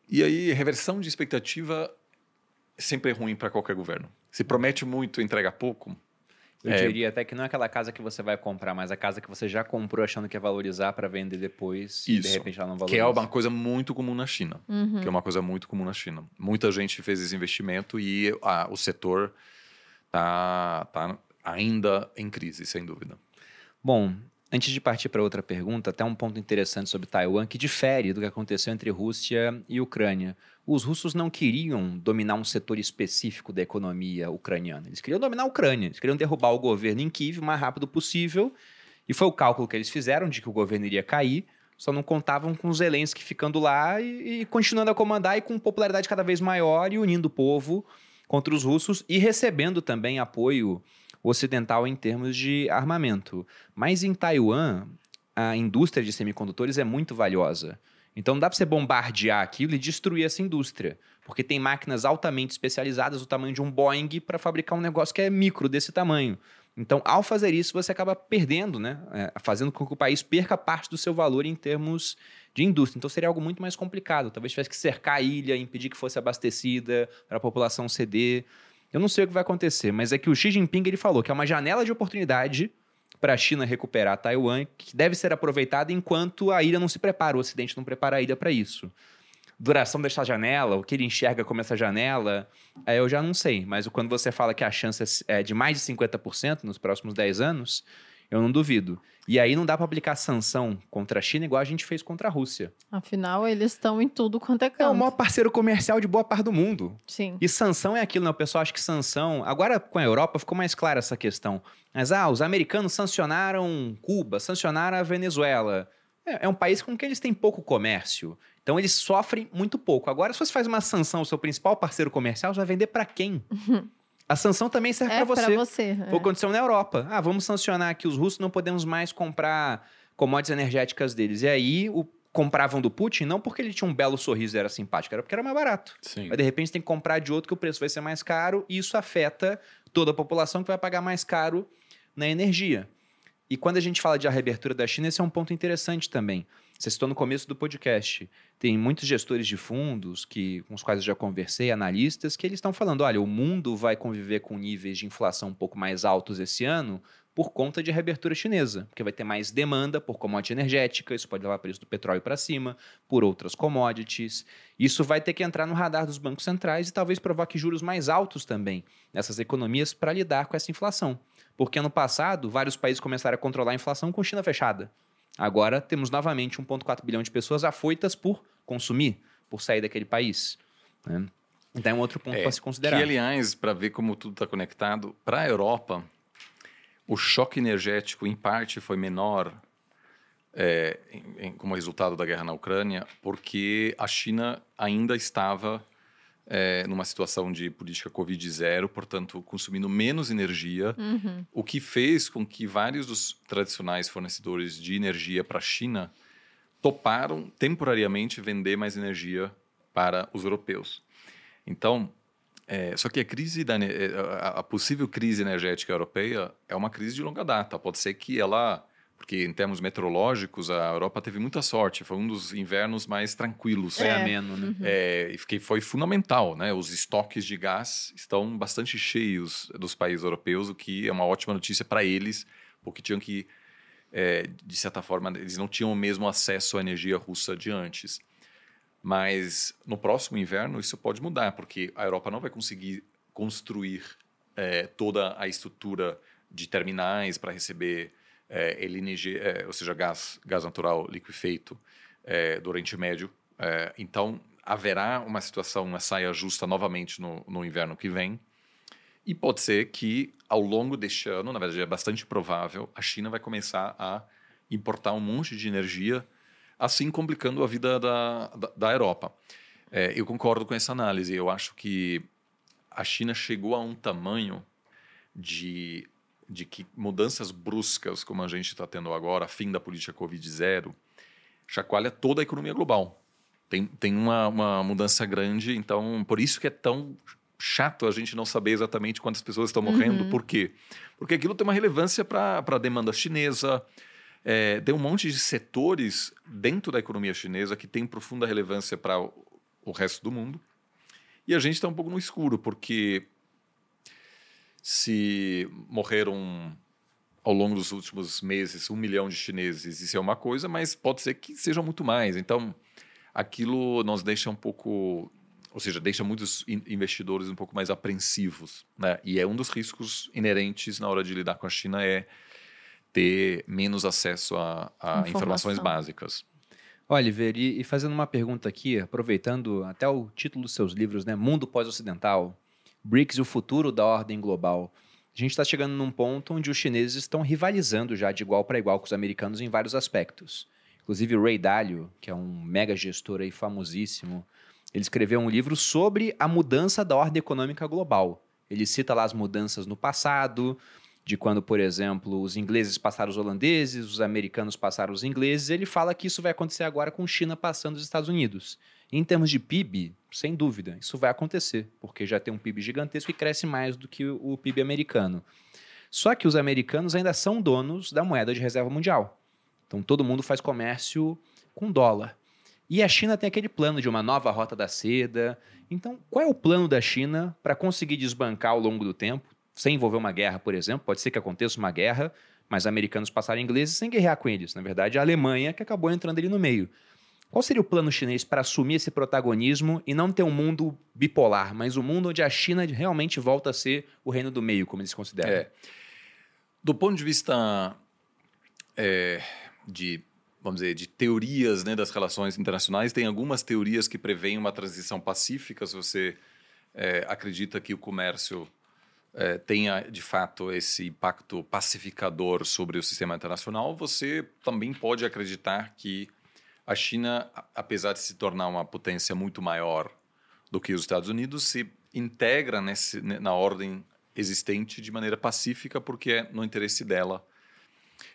E aí, reversão de expectativa sempre é ruim para qualquer governo. Se promete muito, entrega pouco... Eu é. diria até que não é aquela casa que você vai comprar, mas a casa que você já comprou achando que ia valorizar para vender depois. Isso. E de repente ela não valoriza. Que é uma coisa muito comum na China. Uhum. Que é uma coisa muito comum na China. Muita gente fez esse investimento e ah, o setor está tá ainda em crise, sem dúvida. Bom, antes de partir para outra pergunta, até um ponto interessante sobre Taiwan que difere do que aconteceu entre Rússia e Ucrânia. Os russos não queriam dominar um setor específico da economia ucraniana. Eles queriam dominar a Ucrânia. Eles queriam derrubar o governo em Kiev o mais rápido possível. E foi o cálculo que eles fizeram de que o governo iria cair. Só não contavam com Zelensky ficando lá e, e continuando a comandar e com popularidade cada vez maior e unindo o povo contra os russos e recebendo também apoio ocidental em termos de armamento. Mas em Taiwan, a indústria de semicondutores é muito valiosa. Então, não dá para você bombardear aquilo e destruir essa indústria. Porque tem máquinas altamente especializadas do tamanho de um Boeing para fabricar um negócio que é micro desse tamanho. Então, ao fazer isso, você acaba perdendo, né? É, fazendo com que o país perca parte do seu valor em termos de indústria. Então, seria algo muito mais complicado. Talvez tivesse que cercar a ilha, impedir que fosse abastecida, para a população ceder. Eu não sei o que vai acontecer, mas é que o Xi Jinping ele falou que é uma janela de oportunidade para a China recuperar Taiwan, que deve ser aproveitada enquanto a ilha não se prepara, o Ocidente não prepara a ilha para isso. Duração dessa janela, o que ele enxerga como essa janela, é, eu já não sei. Mas quando você fala que a chance é de mais de cinquenta por cento nos próximos dez anos, Eu não duvido. E aí não dá para aplicar sanção contra a China igual a gente fez contra a Rússia. Afinal, eles estão em tudo quanto é canto. É o maior parceiro comercial de boa parte do mundo. Sim. E sanção é aquilo, né? O pessoal acha que sanção... Agora, com a Europa, ficou mais clara essa questão. Mas, ah, os americanos sancionaram Cuba, sancionaram a Venezuela. É, é um país com que eles têm pouco comércio. Então, eles sofrem muito pouco. Agora, se você faz uma sanção ao seu principal parceiro comercial, você vai vender para quem? Uhum. A sanção também serve é para você. Pra você é. Foi condição na Europa. Ah, vamos sancionar aqui os russos, não podemos mais comprar commodities energéticas deles. E aí, o, compravam do Putin, não porque ele tinha um belo sorriso e era simpático, era porque era mais barato. Sim. Mas, de repente, você tem que comprar de outro que o preço vai ser mais caro e isso afeta toda a população que vai pagar mais caro na energia. E quando a gente fala de reabertura da China, esse é um ponto interessante também. Você citou no começo do podcast. Tem muitos gestores de fundos, que, com os quais eu já conversei, analistas, que eles estão falando, olha, o mundo vai conviver com níveis de inflação um pouco mais altos esse ano por conta de reabertura chinesa, porque vai ter mais demanda por commodity energética, isso pode levar o preço do petróleo para cima, por outras commodities. Isso vai ter que entrar no radar dos bancos centrais e talvez provoque juros mais altos também nessas economias para lidar com essa inflação. Porque ano passado, vários países começaram a controlar a inflação com China fechada. Agora, temos novamente um vírgula quatro bilhão de pessoas afoitas por consumir, por sair daquele país. Né? Então, é um outro ponto é, para se considerar. E, aliás, para ver como tudo está conectado, para a Europa, o choque energético, em parte, foi menor é, em, em, como resultado da guerra na Ucrânia, porque a China ainda estava... É, numa situação de política Covid zero, portanto, consumindo menos energia, uhum. o que fez com que vários dos tradicionais fornecedores de energia para a China toparam temporariamente vender mais energia para os europeus. Então, é, só que a, crise da, a possível crise energética europeia é uma crise de longa data. Pode ser que ela... Porque em termos meteorológicos, a Europa teve muita sorte. Foi um dos invernos mais tranquilos. É, ameno, né? Uhum. É, e foi fundamental, né? Os estoques de gás estão bastante cheios dos países europeus, o que é uma ótima notícia para eles, porque tinham que, é, de certa forma, eles não tinham o mesmo acesso à energia russa de antes. Mas no próximo inverno isso pode mudar, porque a Europa não vai conseguir construir é, toda a estrutura de terminais para receber... É, L N G, é, ou seja, gás, gás natural liquefeito é, do Oriente Médio. É, então, haverá uma situação, uma saia justa novamente no, no inverno que vem. E pode ser que, ao longo deste ano, na verdade é bastante provável, a China vai começar a importar um monte de energia, assim complicando a vida da, da, da Europa. É, eu concordo com essa análise. Eu acho que a China chegou a um tamanho de... de que mudanças bruscas, como a gente está tendo agora, fim da política Covid zero, chacoalha toda a economia global. Tem, tem uma, uma mudança grande, então, por isso que é tão chato a gente não saber exatamente quantas pessoas estão morrendo. Uhum. Por quê? Porque aquilo tem uma relevância para a demanda chinesa, é, tem um monte de setores dentro da economia chinesa que tem profunda relevância para o, o resto do mundo. E a gente está um pouco no escuro, porque... Se morreram ao longo dos últimos meses um milhão de chineses, isso é uma coisa, mas pode ser que sejam muito mais. Então, aquilo nos deixa um pouco... Ou seja, deixa muitos investidores um pouco mais apreensivos. Né? E é um dos riscos inerentes na hora de lidar com a China é ter menos acesso a, a Informação. informações básicas. Oliver, e, e fazendo uma pergunta aqui, aproveitando até o título dos seus livros, né? Mundo pós-Ocidental... B R I C S e o Futuro da Ordem Global. A gente está chegando num ponto onde os chineses estão rivalizando já de igual para igual com os americanos em vários aspectos. Inclusive o Ray Dalio, que é um mega gestor aí famosíssimo, ele escreveu um livro sobre a mudança da ordem econômica global. Ele cita lá as mudanças no passado, de quando, por exemplo, os ingleses passaram os holandeses, os americanos passaram os ingleses. Ele fala que isso vai acontecer agora com China passando os Estados Unidos. Em termos de P I B, sem dúvida, isso vai acontecer, porque já tem um P I B gigantesco e cresce mais do que o P I B americano. Só que os americanos ainda são donos da moeda de reserva mundial. Então, todo mundo faz comércio com dólar. E a China tem aquele plano de uma nova rota da seda. Então, qual é o plano da China para conseguir desbancar ao longo do tempo, sem envolver uma guerra, por exemplo? Pode ser que aconteça uma guerra, mas americanos passarem ingleses sem guerrear com eles. Na verdade, a Alemanha que acabou entrando ali no meio. Qual seria o plano chinês para assumir esse protagonismo e não ter um mundo bipolar, mas um mundo onde a China realmente volta a ser o reino do meio, como eles consideram? É. Do ponto de vista é, de, vamos dizer, de teorias, né, das relações internacionais. Tem algumas teorias que preveem uma transição pacífica, se você é, acredita que o comércio é, tenha, de fato, esse impacto pacificador sobre o sistema internacional. Você também pode acreditar que a China, apesar de se tornar uma potência muito maior do que os Estados Unidos, se integra nesse, na ordem existente de maneira pacífica, porque é no interesse dela.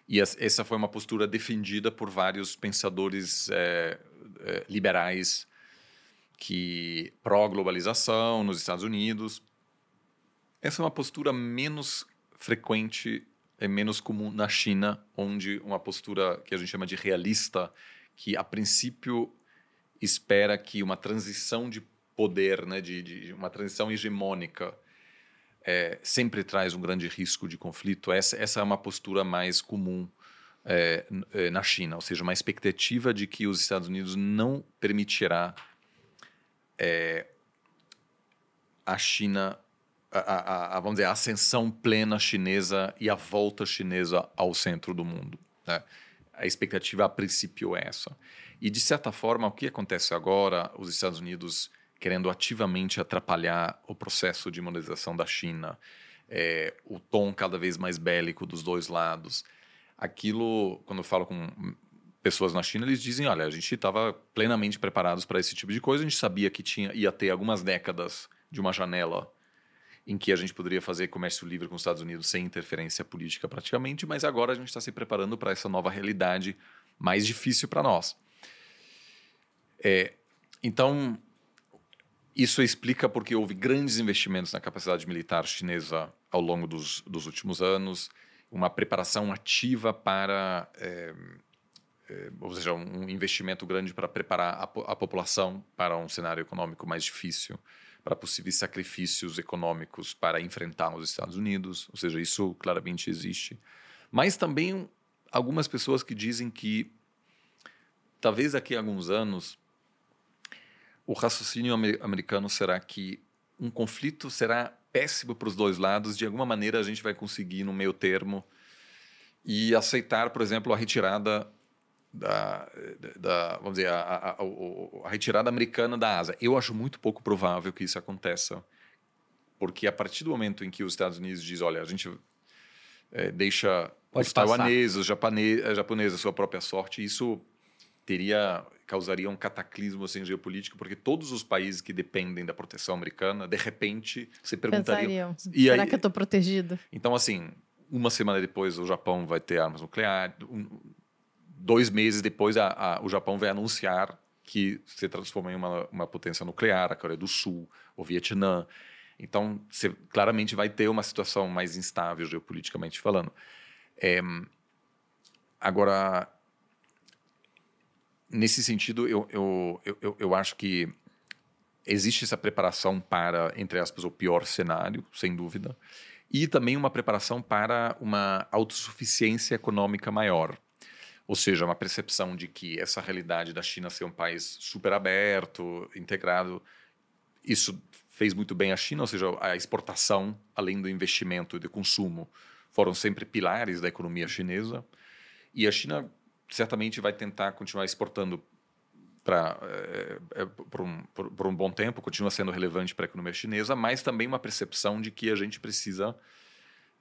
E essa foi uma postura defendida por vários pensadores é, é, liberais que pró-globalização nos Estados Unidos. Essa é uma postura menos frequente, é menos comum na China, onde uma postura que a gente chama de realista, que a princípio espera que uma transição de poder, né, de, de uma transição hegemônica, é, sempre traz um grande risco de conflito. Essa, essa é uma postura mais comum é, na China, ou seja, uma expectativa de que os Estados Unidos não permitirá é, a China, a, a, a, vamos dizer, a ascensão plena chinesa e a volta chinesa ao centro do mundo, né? A expectativa, a princípio, é essa. E, de certa forma, o que acontece agora, os Estados Unidos querendo ativamente atrapalhar o processo de modernização da China, é, o tom cada vez mais bélico dos dois lados. Aquilo, quando eu falo com pessoas na China, eles dizem, olha, a gente estava plenamente preparados para esse tipo de coisa, a gente sabia que tinha, ia ter algumas décadas de uma janela em que a gente poderia fazer comércio livre com os Estados Unidos sem interferência política praticamente, mas agora a gente está se preparando para essa nova realidade mais difícil para nós. É, então, isso explica porque houve grandes investimentos na capacidade militar chinesa ao longo dos, dos últimos anos, uma preparação ativa para, é, é, ou seja, um investimento grande para preparar a, a população para um cenário econômico mais difícil, para possíveis sacrifícios econômicos para enfrentar os Estados Unidos. Ou seja, isso claramente existe. Mas também algumas pessoas que dizem que, talvez daqui a alguns anos, o raciocínio americano será que um conflito será péssimo para os dois lados. De alguma maneira, a gente vai conseguir, no meio termo, e aceitar, por exemplo, a retirada... Da, da, vamos dizer, a, a, a, a retirada americana da Ásia. Eu acho muito pouco provável que isso aconteça, porque a partir do momento em que os Estados Unidos diz, olha, a gente é, deixa Pode os passar. taiwaneses, os japoneses, a japonesa a sua própria sorte, isso teria, causaria um cataclismo assim, geopolítico, porque todos os países que dependem da proteção americana, de repente, se perguntariam... E será aí, que eu estou protegido? Então, assim, uma semana depois o Japão vai ter armas nucleares... Um, Dois meses depois, a, a, o Japão vai anunciar que se transforma em uma, uma potência nuclear, a Coreia do Sul, o Vietnã. Então, você claramente vai ter uma situação mais instável, geopoliticamente falando. É, agora, nesse sentido, eu, eu, eu, eu acho que existe essa preparação para, entre aspas, o pior cenário, sem dúvida, e também uma preparação para uma autossuficiência econômica maior. Ou seja, uma percepção de que essa realidade da China ser um país super aberto, integrado, isso fez muito bem à China, ou seja, a exportação, além do investimento e do consumo, foram sempre pilares da economia chinesa. E a China certamente vai tentar continuar exportando para é, por um, por, por um bom tempo, continua sendo relevante para a economia chinesa, mas também uma percepção de que a gente precisa...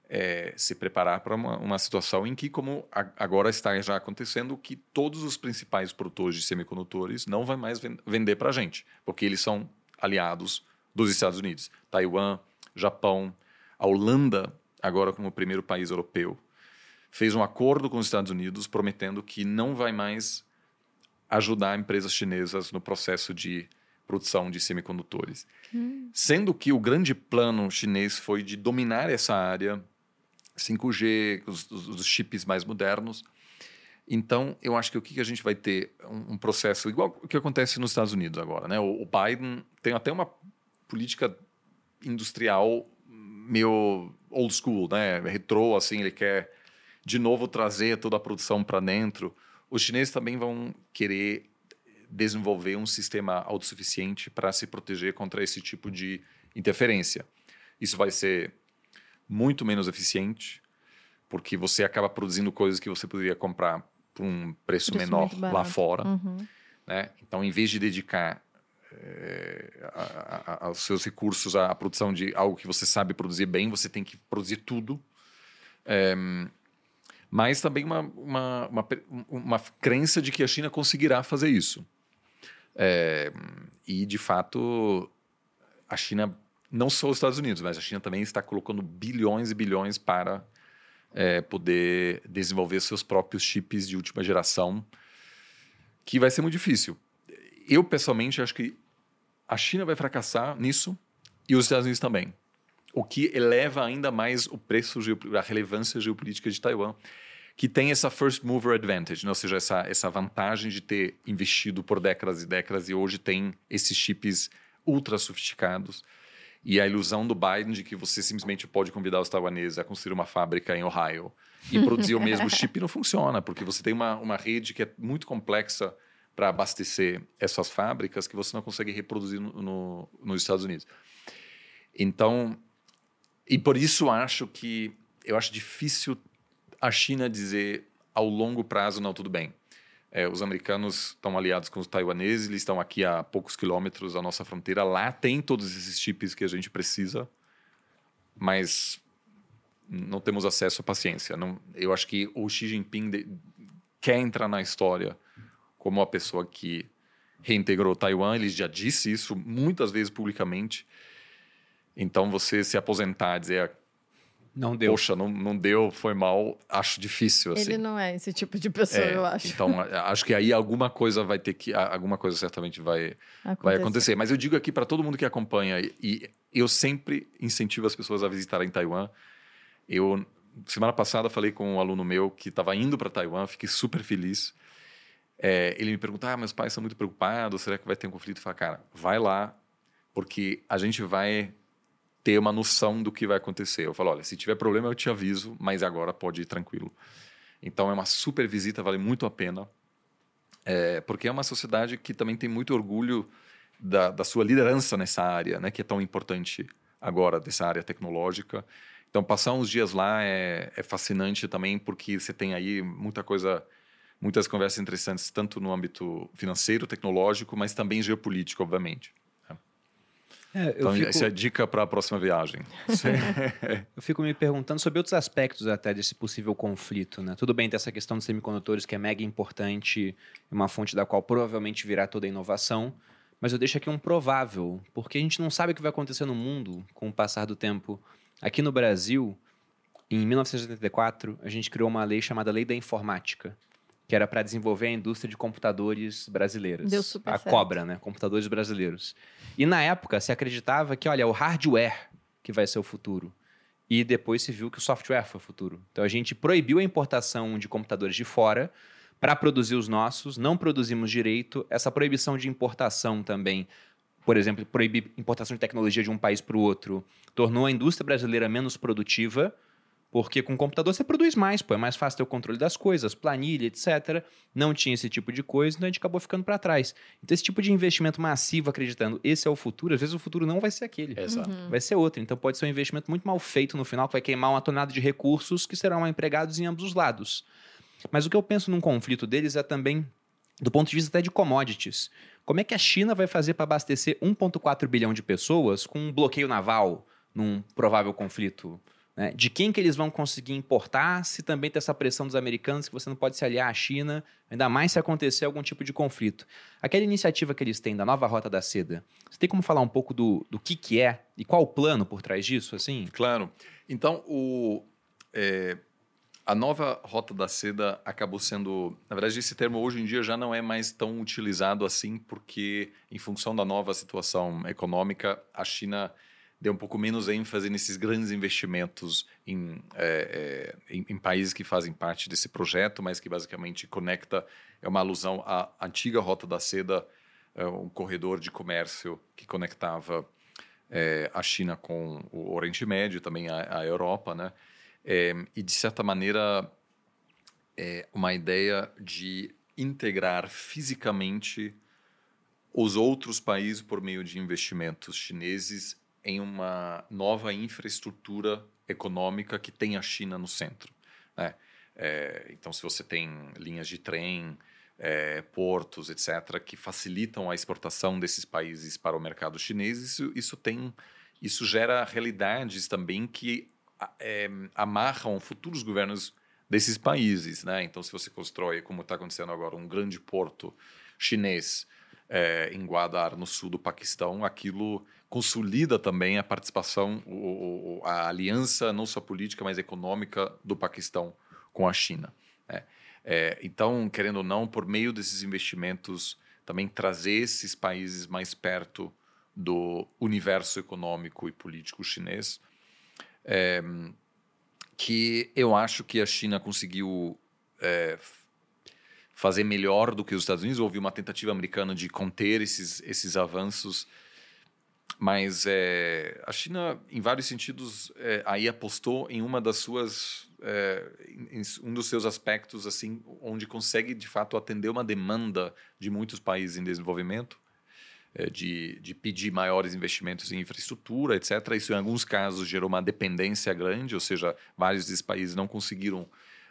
É, se preparar para uma, uma situação em que, como a, agora está já acontecendo, que todos os principais produtores de semicondutores não vão mais ven- vender para a gente, porque eles são aliados dos Estados Unidos. Taiwan, Japão, a Holanda, agora como o primeiro país europeu, fez um acordo com os Estados Unidos prometendo que não vai mais ajudar empresas chinesas no processo de produção de semicondutores. Hum. Sendo que o grande plano chinês foi de dominar essa área cinco G, os, os chips mais modernos. Então, eu acho que o que a gente vai ter um, um processo igual o que acontece nos Estados Unidos agora, né? O, o Biden tem até uma política industrial meio old school, né? Retrô, assim, ele quer de novo trazer toda a produção para dentro. Os chineses também vão querer desenvolver um sistema autossuficiente para se proteger contra esse tipo de interferência. Isso vai ser muito menos eficiente, porque você acaba produzindo coisas que você poderia comprar por um preço, preço menor lá fora. Uhum. Né? Então, em vez de dedicar é, a, a, aos seus recursos à produção de algo que você sabe produzir bem, você tem que produzir tudo. É, mas também uma, uma, uma, uma crença de que a China conseguirá fazer isso. É, e, de fato, a China, não só os Estados Unidos, mas a China também está colocando bilhões e bilhões para é, poder desenvolver seus próprios chips de última geração, que vai ser muito difícil. Eu, pessoalmente, acho que a China vai fracassar nisso e os Estados Unidos também. O que eleva ainda mais o preço, a relevância geopolítica de Taiwan, que tem essa first mover advantage, né? Ou seja, essa, essa vantagem de ter investido por décadas e décadas e hoje tem esses chips ultra sofisticados. E a ilusão do Biden de que você simplesmente pode convidar os taiwaneses a construir uma fábrica em Ohio e produzir o mesmo chip não funciona, porque você tem uma, uma rede que é muito complexa para abastecer essas fábricas que você não consegue reproduzir no, no, nos Estados Unidos. Então... E por isso acho que... Eu acho difícil a China dizer ao longo prazo, não, tudo bem. É, os americanos estão aliados com os taiwaneses, eles estão aqui a poucos quilômetros da nossa fronteira. Lá tem todos esses chips que a gente precisa, mas não temos acesso à paciência. Não, eu acho que o Xi Jinping de, quer entrar na história como a pessoa que reintegrou Taiwan. Ele já disse isso muitas vezes publicamente. Então, você se aposentar e dizer, não deu. Poxa, não, não deu, foi mal, acho difícil. Assim. Ele não é esse tipo de pessoa, é, eu acho. Então, acho que aí alguma coisa vai ter que... Alguma coisa certamente vai acontecer. Vai acontecer. Mas eu digo aqui para todo mundo que acompanha, e eu sempre incentivo as pessoas a visitarem Taiwan. Eu, semana passada, falei com um aluno meu que estava indo para Taiwan, fiquei super feliz. É, ele me perguntou, ah, meus pais são muito preocupados, será que vai ter um conflito? Eu falei, cara, vai lá, porque a gente vai... ter uma noção do que vai acontecer. Eu falo, olha, se tiver problema eu te aviso, mas agora pode ir tranquilo. Então é uma super visita, vale muito a pena, é, porque é uma sociedade que também tem muito orgulho da, da sua liderança nessa área, né, que é tão importante agora, dessa área tecnológica. Então passar uns dias lá é, é fascinante também, porque você tem aí muita coisa, muitas conversas interessantes, tanto no âmbito financeiro, tecnológico, mas também geopolítico, obviamente. É, então, fico... essa é a dica para a próxima viagem. Eu fico me perguntando sobre outros aspectos até desse possível conflito, né? Tudo bem ter essa questão dos semicondutores, que é mega importante, uma fonte da qual provavelmente virá toda a inovação, mas eu deixo aqui um provável, porque a gente não sabe o que vai acontecer no mundo com o passar do tempo. Aqui no Brasil, em mil novecentos e oitenta e quatro, a gente criou uma lei chamada Lei da Informática, que era para desenvolver a indústria de computadores brasileiras. Deu super certo. A cobra, né? Computadores brasileiros. E na época se acreditava que, olha, é o hardware que vai ser o futuro. E depois se viu que o software foi o futuro. Então a gente proibiu a importação de computadores de fora para produzir os nossos, não produzimos direito. Essa proibição de importação também, por exemplo, proibir importação de tecnologia de um país para o outro, tornou a indústria brasileira menos produtiva. Porque com o computador você produz mais, pô, é mais fácil ter o controle das coisas, planilha, etcétera. Não tinha esse tipo de coisa, então a gente acabou ficando para trás. Então esse tipo de investimento massivo, acreditando, esse é o futuro, às vezes o futuro não vai ser aquele. Exato. Uhum. Vai ser outro. Então pode ser um investimento muito mal feito no final, que vai queimar uma tonelada de recursos que serão empregados em ambos os lados. Mas o que eu penso num conflito deles é também, do ponto de vista até de commodities. Como é que a China vai fazer para abastecer um vírgula quatro bilhão de pessoas com um bloqueio naval num provável conflito? De quem que eles vão conseguir importar, se também tem essa pressão dos americanos que você não pode se aliar à China, ainda mais se acontecer algum tipo de conflito. Aquela iniciativa que eles têm da nova Rota da Seda, você tem como falar um pouco do, do que, que é e qual o plano por trás disso? Assim? Claro. Então, o, é, a nova Rota da Seda acabou sendo... Na verdade, esse termo hoje em dia já não é mais tão utilizado assim, porque em função da nova situação econômica, a China... deu um pouco menos ênfase nesses grandes investimentos em, é, é, em, em países que fazem parte desse projeto, mas que basicamente conecta, é uma alusão à antiga Rota da Seda, é, um corredor de comércio que conectava é, a China com o Oriente Médio, também a, a Europa, né? É, e, de certa maneira, é uma ideia de integrar fisicamente os outros países por meio de investimentos chineses em uma nova infraestrutura econômica que tem a China no centro. né? É, então, se você tem linhas de trem, é, portos, etcétera, que facilitam a exportação desses países para o mercado chinês, isso, isso, tem, isso gera realidades também que é, amarram futuros governos desses países, né? Então, se você constrói, como está acontecendo agora, um grande porto chinês é, em Guadar, no sul do Paquistão, aquilo consolida também a participação, o, a aliança não só política, mas econômica do Paquistão com a China, né? É, então, querendo ou não, por meio desses investimentos, também trazer esses países mais perto do universo econômico e político chinês, é, que eu acho que a China conseguiu é, fazer melhor do que os Estados Unidos. Houve uma tentativa americana de conter esses, esses avanços, mas é, a China, em vários sentidos, é, aí apostou em uma das suas, é, em, em um dos seus aspectos, assim, onde consegue, de fato, atender uma demanda de muitos países em desenvolvimento, é, de, de pedir maiores investimentos em infraestrutura, etcétera. Isso, em alguns casos, gerou uma dependência grande, ou seja, vários desses países não conseguiram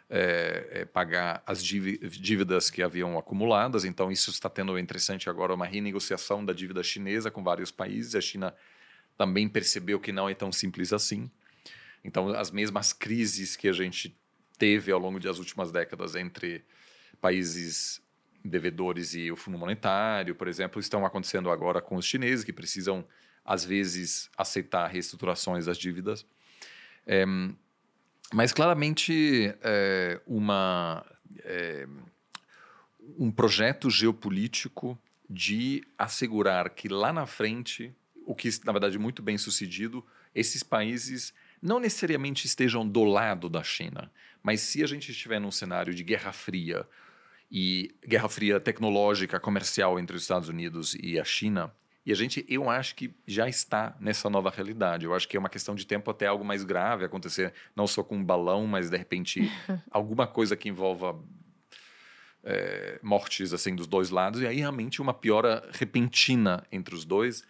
É, é, pagar as dívidas que haviam acumuladas. Então, isso está tendo interessante agora uma renegociação da dívida chinesa com vários países. A China também percebeu que não é tão simples assim. Então, as mesmas crises que a gente teve ao longo das últimas décadas entre países devedores e o Fundo Monetário, por exemplo, estão acontecendo agora com os chineses, que precisam, às vezes, aceitar reestruturações das dívidas. É, Mas claramente é, uma, é, um projeto geopolítico de assegurar que lá na frente, o que na verdade é muito bem sucedido, esses países não necessariamente estejam do lado da China, mas se a gente estiver num cenário de guerra fria, e guerra fria tecnológica, comercial entre os Estados Unidos e a China, e a gente, eu acho que já está nessa nova realidade. Eu acho que é uma questão de tempo até algo mais grave acontecer, não só com um balão, mas de repente alguma coisa que envolva é, mortes assim, dos dois lados, e aí realmente uma piora repentina entre os dois.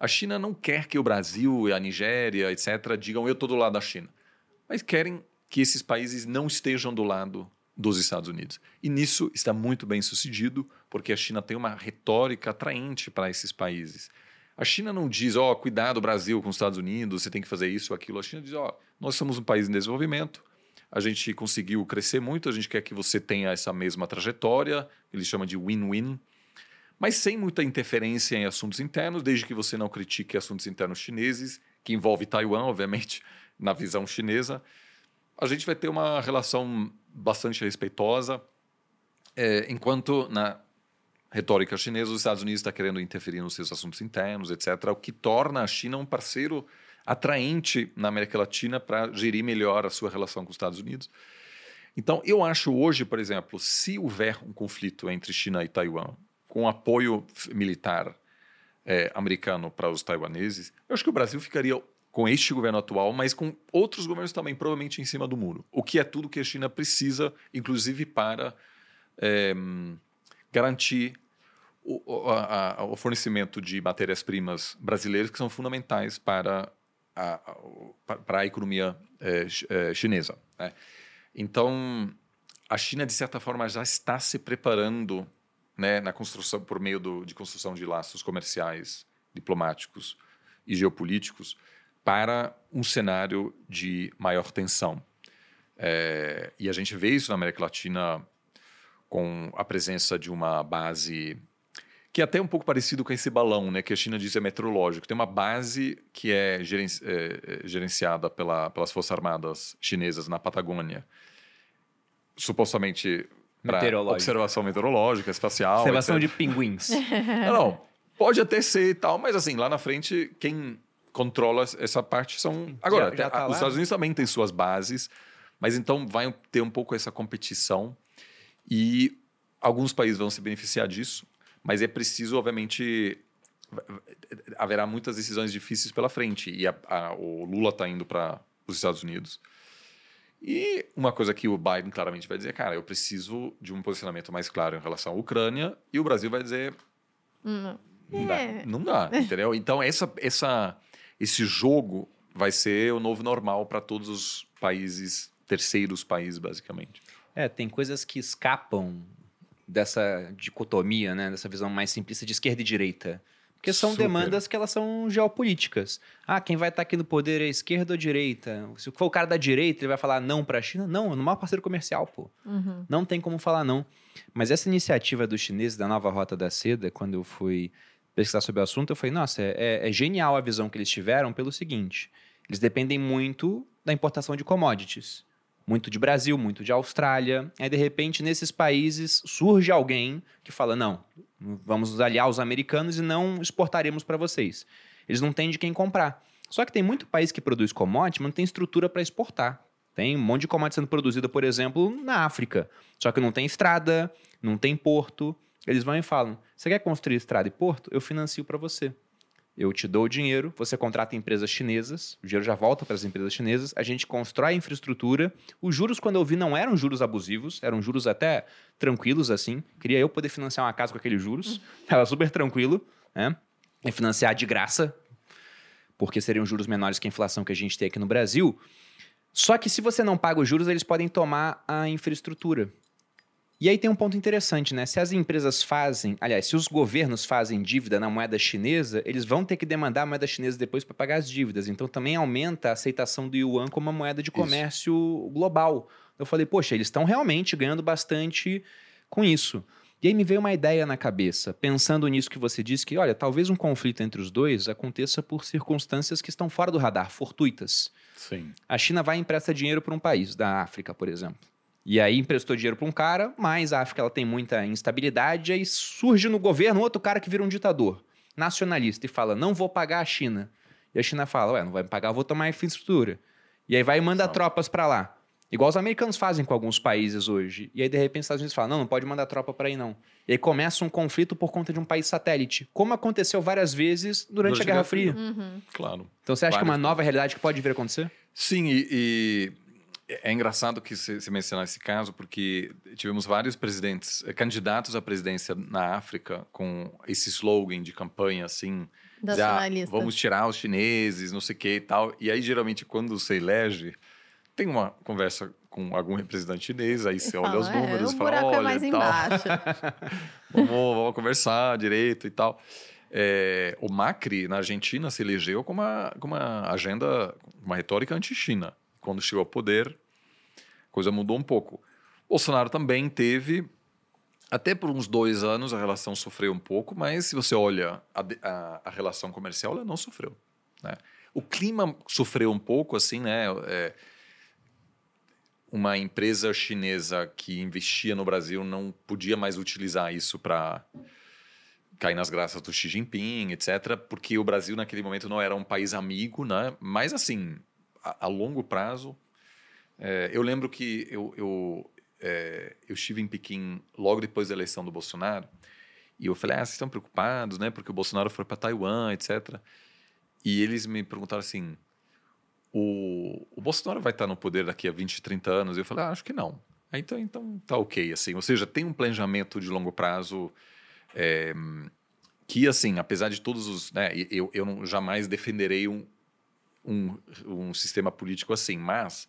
A China não quer que o Brasil, a Nigéria, etcétera, digam eu estou do lado da China, mas querem que esses países não estejam do lado dos Estados Unidos. E nisso está muito bem sucedido, porque a China tem uma retórica atraente para esses países. A China não diz, ó, oh, cuidado Brasil com os Estados Unidos, você tem que fazer isso ou aquilo. A China diz, ó, oh, nós somos um país em desenvolvimento, a gente conseguiu crescer muito, a gente quer que você tenha essa mesma trajetória, eles chamam de win-win, mas sem muita interferência em assuntos internos, desde que você não critique assuntos internos chineses, que envolve Taiwan, obviamente, na visão chinesa. A gente vai ter uma relação bastante respeitosa, é, enquanto na retórica chinesa os Estados Unidos está querendo interferir nos seus assuntos internos, etcétera, o que torna a China um parceiro atraente na América Latina para gerir melhor a sua relação com os Estados Unidos. Então, eu acho hoje, por exemplo, se houver um conflito entre China e Taiwan, com apoio militar é, americano para os taiwaneses, eu acho que o Brasil ficaria com este governo atual, mas com outros governos também, provavelmente em cima do muro. O que é tudo que a China precisa, inclusive para é, garantir o, a, a, o fornecimento de matérias-primas brasileiras, que são fundamentais para a, a, para a economia é, chinesa, né? Então, a China, de certa forma, já está se preparando, né, na construção, por meio do, de construção de laços comerciais, diplomáticos e geopolíticos, para um cenário de maior tensão. É, e a gente vê isso na América Latina com a presença de uma base que é até um pouco parecido com esse balão, né, que a China diz é meteorológico. Tem uma base que é, gerenci- é gerenciada pela, pelas Forças Armadas chinesas na Patagônia, supostamente para observação meteorológica, espacial. Observação de pinguins. Não, não, pode até ser e tal, mas assim, lá na frente, quem controla essa parte são... Agora, já, já tá os Estados Unidos também têm suas bases, mas então vai ter um pouco essa competição e alguns países vão se beneficiar disso, mas é preciso, obviamente, haverá muitas decisões difíceis pela frente e a, a, o Lula está indo para os Estados Unidos. E uma coisa que o Biden claramente vai dizer, cara, eu preciso de um posicionamento mais claro em relação à Ucrânia, e o Brasil vai dizer... Não, não dá, não dá, entendeu? Então, essa... essa Esse jogo vai ser o novo normal para todos os países terceiros países, basicamente. É, tem coisas que escapam dessa dicotomia, né? Dessa visão mais simplista de esquerda e direita. Porque são Super. demandas que elas são geopolíticas. Ah, quem vai estar aqui no poder é esquerda ou direita? Se for o cara da direita, ele vai falar não para a China? Não, é no maior parceiro comercial, pô. Uhum. Não tem como falar não. Mas essa iniciativa dos chineses da nova Rota da Seda, quando eu fui pesquisar sobre o assunto, eu falei, nossa, é, é genial a visão que eles tiveram pelo seguinte. Eles dependem muito da importação de commodities. Muito de Brasil, muito de Austrália. Aí, de repente, nesses países surge alguém que fala, não, vamos nos aliar aos americanos e não exportaremos para vocês. Eles não têm de quem comprar. Só que tem muito país que produz commodity, mas não tem estrutura para exportar. Tem um monte de commodity sendo produzida, por exemplo, na África. Só que não tem estrada, não tem porto. Eles vão e falam, você quer construir estrada e porto? Eu financio para você. Eu te dou o dinheiro, você contrata empresas chinesas, o dinheiro já volta para as empresas chinesas, a gente constrói a infraestrutura. Os juros, quando eu vi, não eram juros abusivos, eram juros até tranquilos, assim. Queria eu poder financiar uma casa com aqueles juros, estava super tranquilo, né? E financiar de graça, porque seriam juros menores que a inflação que a gente tem aqui no Brasil. Só que se você não paga os juros, eles podem tomar a infraestrutura. E aí tem um ponto interessante, né? Se as empresas fazem, aliás, se os governos fazem dívida na moeda chinesa, eles vão ter que demandar a moeda chinesa depois para pagar as dívidas. Então também aumenta a aceitação do yuan como uma moeda de comércio isso. global. Eu falei, poxa, eles estão realmente ganhando bastante com isso. E aí me veio uma ideia na cabeça, pensando nisso que você disse, que olha, talvez um conflito entre os dois aconteça por circunstâncias que estão fora do radar, fortuitas. Sim. A China vai e empresta dinheiro para um país, da África, por exemplo. E aí emprestou dinheiro para um cara, mas a África ela tem muita instabilidade, aí surge no governo outro cara que vira um ditador, nacionalista, e fala, não vou pagar a China. E a China fala, ué, não vai me pagar, vou tomar infraestrutura. E aí vai e manda não. tropas para lá. Igual os americanos fazem com alguns países hoje. E aí, de repente, os Estados Unidos falam, não, não pode mandar tropa para aí, não. E aí começa um conflito por conta de um país satélite, como aconteceu várias vezes durante, durante a Guerra Fria. Fria. Uhum. Claro. Então, você acha várias que é uma nova vezes. realidade que pode vir a acontecer? Sim, e... e... É engraçado que você mencionar esse caso, porque tivemos vários presidentes, candidatos à presidência na África com esse slogan de campanha, assim, de, vamos tirar os chineses, não sei o que e tal. E aí, geralmente, quando você elege, tem uma conversa com algum representante chinês, aí você olha os números é, e fala, olha, é mais embaixo. vamos, vamos conversar direito e tal. É, o Macri, na Argentina, se elegeu com uma, com uma agenda, uma retórica anti-China. Quando chegou ao poder, a coisa mudou um pouco. Bolsonaro também teve, até por uns dois anos, a relação sofreu um pouco, mas se você olha a, a, a relação comercial, ela não sofreu. Né? O clima sofreu um pouco, assim, né? É, uma empresa chinesa que investia no Brasil não podia mais utilizar isso para cair nas graças do Xi Jinping, etcétera, porque o Brasil, naquele momento, não era um país amigo, né? Mas, assim... A, a longo prazo, é, eu lembro que eu, eu, é, eu estive em Pequim logo depois da eleição do Bolsonaro e eu falei, ah, vocês estão preocupados, né? Porque o Bolsonaro foi para Taiwan, etcétera. E eles me perguntaram assim, o, o Bolsonaro vai estar no poder daqui a vinte, trinta anos? Eu falei, ah, acho que não. Ah, então, então tá ok, assim. Ou seja, tem um planejamento de longo prazo é, que, assim, apesar de todos os... Né, eu, eu não, jamais defenderei um... Um, um sistema político assim, mas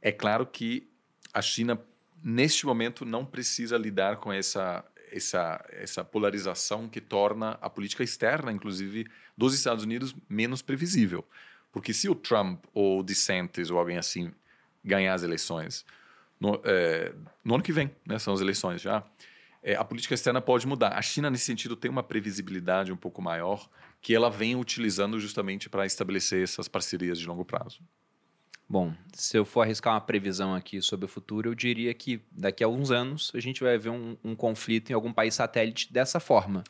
é claro que a China, neste momento, não precisa lidar com essa, essa, essa polarização que torna a política externa, inclusive, dos Estados Unidos menos previsível. Porque se o Trump ou o DeSantis ou alguém assim ganhar as eleições, no, é, no ano que vem, né, são as eleições já, é, a política externa pode mudar. A China, nesse sentido, tem uma previsibilidade um pouco maior que ela vem utilizando justamente para estabelecer essas parcerias de longo prazo. Bom, se eu for arriscar uma previsão aqui sobre o futuro, eu diria que daqui a alguns anos a gente vai ver um, um conflito em algum país satélite dessa forma.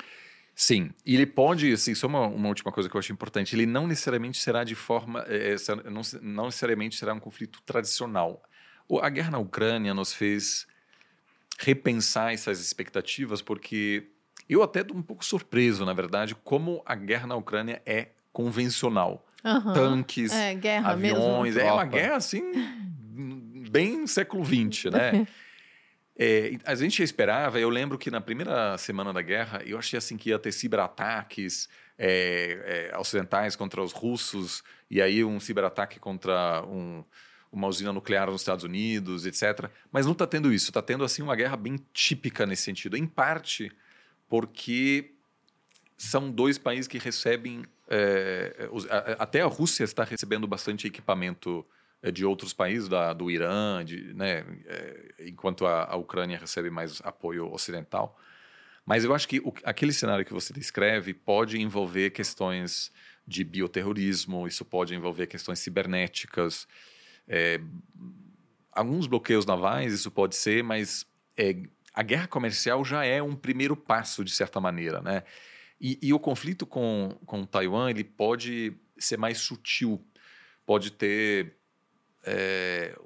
Sim, e ele pode, assim, só uma, uma última coisa que eu acho importante, ele não necessariamente será de forma, é, não, não necessariamente será um conflito tradicional. A guerra na Ucrânia nos fez repensar essas expectativas, porque... Eu até estou um pouco surpreso, na verdade, como a guerra na Ucrânia é convencional. Uhum. Tanques, é, guerra, aviões... É uma guerra, assim, bem século vinte, né? é, a gente esperava... Eu lembro que na primeira semana da guerra, eu achei assim que ia ter ciberataques é, é, ocidentais contra os russos, e aí um ciberataque contra um... uma usina nuclear nos Estados Unidos, etcétera. Mas não está tendo isso. Está tendo assim, uma guerra bem típica nesse sentido. Em parte porque são dois países que recebem... É, até a Rússia está recebendo bastante equipamento de outros países, da, do Irã, de, né, enquanto a, a Ucrânia recebe mais apoio ocidental. Mas eu acho que o, aquele cenário que você descreve pode envolver questões de bioterrorismo, isso pode envolver questões cibernéticas, é, alguns bloqueios navais, isso pode ser, mas é, a guerra comercial já é um primeiro passo, de certa maneira, né? E, e o conflito com, com Taiwan, ele pode ser mais sutil, pode ter... É,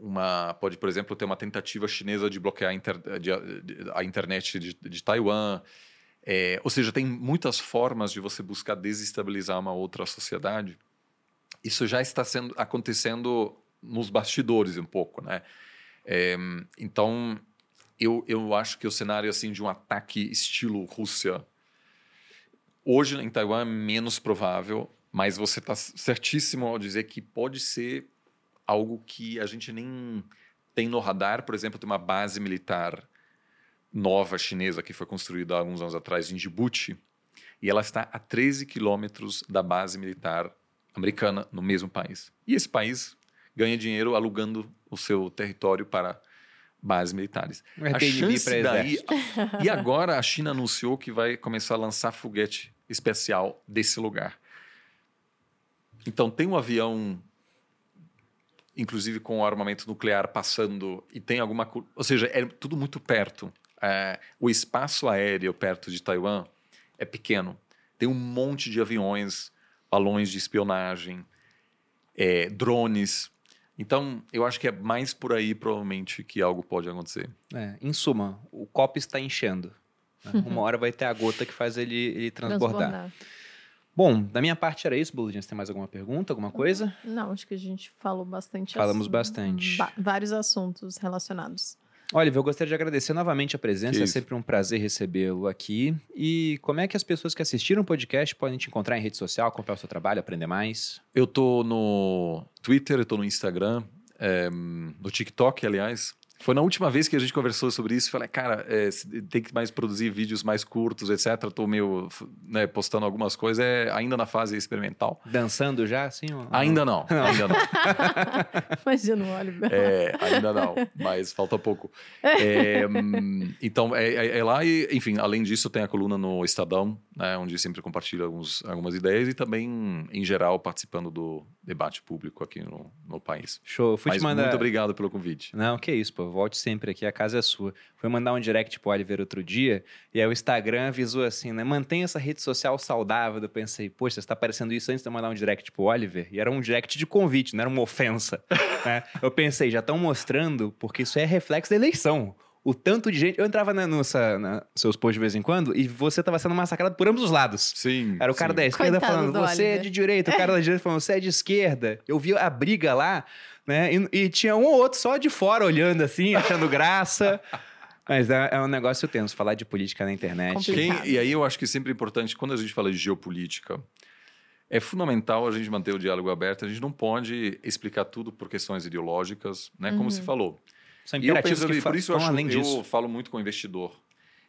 uma, pode, por exemplo, ter uma tentativa chinesa de bloquear a, inter, de, de, a internet de, de Taiwan. É, ou seja, tem muitas formas de você buscar desestabilizar uma outra sociedade. Isso já está sendo, acontecendo nos bastidores um pouco, né? É, então, eu, eu acho que o cenário assim, de um ataque estilo Rússia hoje em Taiwan é menos provável, mas você está certíssimo ao dizer que pode ser algo que a gente nem tem no radar. Por exemplo, tem uma base militar nova chinesa que foi construída há alguns anos atrás em Djibouti, e ela está a treze quilômetros da base militar americana no mesmo país. E esse país ganha dinheiro alugando o seu território para bases militares. A chance daí... E agora a China anunciou que vai começar a lançar foguete especial desse lugar. Então, tem um avião... inclusive com armamento nuclear passando, e tem alguma... Ou seja, é tudo muito perto. É, o espaço aéreo perto de Taiwan é pequeno. Tem um monte de aviões, balões de espionagem, é, drones. Então, eu acho que é mais por aí, provavelmente, que algo pode acontecer. É, em suma, o copo está enchendo. Né? Uhum. Uma hora vai ter a gota que faz ele, ele transbordar. transbordar. Bom, da minha parte era isso, Boludinha. Você tem mais alguma pergunta, alguma coisa? Não, acho que a gente falou bastante. Falamos assunto, bastante. Ba- vários assuntos relacionados. Oliver, eu gostaria de agradecer novamente a presença. Que é sempre um prazer recebê-lo aqui. E como é que as pessoas que assistiram o podcast podem te encontrar em rede social, acompanhar o seu trabalho, aprender mais? Eu tô no Twitter, eu tô no Instagram, é, no TikTok, aliás. Foi na última vez que a gente conversou sobre isso, eu falei, cara, é, tem que mais produzir vídeos mais curtos, etcétera. Estou meio, né, postando algumas coisas, é, ainda na fase experimental. Dançando já, assim? Ou... Ainda não, não, ainda não. Imagina o Oliver. É, ainda não, mas falta pouco. É, então, é, é, é lá e, enfim, além disso, tem a coluna no Estadão, né, onde sempre compartilho alguns, algumas ideias e também, em geral, participando do debate público aqui no, no país. Show. Fui mas te mandar... muito obrigado pelo convite. Não, que isso, pô. Volte sempre aqui, a casa é sua. Foi mandar um direct pro Oliver outro dia, e aí o Instagram avisou assim, né? Mantenha essa rede social saudável. Eu pensei, poxa, você tá aparecendo isso antes de eu mandar um direct pro Oliver? E era um direct de convite, não era uma ofensa. Né? Eu pensei, já estão mostrando, porque isso é reflexo da eleição. O tanto de gente... Eu entrava na, nossa, na seus posts de vez em quando e você tava sendo massacrado por ambos os lados. Sim. Era o cara sim. da esquerda Coitado falando, você Oliver. É de direita. O cara da direita falando, você é de esquerda. Eu vi a briga lá, né? E, e tinha um ou outro só de fora olhando assim, achando graça. Mas é, é um negócio tenso, falar de política na internet. Quem, e aí eu acho que é sempre importante, quando a gente fala de geopolítica, é fundamental a gente manter o diálogo aberto. A gente não pode explicar tudo por questões ideológicas, né? Como uhum. se falou. São imperativos eu penso, que por isso eu, acho, além disso. Eu falo muito com o investidor.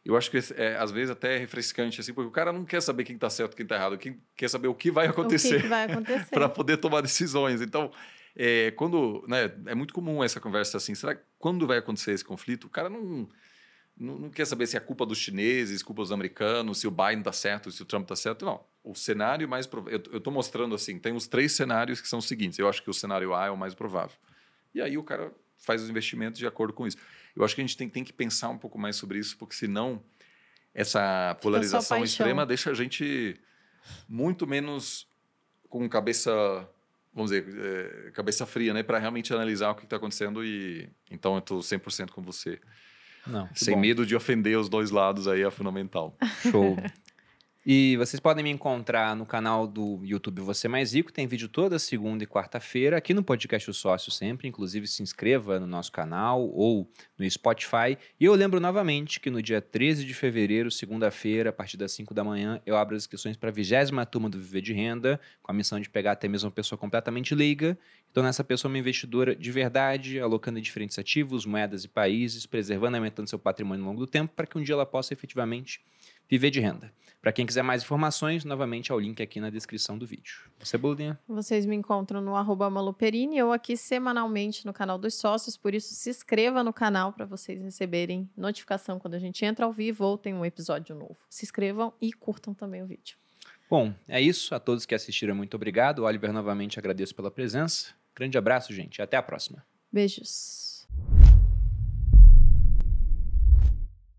Eu acho que é, às vezes até é refrescante, assim, porque o cara não quer saber quem está certo e quem está errado, quem quer saber o que vai acontecer para poder tomar decisões. Então, é, quando, né, é muito comum essa conversa assim, será que quando vai acontecer esse conflito? O cara não, não, não quer saber se é culpa dos chineses, culpa dos americanos, se o Biden está certo, se o Trump está certo. Não, o cenário mais provável... Eu estou mostrando assim, tem os três cenários que são os seguintes. Eu acho que o cenário A é o mais provável. E aí o cara... faz os investimentos de acordo com isso. Eu acho que a gente tem, tem que pensar um pouco mais sobre isso, porque senão essa polarização extrema deixa a gente muito menos com cabeça, vamos dizer, é, cabeça fria, né? Para realmente analisar o que está acontecendo e... Então, eu estou cem por cento com você. Não, sem bom. medo de ofender os dois lados aí é fundamental. Show. E vocês podem me encontrar no canal do YouTube Você Mais Rico, tem vídeo toda segunda e quarta-feira, aqui no podcast Os Sócios sempre, inclusive se inscreva no nosso canal ou no Spotify. E eu lembro novamente que no dia treze de fevereiro, segunda-feira, a partir das cinco da manhã, eu abro as inscrições para a vigésima turma do Viver de Renda, com a missão de pegar até mesmo uma pessoa completamente leiga, tornar essa pessoa uma investidora de verdade, alocando em diferentes ativos, moedas e países, preservando e aumentando seu patrimônio ao longo do tempo, para que um dia ela possa efetivamente viver de renda. Para quem quiser mais informações, novamente é o link aqui na descrição do vídeo. Você, Boludinha? Vocês me encontram no arroba Malu Perini, ou aqui semanalmente no canal dos Sócios, por isso se inscreva no canal para vocês receberem notificação quando a gente entra ao vivo ou tem um episódio novo. Se inscrevam e curtam também o vídeo. Bom, é isso. A todos que assistiram, muito obrigado. Oliver, novamente agradeço pela presença. Grande abraço, gente. Até a próxima. Beijos.